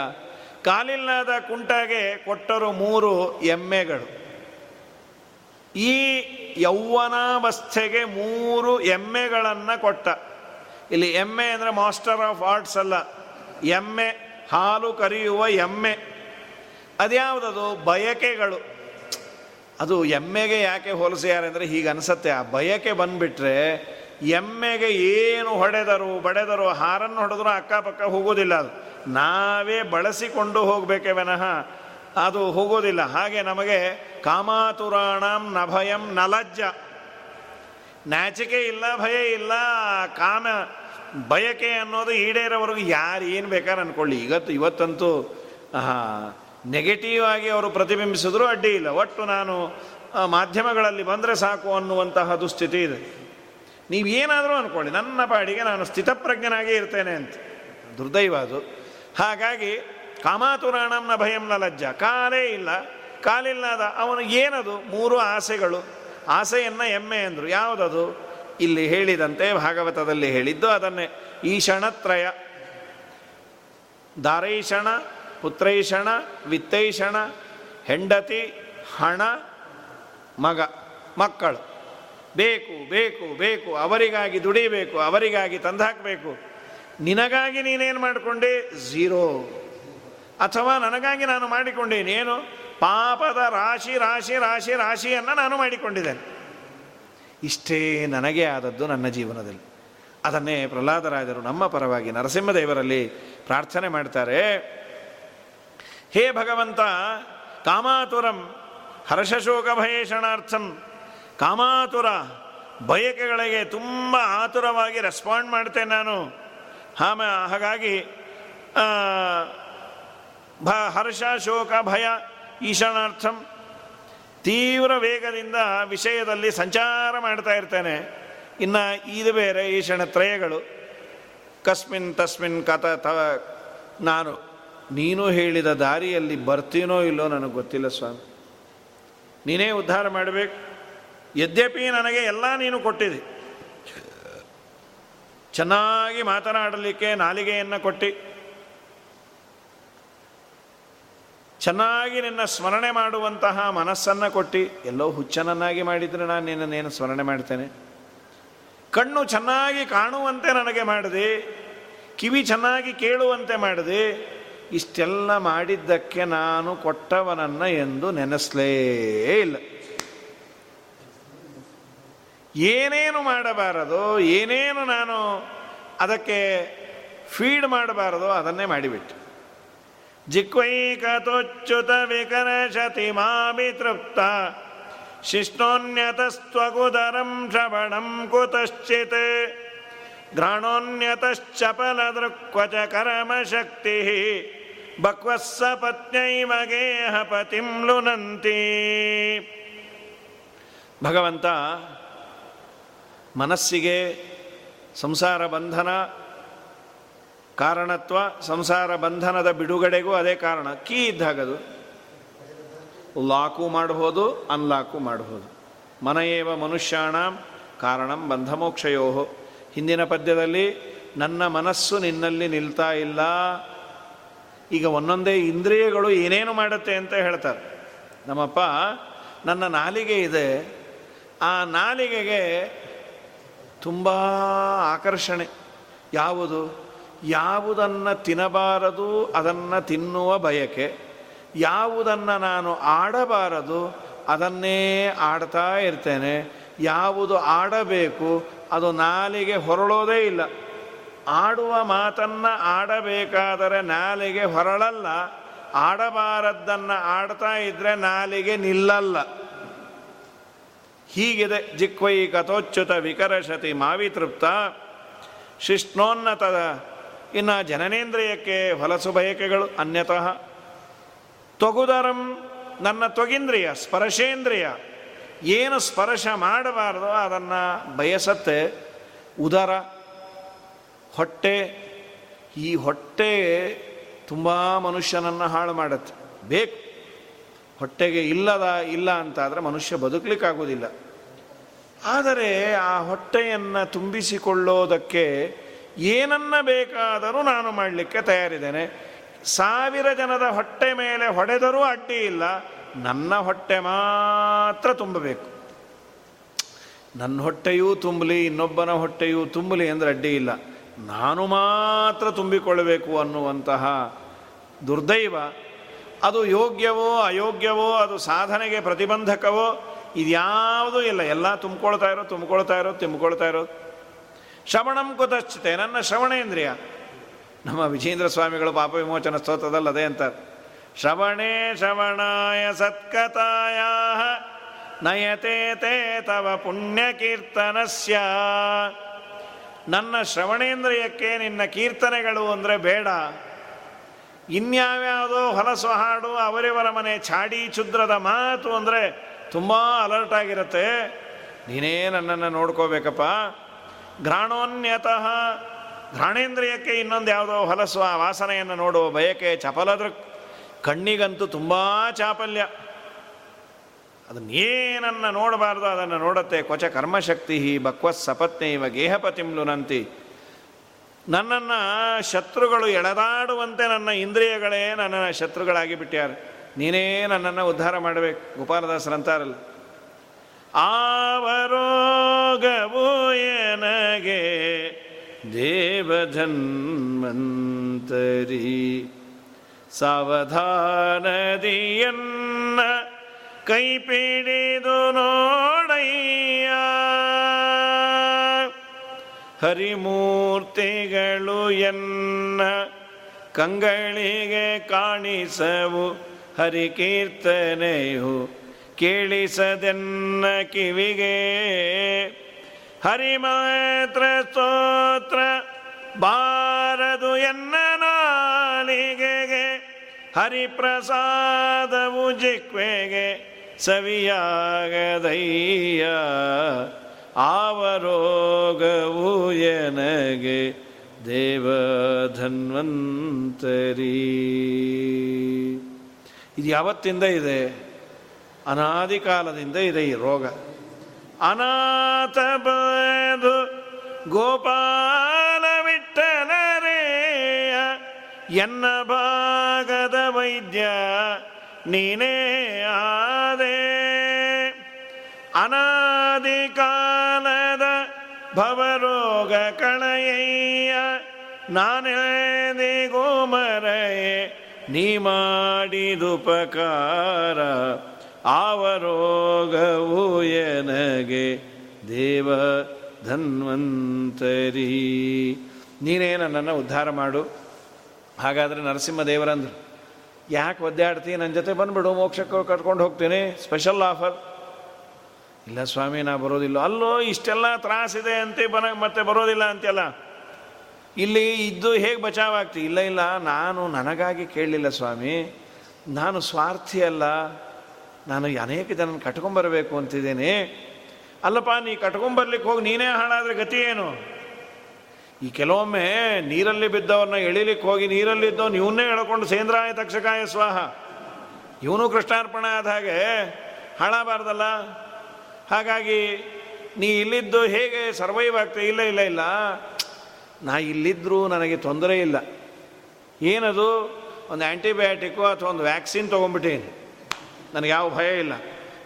ಕಾಲಿಲ್ಲದ ಕುಂಟಾಗೆ ಕೊಟ್ಟರು ಮೂರು ಎಮ್ಮೆಗಳು. ಈ ಯೌವನಾವಸ್ಥೆಗೆ ಮೂರು ಎಮ್ಮೆಗಳನ್ನು ಕೊಟ್ಟ. ಇಲ್ಲಿ ಎಮ್ಮೆ ಅಂದರೆ ಮಾಸ್ಟರ್ ಆಫ್ ಆರ್ಟ್ಸ್ ಅಲ್ಲ, ಎಮ್ಮೆ, ಹಾಲು ಕರೆಯುವ ಎಮ್ಮೆ. ಅದ್ಯಾವುದದು? ಬಯಕೆಗಳು. ಅದು ಎಮ್ಮೆಗೆ ಯಾಕೆ ಹೋಲಿಸ್ಯಾರೆ ಅಂದರೆ ಹೀಗನ್ಸತ್ತೆ, ಆ ಬಯಕೆ ಬಂದುಬಿಟ್ರೆ ಎಮ್ಮೆಗೆ ಏನು ಹೊಡೆದರು ಬಡೆದರು ಹಾರನ್ನು ಹೊಡೆದ್ರು ಅಕ್ಕಪಕ್ಕ ಹೋಗೋದಿಲ್ಲ. ಅದು ನಾವೇ ಬಳಸಿಕೊಂಡು ಹೋಗಬೇಕೇ ವಿನಃ ಅದು ಹೋಗೋದಿಲ್ಲ. ಹಾಗೆ ನಮಗೆ ಕಾಮಾತುರಾಣಂ ನಭಯಂ ನಲಜ್ಜ, ನಾಚಿಕೆ ಇಲ್ಲ, ಭಯ ಇಲ್ಲ. ಕಾಮ ಬಯಕೆ ಅನ್ನೋದು ಈಡೇರೋವರೆಗೂ ಯಾರು ಏನು ಬೇಕಾದ್ರೆ ಅಂದ್ಕೊಳ್ಳಿ. ಇವತ್ತಂತೂ ನೆಗೆಟಿವ್ ಆಗಿ ಅವರು ಪ್ರತಿಬಿಂಬಿಸಿದ್ರು ಅಡ್ಡಿ ಇಲ್ಲ, ಒಟ್ಟು ನಾನು ಮಾಧ್ಯಮಗಳಲ್ಲಿ ಬಂದರೆ ಸಾಕು ಅನ್ನುವಂತಹ ದುಸ್ಥಿತಿ ಇದೆ. ನೀವೇನಾದರೂ ಅಂದ್ಕೊಳ್ಳಿ, ನನ್ನ ಪಾಡಿಗೆ ನಾನು ಸ್ಥಿತಪ್ರಜ್ಞನಾಗೇ ಇರ್ತೇನೆ ಅಂತ, ದುರ್ದೈವ ಅದು. ಹಾಗಾಗಿ ಕಾಮಾತುರಾಣಂನ ಭಯಂನ ಲಜ್ಜ, ಕಾಲೇ ಇಲ್ಲ, ಕಾಲಿಲ್ಲದ ಅವನು ಏನದು? ಮೂರು ಆಸೆಗಳು. ಆಸೆಯನ್ನು ಎಮ್ಮೆ ಅಂದರು. ಯಾವುದದು? ಇಲ್ಲಿ ಹೇಳಿದಂತೆ ಭಾಗವತದಲ್ಲಿ ಹೇಳಿದ್ದು ಅದನ್ನೇ, ಈಶಣತ್ರಯ, ದಾರೈಷಣ, ಪುತ್ರೈಷಣ, ವಿತ್ತೈಷಣ, ಹೆಂಡತಿ, ಹಣ, ಮಗ, ಮಕ್ಕಳು. ಬೇಕು ಬೇಕು ಬೇಕು, ಅವರಿಗಾಗಿ ದುಡಿಬೇಕು, ಅವರಿಗಾಗಿ ತಂದಾಕಬೇಕು. ನಿನಗಾಗಿ ನೀನೇನು ಮಾಡಿಕೊಂಡೆ? ಝೀರೋ. ಅಥವಾ ನನಗಾಗಿ ನಾನು ಮಾಡಿಕೊಂಡೇನು? ಏನು? ಪಾಪದ ರಾಶಿ ರಾಶಿ ರಾಶಿ ರಾಶಿಯನ್ನು ನಾನು ಮಾಡಿಕೊಂಡಿದ್ದೇನೆ. ಇಷ್ಟೇ ನನಗೆ ಆದದ್ದು ನನ್ನ ಜೀವನದಲ್ಲಿ. ಅದನ್ನೇ ಪ್ರಹ್ಲಾದರಾಜರು ನಮ್ಮ ಪರವಾಗಿ ನರಸಿಂಹದೇವರಲ್ಲಿ ಪ್ರಾರ್ಥನೆ ಮಾಡ್ತಾರೆ. ಹೇ ಭಗವಂತ, ಕಾಮಾತುರಂ ಹರ್ಷಶೋಕ ಭಯೇಷಣಾರ್ಥಂ, ಕಾಮಾತುರ ಬಯಕೆಗಳಿಗೆ ತುಂಬ ಆತುರವಾಗಿ ರೆಸ್ಪಾಂಡ್ ಮಾಡ್ತೇನೆ ನಾನು. ಹಾಗಾಗಿ ಹರ್ಷ ಶೋಕ ಭಯ ಈಶಾನಾರ್ಥಂ ತೀವ್ರ ವೇಗದಿಂದ ವಿಷಯದಲ್ಲಿ ಸಂಚಾರ ಮಾಡ್ತಾ ಇರ್ತೇನೆ. ಇನ್ನು ಇದು ಬೇರೆ ಈಶಾನತ್ರಯಗಳು ಕಸ್ಮಿನ್ ತಸ್ಮಿನ್ ಕಥ ತವ. ನಾನು ನೀನು ಹೇಳಿದ ದಾರಿಯಲ್ಲಿ ಬರ್ತೀನೋ ಇಲ್ಲೋ ನನಗೆ ಗೊತ್ತಿಲ್ಲ ಸ್ವಾಮಿ, ನೀನೇ ಉದ್ಧಾರ ಮಾಡಬೇಕು. ಯದ್ಯಪಿ ನನಗೆ ಎಲ್ಲ ನೀನು ಕೊಟ್ಟಿದೆ, ಚೆನ್ನಾಗಿ ಮಾತನಾಡಲಿಕ್ಕೆ ನಾಲಿಗೆಯನ್ನು ಕೊಟ್ಟು, ಚೆನ್ನಾಗಿ ನಿನ್ನ ಸ್ಮರಣೆ ಮಾಡುವಂತಹ ಮನಸ್ಸನ್ನು ಕೊಟ್ಟು, ಎಲ್ಲೋ ಹುಚ್ಚನನ್ನಾಗಿ ಮಾಡಿದರೆ ನಾನು ನಿನ್ನನ್ನೇನು ಸ್ಮರಣೆ ಮಾಡ್ತೇನೆ. ಕಣ್ಣು ಚೆನ್ನಾಗಿ ಕಾಣುವಂತೆ ನನಗೆ ಮಾಡಿದೆ, ಕಿವಿ ಚೆನ್ನಾಗಿ ಕೇಳುವಂತೆ ಮಾಡಿದೆ. ಇಷ್ಟೆಲ್ಲ ಮಾಡಿದ್ದಕ್ಕೆ ನಾನು ಕೊಟ್ಟವನನ್ನು ಎಂದು ನೆನೆಸಲೇ ಇಲ್ಲ. ಏನೇನು ಮಾಡಬಾರದು, ಏನೇನು ನಾನು ಅದಕ್ಕೆ ಫೀಡ್ ಮಾಡಬಾರದು ಅದನ್ನೇ ಮಾಡಿಬಿಟ್ಟು ಜಿಕ್ವೈಕತೋಚ್ಯುತ ವಿಕರಶತಿ ಮಾಮಿ ತೃಪ್ತ ಶಿಷ್ಟೋನ್ಯತಸ್ತ್ವಗುದರಂ ಶ್ರವಣಂ ಕುತಶ್ಚಿತ್ ಘ್ರಾಣೋನ್ಯತಶ್ಚಪಲದೃಕ್ವಚ ಕರ್ಮಶಕ್ತಿ ಬಕ್ವಸ್ಸ ಪತ್ನೈವ ಗೇಹ ಪತಿಂ ಲುನಂತಿ. ಭಗವಂತ ಮನಸ್ಸಿಗೆ ಸಂಸಾರ ಬಂಧನ ಕಾರಣತ್ವ, ಸಂಸಾರ ಬಂಧನದ ಬಿಡುಗಡೆಗೂ ಅದೇ ಕಾರಣ. ಕೀ ಇದ್ದಾಗದು ಲಾಕು ಮಾಡಬಹುದು, ಅನ್ಲಾಕು ಮಾಡಬಹುದು. ಮನಯೇವ ಮನುಷ್ಯಾಣ ಕಾರಣಂ ಬಂಧಮೋಕ್ಷಯೋ. ಹಿಂದಿನ ಪದ್ಯದಲ್ಲಿ ನನ್ನ ಮನಸ್ಸು ನಿನ್ನಲ್ಲಿ ನಿಲ್ತಾ ಇಲ್ಲ, ಈಗ ಒಂದೊಂದೇ ಇಂದ್ರಿಯಗಳು ಏನೇನು ಮಾಡುತ್ತೆ ಅಂತ ಹೇಳ್ತಾರೆ. ನಮ್ಮಪ್ಪ ನನ್ನ ನಾಲಿಗೆ ಇದೆ, ಆ ನಾಲಿಗೆಗೆ ತುಂಬ ಆಕರ್ಷಣೆ. ಯಾವುದನ್ನು ತಿನ್ನಬಾರದು ಅದನ್ನು ತಿನ್ನುವ ಬಯಕೆ, ಯಾವುದನ್ನು ನಾನು ಆಡಬಾರದು ಅದನ್ನೇ ಆಡ್ತಾ ಇರ್ತೇನೆ. ಯಾವುದು ಆಡಬೇಕು ಅದು ನಾಲಿಗೆ ಹೊರಳೋದೇ ಇಲ್ಲ. ಆಡುವ ಮಾತನ್ನು ಆಡಬೇಕಾದರೆ ನಾಲಿಗೆ ಹೊರಳಲ್ಲ, ಆಡಬಾರದ್ದನ್ನು ಆಡ್ತಾ ಇದ್ದರೆ ನಾಲಿಗೆ ನಿಲ್ಲಲ್ಲ. ಹೀಗಿದೆ ಜಿಕ್ವೈ ಕಥೋಚ್ಯುತ ವಿಕರಶತಿ ಮಾವಿ ತೃಪ್ತ ಶಿಷ್ಣೋನ್ನತದ. ಇನ್ನು ಜನನೇಂದ್ರಿಯಕ್ಕೆ ಹೊಲಸು ಬಯಕೆಗಳು ಅನ್ಯತಃ ತೊಗುದರಂ ನನ್ನ ತೊಗಿಂದ್ರಿಯ ಸ್ಪರ್ಶೇಂದ್ರಿಯ ಏನು ಸ್ಪರ್ಶ ಮಾಡಬಾರ್ದೋ ಅದನ್ನು ಬಯಸತ್ತೆ. ಉದರ ಹೊಟ್ಟೆ, ಈ ಹೊಟ್ಟೆ ತುಂಬ ಮನುಷ್ಯನನ್ನು ಹಾಳು ಮಾಡುತ್ತೆ. ಬೇಕು, ಹೊಟ್ಟೆಗೆ ಇಲ್ಲ ಅಂತಾದರೆ ಮನುಷ್ಯ ಬದುಕಲಿಕ್ಕಾಗೋದಿಲ್ಲ. ಆದರೆ ಆ ಹೊಟ್ಟೆಯನ್ನು ತುಂಬಿಸಿಕೊಳ್ಳೋದಕ್ಕೆ ಏನನ್ನ ಬೇಕಾದರೂ ನಾನು ಮಾಡಲಿಕ್ಕೆ ತಯಾರಿದ್ದೇನೆ. 1000 ಜನದ ಹೊಟ್ಟೆ ಮೇಲೆ ಹೊಡೆದರೂ ಅಡ್ಡಿ ಇಲ್ಲ, ನನ್ನ ಹೊಟ್ಟೆ ಮಾತ್ರ ತುಂಬಬೇಕು. ನನ್ನ ಹೊಟ್ಟೆಯೂ ತುಂಬಲಿ ಇನ್ನೊಬ್ಬನ ಹೊಟ್ಟೆಯೂ ತುಂಬಲಿ ಅಂದರೆ ಅಡ್ಡಿ ಇಲ್ಲ, ನಾನು ಮಾತ್ರ ತುಂಬಿಕೊಳ್ಳಬೇಕು ಅನ್ನುವಂತಹ ದುರ್ದೈವ. ಅದು ಯೋಗ್ಯವೋ ಅಯೋಗ್ಯವೋ, ಅದು ಸಾಧನೆಗೆ ಪ್ರತಿಬಂಧಕವೋ, ಇದ್ಯಾವುದೂ ಇಲ್ಲ. ಎಲ್ಲ ತುಂಬಿಕೊಳ್ತಾ ಇರೋದು. ಶ್ರವಣಂ ಕುತಶ್ಚಿತೆ ನನ್ನ ಶ್ರವಣೇಂದ್ರಿಯ. ನಮ್ಮ ವಿಜೇಂದ್ರ ಸ್ವಾಮಿಗಳು ಪಾಪ ವಿಮೋಚನ ಸ್ತೋತ್ರದಲ್ಲಿ ಅದೇ ಅಂತಾರೆ, ಶ್ರವಣೇ ಶ್ರವಣಾಯ ಸತ್ಕತಾಯ ನಯತೆ ತೇ ತವ ಪುಣ್ಯಕೀರ್ತನಸ್ಯ. ನನ್ನ ಶ್ರವಣೇಂದ್ರಿಯಕ್ಕೆ ನಿನ್ನ ಕೀರ್ತನೆಗಳು ಅಂದರೆ ಬೇಡ. ಇನ್ಯಾವ್ಯಾವುದೋ ಹೊಲಸು ಹಾಡು, ಅವರಿವರ ಮನೆ ಚಾಡಿ ಛುದ್ರದ ಮಾತು ಅಂದರೆ ತುಂಬ ಅಲರ್ಟ್ ಆಗಿರುತ್ತೆ. ನೀನೇ ನನ್ನನ್ನು ನೋಡ್ಕೋಬೇಕಪ್ಪ. ಘ್ರಾಣೋನ್ಯತಃ ಘ್ರಾಣೇಂದ್ರಿಯಕ್ಕೆ ಇನ್ನೊಂದು ಯಾವುದೋ ಹೊಲಸು, ಆ ವಾಸನೆಯನ್ನು ನೋಡುವ ಬಯಕೆ. ಚಪಲದೃಕ್ ಕಣ್ಣಿಗಂತೂ ತುಂಬ ಚಾಪಲ್ಯ, ಅದನ್ನೇನನ್ನು ನೋಡಬಾರ್ದು ಅದನ್ನು ನೋಡುತ್ತೆ. ಕ್ವಚ ಕರ್ಮಶಕ್ತಿ ಬಕ್ವಸ್ ಸಪತ್ನೈವ ಗೇಹಪತಿಂ ಲುನಂತಿ. ನನ್ನನ್ನು ಶತ್ರುಗಳು ಎಳೆದಾಡುವಂತೆ ನನ್ನ ಇಂದ್ರಿಯಗಳೇ ನನ್ನನ್ನು ಶತ್ರುಗಳಾಗಿ ಬಿಟ್ಟಾರೆ. ನೀನೇ ನನ್ನನ್ನು ಉದ್ಧಾರ ಮಾಡಬೇಕು. ಗೋಪಾಲದಾಸರಂತಾರಲ್ಲ, ಆವರೋಗವು ನನಗೆ ದೇವಜನ್ಮಂತರಿ ಸಾವಧಾನದಿಯನ್ನ ಕೈಪಿಡಿದು ನೋಡಯ್ಯ. ಹರಿಮೂರ್ತಿಗಳು ಎನ್ನ ಕಂಗಳಿಗೆ ಕಾಣಿಸವು, ಹರಿಕೀರ್ತನೆಯು ಕೇಳಿಸದೆನ್ನ ಕಿವಿಗೆ. ಹರಿಮಾತ್ರ ಸ್ತೋತ್ರ ಬಾರದು ಎನ್ನ ನಾಲಿಗೆಗೆ, ಹರಿಪ್ರಸಾದವು ಜಿಕ್ವೆಗೆ ಸವಿಯಾಗದಯ್ಯ, ಆವರೋಗವು ಎನಗೆ ದೇವಧನ್ವಂತರಿ. ಇದು ಯಾವತ್ತಿಂದ ಇದೆ? ಅನಾದಿ ಕಾಲದಿಂದ ಇದೆ ಈ ರೋಗ. ಅನಾಥ ಬಂಧು ಗೋಪಾಲ ವಿಠಲರೇಯ, ಎನ್ನ ಭಾಗದ ವೈದ್ಯ ನೀನೇ ಆದೆ. ಅನಾದಿ ಕಾಲದ ಭವರೋಗ ಕಳೆಯ, ನಾನೇ ಗೋಮರಯೇ ನೀ ಮಾಡಿದುಪಕಾರ, ಆವರೋಗವು ಎನಗೆ ದೇವ ಧನ್ವಂತರಿ. ನೀನೇ ನನ್ನನ್ನು ಉದ್ಧಾರ ಮಾಡು. ಹಾಗಾದರೆ ನರಸಿಂಹದೇವರಂದರು, ಯಾಕೆ ಒದ್ದಾಡ್ತೀನಿ, ನನ್ನ ಜೊತೆ ಬಂದುಬಿಡು, ಮೋಕ್ಷಕ್ಕೆ ಕಟ್ಕೊಂಡು ಹೋಗ್ತೀನಿ, ಸ್ಪೆಷಲ್ ಆಫರ್. ಇಲ್ಲ ಸ್ವಾಮಿ, ನಾ ಬರೋದಿಲ್ಲ. ಅಲ್ಲೋ ಇಷ್ಟೆಲ್ಲ ತ್ರಾಸಿದೆ ಅಂತೆ, ಮತ್ತೆ ಬರೋದಿಲ್ಲ ಅಂತೆಲ್ಲ, ಇಲ್ಲಿ ಇದ್ದು ಹೇಗೆ ಬಚಾವಾಗ್ತಿ? ಇಲ್ಲ ಇಲ್ಲ, ನಾನು ನನಗಾಗಿ ಕೇಳಲಿಲ್ಲ ಸ್ವಾಮಿ, ನಾನು ಸ್ವಾರ್ಥಿ ಅಲ್ಲ, ನಾನು ಅನೇಕ ಜನನ ಕಟ್ಕೊಂಬರಬೇಕು ಅಂತಿದ್ದೇನೆ. ಅಲ್ಲಪ್ಪ, ನೀ ಕಟ್ಕೊಂಬರ್ಲಿಕ್ಕೆ ಹೋಗಿ ನೀನೇ ಹಾಳಾದರೆ ಗತಿ ಏನು? ಈ ಕೆಲವೊಮ್ಮೆ ನೀರಲ್ಲಿ ಬಿದ್ದವ್ರನ್ನ ಎಳಿಲಿಕ್ಕೆ ಹೋಗಿ ನೀರಲ್ಲಿದ್ದವನು ಇವನ್ನೇ ಎಳ್ಕೊಂಡು ಸೇಂದ್ರಾಯ ತಕ್ಷಕಾಯ ಸ್ವಾಹ, ಇವನು ಕೃಷ್ಣಾರ್ಪಣ ಆದ ಹಾಗೆ ಹಾಳಾಗಬಾರ್ದಲ್ಲ. ಹಾಗಾಗಿ ನೀ ಇಲ್ಲಿದ್ದು ಹೇಗೆ ಸರ್ವೈವ್ ಆಗ್ತದೆ? ಇಲ್ಲ ಇಲ್ಲ ಇಲ್ಲ, ನಾ ಇಲ್ಲಿದ್ದರೂ ನನಗೆ ತೊಂದರೆ ಇಲ್ಲ. ಏನದು? ಒಂದು ಆ್ಯಂಟಿಬಯಾಟಿಕ್ಕು ಅಥವಾ ಒಂದು ವ್ಯಾಕ್ಸಿನ್ ತೊಗೊಂಡ್ಬಿಟ್ಟೇನು, ನನಗೆ ಯಾವ ಭಯ ಇಲ್ಲ.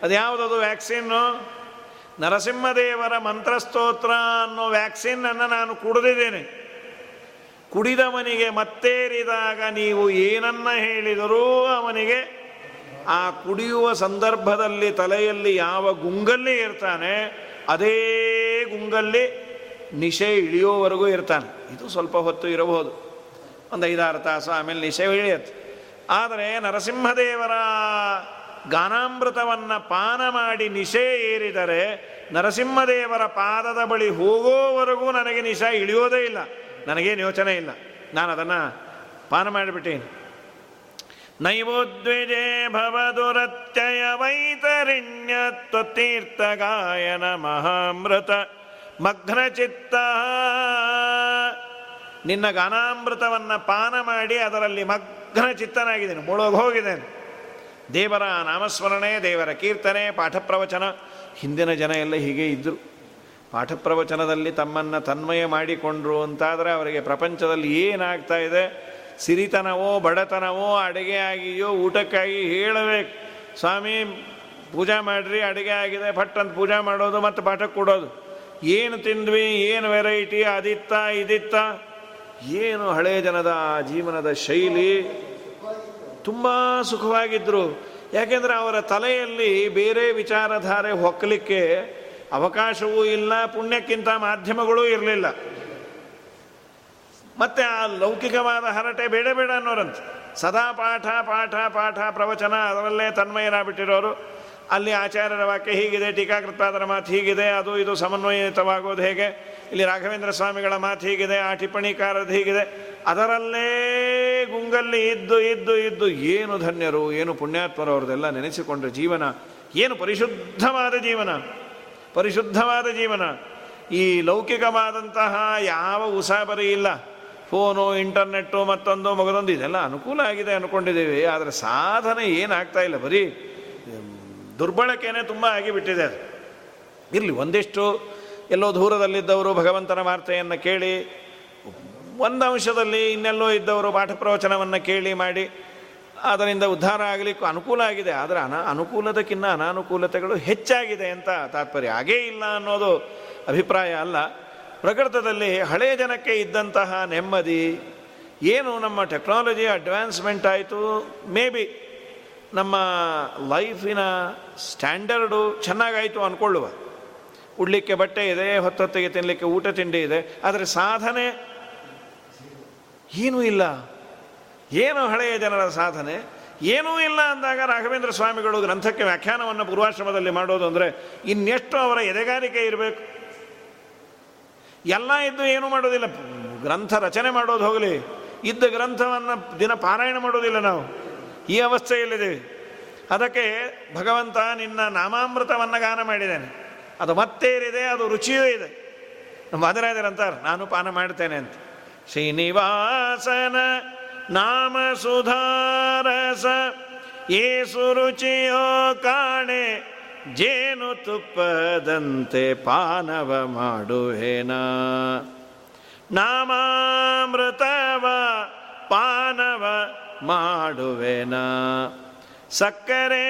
ಅದು ಯಾವುದದು ವ್ಯಾಕ್ಸಿನ್ನು? ನರಸಿಂಹದೇವರ ಮಂತ್ರಸ್ತೋತ್ರ ಅನ್ನೋ ವ್ಯಾಕ್ಸಿನನ್ನು ನಾನು ಕುಡಿದಿದ್ದೇನೆ. ಕುಡಿದವನಿಗೆ ಮತ್ತೇರಿದಾಗ ನೀವು ಏನನ್ನು ಹೇಳಿದರೂ ಅವನಿಗೆ ಆ ಕುಡಿಯುವ ಸಂದರ್ಭದಲ್ಲಿ ತಲೆಯಲ್ಲಿ ಯಾವ ಗುಂಗಲ್ಲಿ ಇರ್ತಾನೆ ಅದೇ ಗುಂಗಲ್ಲಿ ನಿಶೆ ಇಳಿಯೋವರೆಗೂ ಇರ್ತಾನೆ. ಇದು ಸ್ವಲ್ಪ ಹೊತ್ತು ಇರಬಹುದು, ಒಂದು 5-6 ತಾಸು, ಆಮೇಲೆ ನಿಶೆ ಇಳಿಯತ್ತೆ. ಆದರೆ ನರಸಿಂಹದೇವರ ಗಾನಾಮೃತವನ್ನು ಪಾನ ಮಾಡಿ ನಿಶೆ ಏರಿದರೆ ನರಸಿಂಹದೇವರ ಪಾದದ ಬಳಿ ಹೋಗೋವರೆಗೂ ನನಗೆ ನಿಶೆ ಇಳಿಯೋದೇ ಇಲ್ಲ, ನನಗೇನು ಯೋಚನೆ ಇಲ್ಲ, ನಾನು ಅದನ್ನು ಪಾನ ಮಾಡಿಬಿಟ್ಟೇನೆ. ನೈವೋದ್ವಿಜೇ ಭವದುರತ್ಯಯ ವೈತರಿಣ್ಯ ತ್ವತೀರ್ಥ ಗಾಯನ ಮಹಾಮೃತ ಮಗ್ನಚಿತ್ತ. ನಿನ್ನ ಗಾನಾಮೃತವನ್ನು ಪಾನ ಮಾಡಿ ಅದರಲ್ಲಿ ಮಗ್ನ ಚಿತ್ತನಾಗಿದ್ದೇನೆ, ಮುಳುಗಿ ಹೋಗಿದ್ದೇನೆ. ದೇವರ ನಾಮಸ್ಮರಣೆ, ದೇವರ ಕೀರ್ತನೆ, ಪಾಠಪ್ರವಚನ. ಹಿಂದಿನ ಜನ ಎಲ್ಲ ಹೀಗೆ ಇದ್ದರು. ಪಾಠಪ್ರವಚನದಲ್ಲಿ ತಮ್ಮನ್ನು ತನ್ಮಯ ಮಾಡಿಕೊಂಡ್ರು ಅಂತಾದರೆ ಅವರಿಗೆ ಪ್ರಪಂಚದಲ್ಲಿ ಏನಾಗ್ತಾ ಇದೆ, ಸಿರಿತನವೋ ಬಡತನವೋ ಅಡುಗೆ ಆಗಿಯೋ ಊಟಕ್ಕಾಗಿ ಹೇಳಬೇಕು. ಸ್ವಾಮಿ ಪೂಜೆ ಮಾಡಿರಿ, ಅಡುಗೆ ಆಗಿದೆ, ಫಟ್ ಅಂತ ಪೂಜೆ ಮಾಡೋದು, ಮತ್ತು ಪಾಠಕ್ಕೆ ಕೊಡೋದು. ಏನು ತಿಂದ್ವಿ, ಏನು ವೆರೈಟಿ, ಅದಿತ್ತ ಇದಿತ್ತ, ಏನು ಹಳೆಯ ಜನದ ಜೀವನದ ಶೈಲಿ. ತುಂಬ ಸುಖವಾಗಿದ್ದರು, ಯಾಕೆಂದರೆ ಅವರ ತಲೆಯಲ್ಲಿ ಬೇರೆ ವಿಚಾರಧಾರೆ ಹೊಕ್ಕಲಿಕ್ಕೆ ಅವಕಾಶವೂ ಇಲ್ಲ, ಪುಣ್ಯಕ್ಕಿಂತ ಮಾಧ್ಯಮಗಳೂ ಇರಲಿಲ್ಲ. ಮತ್ತು ಆ ಲೌಕಿಕವಾದ ಹರಟೆ ಬೇಡ ಬೇಡ ಅನ್ನೋರಂತೆ. ಸದಾ ಪಾಠ ಪಾಠ ಪಾಠ ಪ್ರವಚನ, ಅದರಲ್ಲೇ ತನ್ಮಯನಾಗ್ಬಿಟ್ಟಿರೋರು. ಅಲ್ಲಿ ಆಚಾರ್ಯರ ವಾಕ್ಯ ಹೀಗಿದೆ, ಟೀಕಾಕೃತ್ಪಾದರ ಮಾತು ಹೀಗಿದೆ, ಅದು ಇದು ಸಮನ್ವಯಿತವಾಗೋದು ಹೇಗೆ, ಇಲ್ಲಿ ರಾಘವೇಂದ್ರ ಸ್ವಾಮಿಗಳ ಮಾತು ಹೀಗಿದೆ, ಆ ಟಿಪ್ಪಣಿಕಾರದ್ದು ಹೀಗಿದೆ, ಅದರಲ್ಲೇ ಗುಂಗಲ್ಲಿ ಇದ್ದು ಇದ್ದು ಇದ್ದು ಏನು ಧನ್ಯರು, ಏನು ಪುಣ್ಯಾತ್ಮರು. ಅವ್ರದ್ದೆಲ್ಲ ನೆನೆಸಿಕೊಂಡ್ರೆ ಜೀವನ ಏನು ಪರಿಶುದ್ಧವಾದ ಜೀವನ, ಪರಿಶುದ್ಧವಾದ ಜೀವನ. ಈ ಲೌಕಿಕವಾದಂತಹ ಯಾವ ಉಸಾಬರಿ ಇಲ್ಲ. ಫೋನು, ಇಂಟರ್ನೆಟ್ಟು, ಮತ್ತೊಂದು ಮಗದೊಂದು, ಇದೆಲ್ಲ ಅನುಕೂಲ ಆಗಿದೆ ಅಂದ್ಕೊಂಡಿದ್ದೀವಿ. ಆದರೆ ಸಾಧನೆ ಏನಾಗ್ತಾ ಇಲ್ಲ, ಬರೀ ದುರ್ಬಳಕೆನೇ ತುಂಬ ಆಗಿಬಿಟ್ಟಿದೆ. ಅದು ಇರಲಿ, ಒಂದಿಷ್ಟು ಎಲ್ಲೋ ದೂರದಲ್ಲಿದ್ದವರು ಭಗವಂತನ ವಾರ್ತೆಯನ್ನು ಕೇಳಿ, ಒಂದು ಅಂಶದಲ್ಲಿ ಇನ್ನೆಲ್ಲೋ ಇದ್ದವರು ಪಾಠ ಪ್ರವಚನವನ್ನು ಕೇಳಿ ಮಾಡಿ ಅದರಿಂದ ಉದ್ಧಾರ ಆಗಲಿಕ್ಕೂ ಅನುಕೂಲ ಆಗಿದೆ. ಆದರೆ ಅನುಕೂಲದಕ್ಕಿಂತ ಅನಾನುಕೂಲತೆಗಳು ಹೆಚ್ಚಾಗಿದೆ ಅಂತ ತಾತ್ಪರ್ಯ. ಹಾಗೇ ಇಲ್ಲ ಅನ್ನೋದು ಅಭಿಪ್ರಾಯ ಅಲ್ಲ. ಪ್ರಕೃತದಲ್ಲಿ ಹಳೆಯ ಜನಕ್ಕೆ ಇದ್ದಂತಹ ನೆಮ್ಮದಿ ಏನು, ನಮ್ಮ ಟೆಕ್ನಾಲಜಿ ಅಡ್ವಾನ್ಸ್ಮೆಂಟ್ ಆಯಿತು, ಮೇ ಬಿ ನಮ್ಮ ಲೈಫಿನ ಸ್ಟ್ಯಾಂಡರ್ಡು ಚೆನ್ನಾಗಾಯಿತು ಅಂದ್ಕೊಳ್ಳುವ. ಉಡ್ಲಿಕ್ಕೆ ಬಟ್ಟೆ ಇದೆ, ಹೊತ್ತೊತ್ತಿಗೆ ತಿನ್ನಲಿಕ್ಕೆ ಊಟ ತಿಂಡಿ ಇದೆ, ಆದರೆ ಸಾಧನೆ ಏನೂ ಇಲ್ಲ. ಏನು ಹಳೆಯ ಜನರ ಸಾಧನೆ? ಏನೂ ಇಲ್ಲ ಅಂದಾಗ ರಾಘವೇಂದ್ರ ಸ್ವಾಮಿಗಳು ಗ್ರಂಥಕ್ಕೆ ವ್ಯಾಖ್ಯಾನವನ್ನು ಪೂರ್ವಾಶ್ರಮದಲ್ಲಿ ಮಾಡೋದು ಅಂದರೆ ಇನ್ನೆಷ್ಟು ಅವರ ಎದೆಗಾರಿಕೆ ಇರಬೇಕು. ಎಲ್ಲ ಇದ್ದು ಏನೂ ಮಾಡೋದಿಲ್ಲ. ಗ್ರಂಥ ರಚನೆ ಮಾಡೋದು ಹೋಗಲಿ, ಇದ್ದ ಗ್ರಂಥವನ್ನು ದಿನ ಪಾರಾಯಣ ಮಾಡೋದಿಲ್ಲ ನಾವು. ಈ ಅವಸ್ಥೆಯಲ್ಲಿದ್ದೀವಿ. ಅದಕ್ಕೆ ಭಗವಂತ ನಿನ್ನ ನಾಮಾಮೃತವನ್ನು ಗಾನ ಮಾಡಿದ್ದಾನೆ. ಅದು ಮತ್ತೇರಿದೆ, ಅದು ರುಚಿಯೂ ಇದೆ. ನಮ್ಮ ಮಧುರಾಜರಂತಾರೆ ನಾನು ಪಾನ ಮಾಡ್ತೇನೆ ಅಂತ. ಶ್ರೀನಿವಾಸನ ನಾಮ ಸುಧಾರಸ ಏಸು ರುಚಿಯೋ ಕಾಣೆ ಜೇನು ತುಪ್ಪದಂತೆ ಪಾನವ ಮಾಡುವೆನ. ನಾಮಾಮೃತವ ಪಾನವ ಮಾಡುವೆನ. ಸಕ್ಕರೆ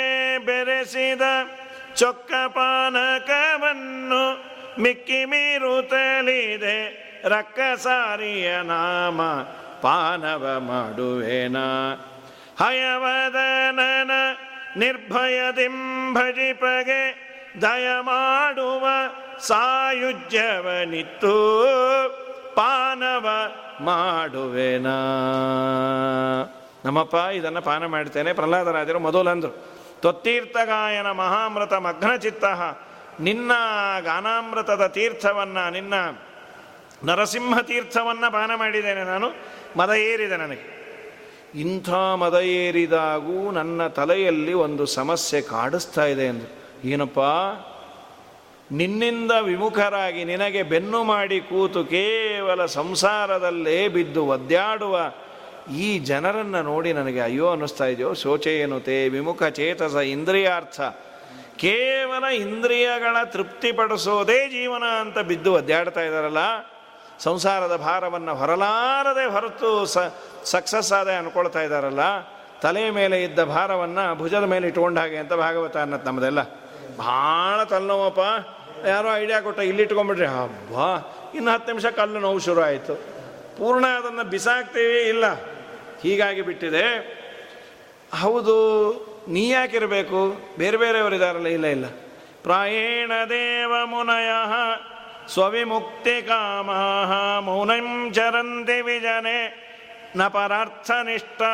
ಬೆರೆಸಿದ ಚೊಕ್ಕ ಪಾನಕವನ್ನು ಮಿಕ್ಕಿ ಮೀರುತ್ತಲಿದೆ ರಕ್ಕಸಾರಿಯ ನಾಮ ಪಾನವ ಮಾಡುವೆನ. ಹಯವದನನ ನಿರ್ಭಯದಿಂಭಜಿಪಗೆ ದಯ ಮಾಡುವ ಸಾಯುಜ್ಯವನಿತ್ತು ಪಾನವ ಮಾಡುವೆನ. ನಮ್ಮಪ್ಪ ಇದನ್ನು ಪಾನ ಮಾಡ್ತೇನೆ. ಪ್ರಹ್ಲಾದರಾಜರು ಮೊದಲಂದರು ತ್ವತ್ತೀರ್ಥಗಾಯನ ಮಹಾಮೃತ ಮಗ್ನ ಚಿತ್ತ. ನಿನ್ನ ಗಾನಾಮೃತದ ತೀರ್ಥವನ್ನು, ನಿನ್ನ ನರಸಿಂಹ ತೀರ್ಥವನ್ನು ಪಾನ ಮಾಡಿದ್ದೇನೆ ನಾನು. ಮದ ಏರಿದೆ ನನಗೆ. ಇಂಥ ಮದ ಏರಿದಾಗೂ ನನ್ನ ತಲೆಯಲ್ಲಿ ಒಂದು ಸಮಸ್ಯೆ ಕಾಡಿಸ್ತಾ ಇದೆ ಅಂದರು. ಏನಪ್ಪ? ನಿನ್ನಿಂದ ವಿಮುಖರಾಗಿ ನಿನಗೆ ಬೆನ್ನು ಮಾಡಿ ಕೂತು ಕೇವಲ ಸಂಸಾರದಲ್ಲೇ ಬಿದ್ದು ಒದ್ದಾಡುವ ಈ ಜನರನ್ನು ನೋಡಿ ನನಗೆ ಅಯ್ಯೋ ಅನ್ನಿಸ್ತಾ ಇದೆಯೋ. ಶೋಚೇನುತೆ ವಿಮುಖ ಚೇತಸ ಇಂದ್ರಿಯಾರ್ಥ. ಕೇವಲ ಇಂದ್ರಿಯಗಳ ತೃಪ್ತಿಪಡಿಸೋದೇ ಜೀವನ ಅಂತ ಬಿದ್ದು ಒದ್ದಾಡ್ತಾ ಇದ್ದಾರಲ್ಲ, ಸಂಸಾರದ ಭಾರವನ್ನು ಹೊರಲಾರದೆ ಹೊರತು ಸಕ್ಸಸ್ ಆದೇ ಅಂದ್ಕೊಳ್ತಾ ಇದ್ದಾರಲ್ಲ. ತಲೆ ಮೇಲೆ ಇದ್ದ ಭಾರವನ್ನು ಭುಜದ ಮೇಲೆ ಇಟ್ಕೊಂಡ ಹಾಗೆ ಅಂತ ಭಾಗವತ ಅನ್ನೋದು. ನಮ್ಮದೆಲ್ಲ ಭಾಳ ತಲೆನೋವಪ್ಪ. ಯಾರೋ ಐಡಿಯಾ ಕೊಟ್ಟ ಇಲ್ಲಿ ಇಟ್ಕೊಂಡ್ಬಿಟ್ರಿ, ಹಬ್ಬಾ ಇನ್ನು 10 ನಿಮಿಷ ಕಲ್ಲು ನೋವು ಶುರು ಆಯಿತು. ಪೂರ್ಣ ಅದನ್ನು ಬಿಸಾಕ್ತೀವಿ, ಇಲ್ಲ ಹೀಗಾಗಿ ಬಿಟ್ಟಿದೆ. ಹೌದು, ನೀ ಯಾಕಿರಬೇಕು, ಬೇರೆ ಬೇರೆಯವರಿದ್ದಾರಲ್ಲ. ಇಲ್ಲ ಇಲ್ಲ, ಪ್ರಾಯೇಣ ದೇವ ಮುನಯ ಸ್ವವಿಮುಕ್ತಿ ಕಾಮ ಮೌನಂ ಚರಂತಿ ವಿಜನೆ ನ ಪರಾರ್ಥನಿಷ್ಠಾ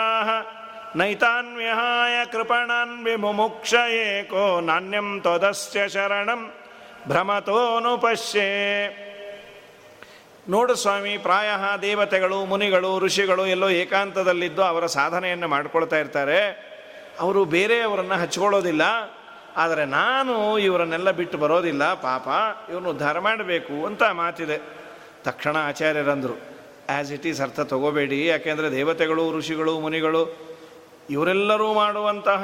ನೈತಾನ್ ವಿಹಾಯ ಕೃಪಣಾನ್ ವಿಮುಮುಕ್ಷ ಏಕೋ ನಾಣ್ಯಂ ತ್ವದಸ್ಯ ಶರಣಂ ಭ್ರಮತೋನು ಪಶ್ಯೆ. ನೋಡು ಸ್ವಾಮಿ, ಪ್ರಾಯ ದೇವತೆಗಳು, ಮುನಿಗಳು, ಋಷಿಗಳು ಎಲ್ಲೋ ಏಕಾಂತದಲ್ಲಿದ್ದು ಅವರ ಸಾಧನೆಯನ್ನು ಮಾಡಿಕೊಳ್ತಾ ಇರ್ತಾರೆ. ಅವರು ಬೇರೆಯವರನ್ನು ಹಚ್ಕೊಳ್ಳೋದಿಲ್ಲ. ಆದರೆ ನಾನು ಇವರನ್ನೆಲ್ಲ ಬಿಟ್ಟು ಬರೋದಿಲ್ಲ, ಪಾಪ ಇವನು ಉದ್ಧಾರ ಮಾಡಬೇಕು ಅಂತ ಮಾತಿದೆ. ತಕ್ಷಣ ಆಚಾರ್ಯರಂದರು, ಆ್ಯಸ್ ಇಟ್ ಈಸ್ ಅರ್ಥ ತಗೋಬೇಡಿ. ಯಾಕೆಂದರೆ ದೇವತೆಗಳು, ಋಷಿಗಳು, ಮುನಿಗಳು ಇವರೆಲ್ಲರೂ ಮಾಡುವಂತಹ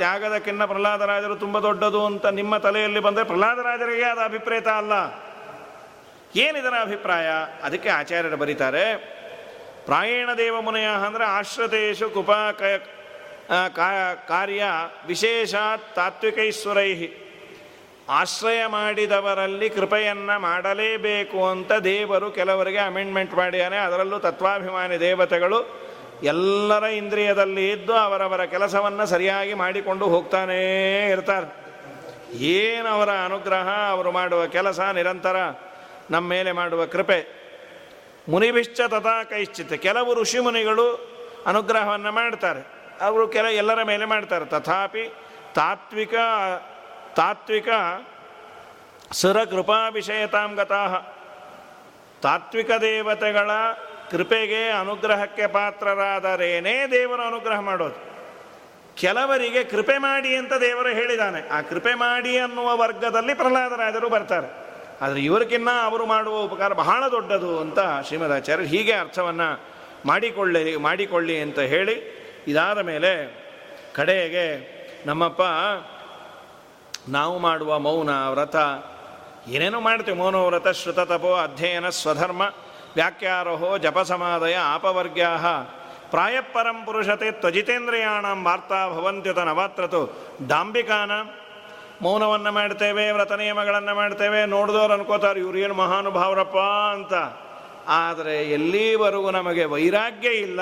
ತ್ಯಾಗದಕ್ಕಿನ್ನ ಪ್ರಹ್ಲಾದರಾಜರು ತುಂಬ ದೊಡ್ಡದು ಅಂತ ನಿಮ್ಮ ತಲೆಯಲ್ಲಿ ಬಂದರೆ ಪ್ರಹ್ಲಾದರಾಜರಿಗೆ ಅದು ಅಭಿಪ್ರೇತ ಅಲ್ಲ. ಏನಿದರ ಅಭಿಪ್ರಾಯ? ಅದಕ್ಕೆ ಆಚಾರ್ಯರು ಬರೀತಾರೆ, ಪ್ರಾಯೇಣ ದೇವ ಮುನೆಯ ಅಂದರೆ ಆಶ್ರತೇಶು ಕುಪಾ ಕಾರ್ಯ ವಿಶೇಷಾತ್ ತಾತ್ವಿಕೈಶ್ವರೈ. ಆಶ್ರಯ ಮಾಡಿದವರಲ್ಲಿ ಕೃಪೆಯನ್ನು ಮಾಡಲೇಬೇಕು ಅಂತ ದೇವರು ಕೆಲವರಿಗೆ ಅಮೆಂಡ್ಮೆಂಟ್ ಮಾಡಿಯಾನೆ. ಅದರಲ್ಲೂ ತತ್ವಾಭಿಮಾನಿ ದೇವತೆಗಳು ಎಲ್ಲರ ಇಂದ್ರಿಯದಲ್ಲಿ ಇದ್ದು ಅವರವರ ಕೆಲಸವನ್ನು ಸರಿಯಾಗಿ ಮಾಡಿಕೊಂಡು ಹೋಗ್ತಾನೇ ಇರ್ತಾರೆ. ಏನವರ ಅನುಗ್ರಹ, ಅವರು ಮಾಡುವ ಕೆಲಸ ನಿರಂತರ ನಮ್ಮ ಮೇಲೆ ಮಾಡುವ ಕೃಪೆ. ಮುನಿಭಿಶ್ಚ ತಥಾ ಕೈಶ್ಚಿತ್. ಕೆಲವು ಋಷಿಮುನಿಗಳು ಅನುಗ್ರಹವನ್ನು ಮಾಡ್ತಾರೆ, ಅವರು ಎಲ್ಲರ ಮೇಲೆ ಮಾಡ್ತಾರೆ. ತಥಾಪಿ ತಾತ್ವಿಕ ಸುರಕೃಪಾ ವಿಷಯತಾಂಗತಃ. ತಾತ್ವಿಕ ದೇವತೆಗಳ ಕೃಪೆಗೆ ಅನುಗ್ರಹಕ್ಕೆ ಪಾತ್ರರಾದರೇನೇ ದೇವರು ಅನುಗ್ರಹ ಮಾಡೋದು. ಕೆಲವರಿಗೆ ಕೃಪೆ ಮಾಡಿ ಅಂತ ದೇವರು ಹೇಳಿದ್ದಾನೆ. ಆ ಕೃಪೆ ಮಾಡಿ ಅನ್ನುವ ವರ್ಗದಲ್ಲಿ ಪ್ರಹ್ಲಾದರಾಜರು ಬರ್ತಾರೆ. ಆದರೆ ಇವರಿಗಿನ್ನ ಅವರು ಮಾಡುವ ಉಪಕಾರ ಬಹಳ ದೊಡ್ಡದು ಅಂತ ಶ್ರೀಮದಾಚಾರ್ಯರು ಹೀಗೆ ಅರ್ಥವನ್ನು ಮಾಡಿಕೊಳ್ಳಿ ಅಂತ ಹೇಳಿ, ಇದಾದ ಮೇಲೆ ಕಡೆಗೆ ನಮ್ಮಪ್ಪ ನಾವು ಮಾಡುವ ಮೌನ ವ್ರತ ಏನೇನೋ ಮಾಡ್ತೀವಿ. ಮೌನವ್ರತ ಶ್ರುತತಪೋ ಅಧ್ಯಯನ ಸ್ವಧರ್ಮ ವ್ಯಾಖ್ಯಾರೋಹೋ ಜಪ ಸಮಾದಯ ಆಪವರ್ಗ್ಯಾ ಪ್ರಾಯ ಪರಂ ಪುರುಷತೆ ತ್ವಜಿತೇಂದ್ರಿಯಾಣಾಂ ವಾರ್ತಾ ಭವಂತ್ಯುತ ನವಾತ್ರತು ಡಾಂಬಿಕಾನಾಂ. ಮೌನವನ್ನು ಮಾಡ್ತೇವೆ, ವ್ರತ ನಿಯಮಗಳನ್ನು ಮಾಡ್ತೇವೆ. ನೋಡಿದವ್ರು ಅನ್ಕೋತಾರೆ ಇವ್ರು ಏನು ಮಹಾನುಭಾವರಪ್ಪ ಅಂತ. ಆದರೆ ಎಲ್ಲಿವರೆಗೂ ನಮಗೆ ವೈರಾಗ್ಯ ಇಲ್ಲ,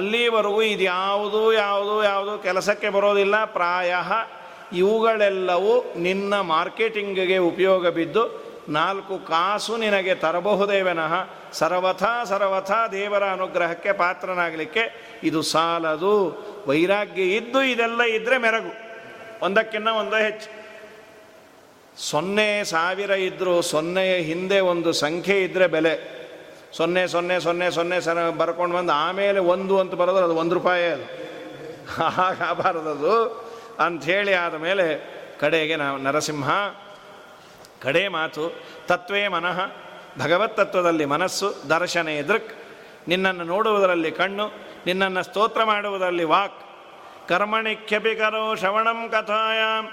ಅಲ್ಲಿವರೆಗೂ ಇದು ಯಾವುದೂ ಕೆಲಸಕ್ಕೆ ಬರೋದಿಲ್ಲ. ಪ್ರಾಯ ಇವುಗಳೆಲ್ಲವೂ ನಿನ್ನ ಮಾರ್ಕೆಟಿಂಗಿಗೆ ಉಪಯೋಗ ಬಿದ್ದು 4 ಕಾಸು ನಿನಗೆ ತರಬಹುದೇ ವಿನಃ ಸರ್ವಥಾ ದೇವರ ಅನುಗ್ರಹಕ್ಕೆ ಪಾತ್ರನಾಗಲಿಕ್ಕೆ ಇದು ಸಾಲದು. ವೈರಾಗ್ಯ ಇದ್ದು ಇದೆಲ್ಲ ಇದ್ದರೆ ಮೆರಗು, ಒಂದಕ್ಕಿನ್ನ ಒಂದೇ ಹೆಚ್ಚು. ಸೊನ್ನೆ ಸಾವಿರ ಇದ್ದರೂ ಸೊನ್ನೆಯ ಹಿಂದೆ ಒಂದು ಸಂಖ್ಯೆ ಇದ್ದರೆ ಬೆಲೆ. ಸೊನ್ನೆ ಸೊನ್ನೆ ಸೊನ್ನೆ ಸೊನ್ನೆ ಸೊನ್ನೆ ಬರ್ಕೊಂಡು ಬಂದು ಆಮೇಲೆ ಒಂದು ಅಂತ ಬರೋದ್ರೆ ಅದು ಒಂದು ರೂಪಾಯೇ, ಅದು ಹಾಗಾಗಬಾರದದು ಅಂಥೇಳಿ ಆದಮೇಲೆ ಕಡೆಗೆ ನಾವು ನರಸಿಂಹ ಕಡೆ ಮಾತು ತತ್ವೇ ಮನಃ, ಭಗವತ್ ತತ್ವದಲ್ಲಿ ಮನಸ್ಸು, ದರ್ಶನೇ ದೃಕ್, ನಿನ್ನನ್ನು ನೋಡುವುದರಲ್ಲಿ ಕಣ್ಣು, ನಿನ್ನನ್ನು ಸ್ತೋತ್ರ ಮಾಡುವುದರಲ್ಲಿ ವಾಕ್, ಕರ್ಮಣಿ ಖ್ಯಪಿ ಕರೋ ಶ್ರವಣಂ ಕಥಾಯಾಂ,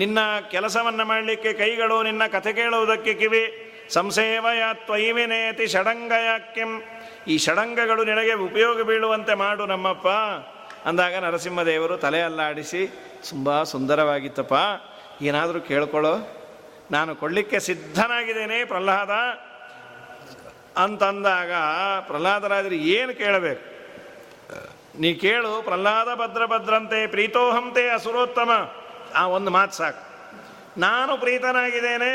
ನಿನ್ನ ಕೆಲಸವನ್ನು ಮಾಡಲಿಕ್ಕೆ ಕೈಗಳು, ನಿನ್ನ ಕಥೆ ಕೇಳುವುದಕ್ಕೆ ಕಿವಿ, ಸಂಸೇವಯ ತ್ವಯಿವಿನೇತಿ ಷಡಂಗಯ ಕಿಂ, ಈ ಷಡಂಗಗಳು ನಿನಗೆ ಉಪಯೋಗ ಬೀಳುವಂತೆ ಮಾಡು ನಮ್ಮಪ್ಪ ಅಂದಾಗ ನರಸಿಂಹದೇವರು ತಲೆ ಅಲ್ಲಾಡಿಸಿ ತುಂಬ ಸುಂದರವಾಗಿತ್ತಪ್ಪ, ಏನಾದರೂ ಕೇಳ್ಕೊಳ್ಳೋ, ನಾನು ಕೊಡಲಿಕ್ಕೆ ಸಿದ್ಧನಾಗಿದ್ದೇನೆ ಪ್ರಹ್ಲಾದ ಅಂತಂದಾಗ ಪ್ರಹ್ಲಾದರಾದರೆ ಏನು ಕೇಳಬೇಕು ನೀ ಕೇಳು, ಪ್ರಹ್ಲಾದ ಭದ್ರಭದ್ರಂತೆ ಪ್ರೀತೋಹಂತೆ ಅಸುರೋತ್ತಮ, ಆ ಒಂದು ಮಾತು ಸಾಕು, ನಾನು ಪ್ರೀತನಾಗಿದ್ದೇನೆ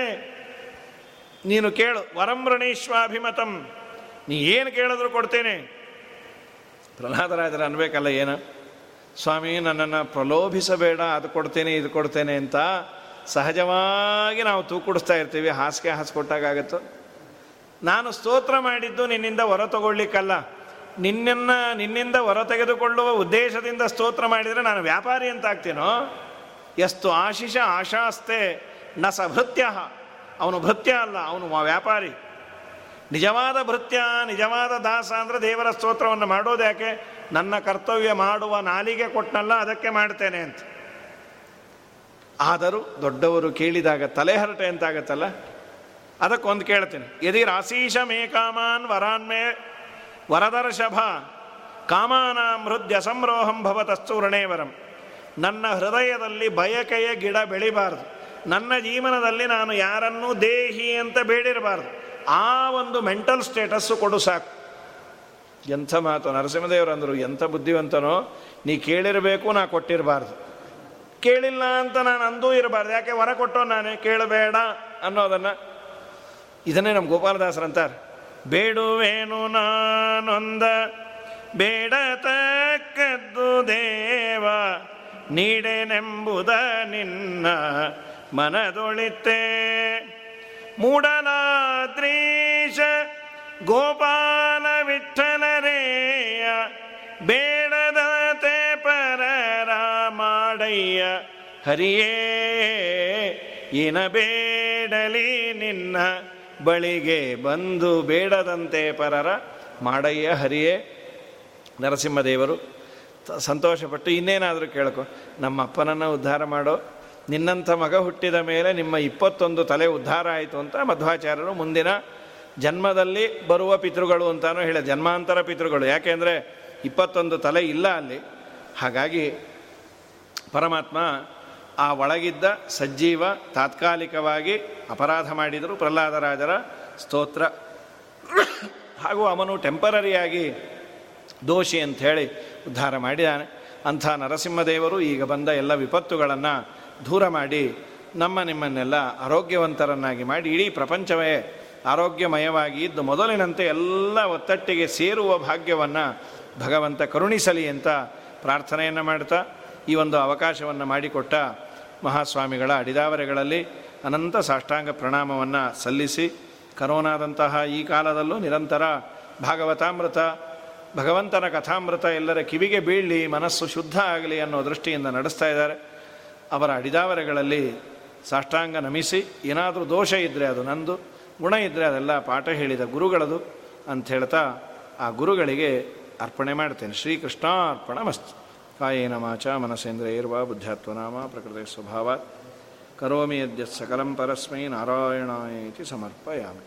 ನೀನು ಕೇಳು, ವರಂವೃಣೀಶ್ವಾಭಿಮತಂ, ನೀ ಏನು ಕೇಳಿದ್ರು ಕೊಡ್ತೇನೆ. ಪ್ರಹ್ಲಾದರಾಜರು ಅನ್ಬೇಕಲ್ಲ, ಏನು ಸ್ವಾಮಿ ನನ್ನನ್ನು ಪ್ರಲೋಭಿಸಬೇಡ, ಅದು ಕೊಡ್ತೇನೆ ಇದು ಕೊಡ್ತೇನೆ ಅಂತ ಸಹಜವಾಗಿ ನಾವು ತೂಕುಡಿಸ್ತಾ ಇರ್ತೀವಿ, ಹಾಸಿಗೆ ಹಾಸ್ಕೊಟ್ಟಾಗತ್ತೋ. ನಾನು ಸ್ತೋತ್ರ ಮಾಡಿದ್ದು ನಿನ್ನಿಂದ ಹೊರ ತಗೊಳ್ಲಿಕ್ಕಲ್ಲ, ನಿನ್ನಿಂದ ಹೊರ ತೆಗೆದುಕೊಳ್ಳುವ ಉದ್ದೇಶದಿಂದ ಸ್ತೋತ್ರ ಮಾಡಿದರೆ ನಾನು ವ್ಯಾಪಾರಿ ಅಂತ ಆಗ್ತೀನೋ. ಎಷ್ಟು ಆಶಿಷ ಆಶಾಸ್ತೆ ನ ಸ ಭೃತ್ಯ, ಅವನು ಭೃತ್ಯ ಅಲ್ಲ, ಅವನು ವ್ಯಾಪಾರಿ. ನಿಜವಾದ ಭೃತ್ಯ ನಿಜವಾದ ದಾಸ ಅಂದರೆ ದೇವರ ಸ್ತೋತ್ರವನ್ನು ಮಾಡೋದು ಯಾಕೆ, ನನ್ನ ಕರ್ತವ್ಯ ಮಾಡುವ ನಾಲಿಗೆ ಕೊಟ್ಟನಲ್ಲ ಅದಕ್ಕೆ ಮಾಡ್ತೇನೆ ಅಂತ. ಆದರೂ ದೊಡ್ಡವರು ಕೇಳಿದಾಗ ತಲೆಹರಟೆ ಅಂತಾಗತ್ತಲ್ಲ, ಅದಕ್ಕೊಂದು ಕೇಳ್ತೀನಿ. ಯದಿ ರಾಶೀಶ ಮೇ ಕಾಮಾನ್ ವರಾನ್ಮೇ ವರದರ್ಷಭ ಕಾಮಾನಾಂ ಹೃದಯ ಸಂರೋಹಂ ಭವತಸ್ತು ಋಣೇವರಂ, ನನ್ನ ಹೃದಯದಲ್ಲಿ ಬಯಕೆಯ ಗಿಡ ಬೆಳಿಬಾರ್ದು, ನನ್ನ ಜೀವನದಲ್ಲಿ ನಾನು ಯಾರನ್ನೂ ದೇಹಿ ಅಂತ ಬೇಡಿರಬಾರ್ದು, ಆ ಒಂದು ಮೆಂಟಲ್ ಸ್ಟೇಟಸ್ಸು ಕೊಡು ಸಾಕು. ಎಂಥ ಮಾತು ನರಸಿಂಹದೇವರಂದರು, ಎಂಥ ಬುದ್ಧಿವಂತನೋ, ನೀ ಕೇಳಿರಬೇಕು ನಾ ಕೊಟ್ಟಿರಬಾರ್ದು, ಕೇಳಿಲ್ಲ ಅಂತ ನಾನು ಅಂದೂ ಇರಬಾರ್ದು, ಯಾಕೆ ವರ ಕೊಟ್ಟೋ ನಾನೇ, ಕೇಳಬೇಡ ಅನ್ನೋದನ್ನು. ಇದನ್ನೇ ನಮ್ಮ ಗೋಪಾಲದಾಸರಂತಾರೆ, ಬೇಡುವೇನು ನಾನೊಂದ ಬೇಡತಕ್ಕದ್ದು ದೇವ, ನೀಡೆನೆಂಬುದ ನಿನ್ನ ಮನದೊಳಿತೆ, ಮೂಡಲಾದ್ರೀಶ ಗೋಪಾಲ ವಿಠಲರೇಯ, ಬೇಡದತೆ ಪರರ ಮಾಡಯ್ಯ ಹರಿಯೇ, ಏನ ಬೇಡಲಿ ನಿನ್ನ ಬಳಿಗೆ ಬಂದು ಬೇಡದಂತೆ ಪರರ ಮಾಡಯ್ಯ ಹರಿಯೇ. ನರಸಿಂಹದೇವರು ಸಂತೋಷಪಟ್ಟು ಇನ್ನೇನಾದರೂ ಕೇಳ್ಕೊ, ನಮ್ಮಪ್ಪನನ್ನು ಉದ್ಧಾರ ಮಾಡೋ, ನಿನ್ನಂಥ ಮಗ ಹುಟ್ಟಿದ ಮೇಲೆ ನಿಮ್ಮ 21 ತಲೆ ಉದ್ಧಾರ ಆಯಿತು ಅಂತ ಮಧ್ವಾಚಾರ್ಯರು ಮುಂದಿನ ಜನ್ಮದಲ್ಲಿ ಬರುವ ಪಿತೃಗಳು ಅಂತಾನು ಹೇಳ, ಜನ್ಮಾಂತರ ಪಿತೃಗಳು, ಯಾಕೆಂದರೆ 21 ತಲೆ ಇಲ್ಲ ಅಲ್ಲಿ. ಹಾಗಾಗಿ ಪರಮಾತ್ಮ ಆ ಒಳಗಿದ್ದ ಸಜ್ಜೀವ ತಾತ್ಕಾಲಿಕವಾಗಿ ಅಪರಾಧ ಮಾಡಿದರು, ಪ್ರಹ್ಲಾದರಾಜರ ಸ್ತೋತ್ರ ಹಾಗೂ ಅವನು ಟೆಂಪರರಿಯಾಗಿ ದೋಷಿ ಅಂಥೇಳಿ ಉದ್ಧಾರ ಮಾಡಿದ್ದಾನೆ. ಅಂಥ ನರಸಿಂಹದೇವರು ಈಗ ಬಂದ ಎಲ್ಲ ವಿಪತ್ತುಗಳನ್ನು ದೂರ ಮಾಡಿ ನಿಮ್ಮನ್ನೆಲ್ಲ ಆರೋಗ್ಯವಂತರನ್ನಾಗಿ ಮಾಡಿ ಇಡೀ ಪ್ರಪಂಚವೇ ಆರೋಗ್ಯಮಯವಾಗಿ ಇದ್ದು ಮೊದಲಿನಂತೆ ಎಲ್ಲ ಒತ್ತಟ್ಟಿಗೆ ಸೇರುವ ಭಾಗ್ಯವನ್ನು ಭಗವಂತ ಕರುಣಿಸಲಿ ಅಂತ ಪ್ರಾರ್ಥನೆಯನ್ನು ಮಾಡ್ತಾ ಈ ಒಂದು ಅವಕಾಶವನ್ನು ಮಾಡಿಕೊಟ್ಟ ಮಹಾಸ್ವಾಮಿಗಳ ಅಡಿದಾವರೆಗಳಲ್ಲಿ ಅನಂತ ಸಾಷ್ಟಾಂಗ ಪ್ರಣಾಮವನ್ನು ಸಲ್ಲಿಸಿ, ಕರೋನಾದಂತಹ ಈ ಕಾಲದಲ್ಲೂ ನಿರಂತರ ಭಾಗವತಾಮೃತ ಭಗವಂತನ ಕಥಾಮೃತ ಎಲ್ಲರ ಕಿವಿಗೆ ಬೀಳಲಿ, ಮನಸ್ಸು ಶುದ್ಧ ಆಗಲಿ ಅನ್ನೋ ದೃಷ್ಟಿಯಿಂದ ನಡೆಸ್ತಾ ಇದ್ದಾರೆ. ಅವರ ಅಡಿದಾವರೆಗಳಲ್ಲಿ ಸಾಷ್ಟಾಂಗ ನಮಿಸಿ, ಏನಾದರೂ ದೋಷ ಇದ್ದರೆ ಅದು ನಂದು, ಗುಣ ಇದ್ದರೆ ಅದೆಲ್ಲ ಪಾಠ ಹೇಳಿದ ಗುರುಗಳದು ಅಂತ ಹೇಳ್ತಾ ಆ ಗುರುಗಳಿಗೆ ಅರ್ಪಣೆ ಮಾಡ್ತೇನೆ. ಶ್ರೀಕೃಷ್ಣಾರ್ಪಣ ಮಸ್ತು. ಕಾಯೇನ ಮಾಚ ಮನಸೇಂದ್ರೈರ್ವಾ ಬುದ್ಧ್ಯಾತ್ಮನಾಮ ಪ್ರಕೃತಿ ಸ್ವಭಾವ ಕರೋಮಿ ಯದ್ಯತ್ ಸಕಲಂ ಪರಸ್ಮೈ ನಾರಾಯಣಾಯ ಇತಿ ಸಮರ್ಪಯಾಮಿ.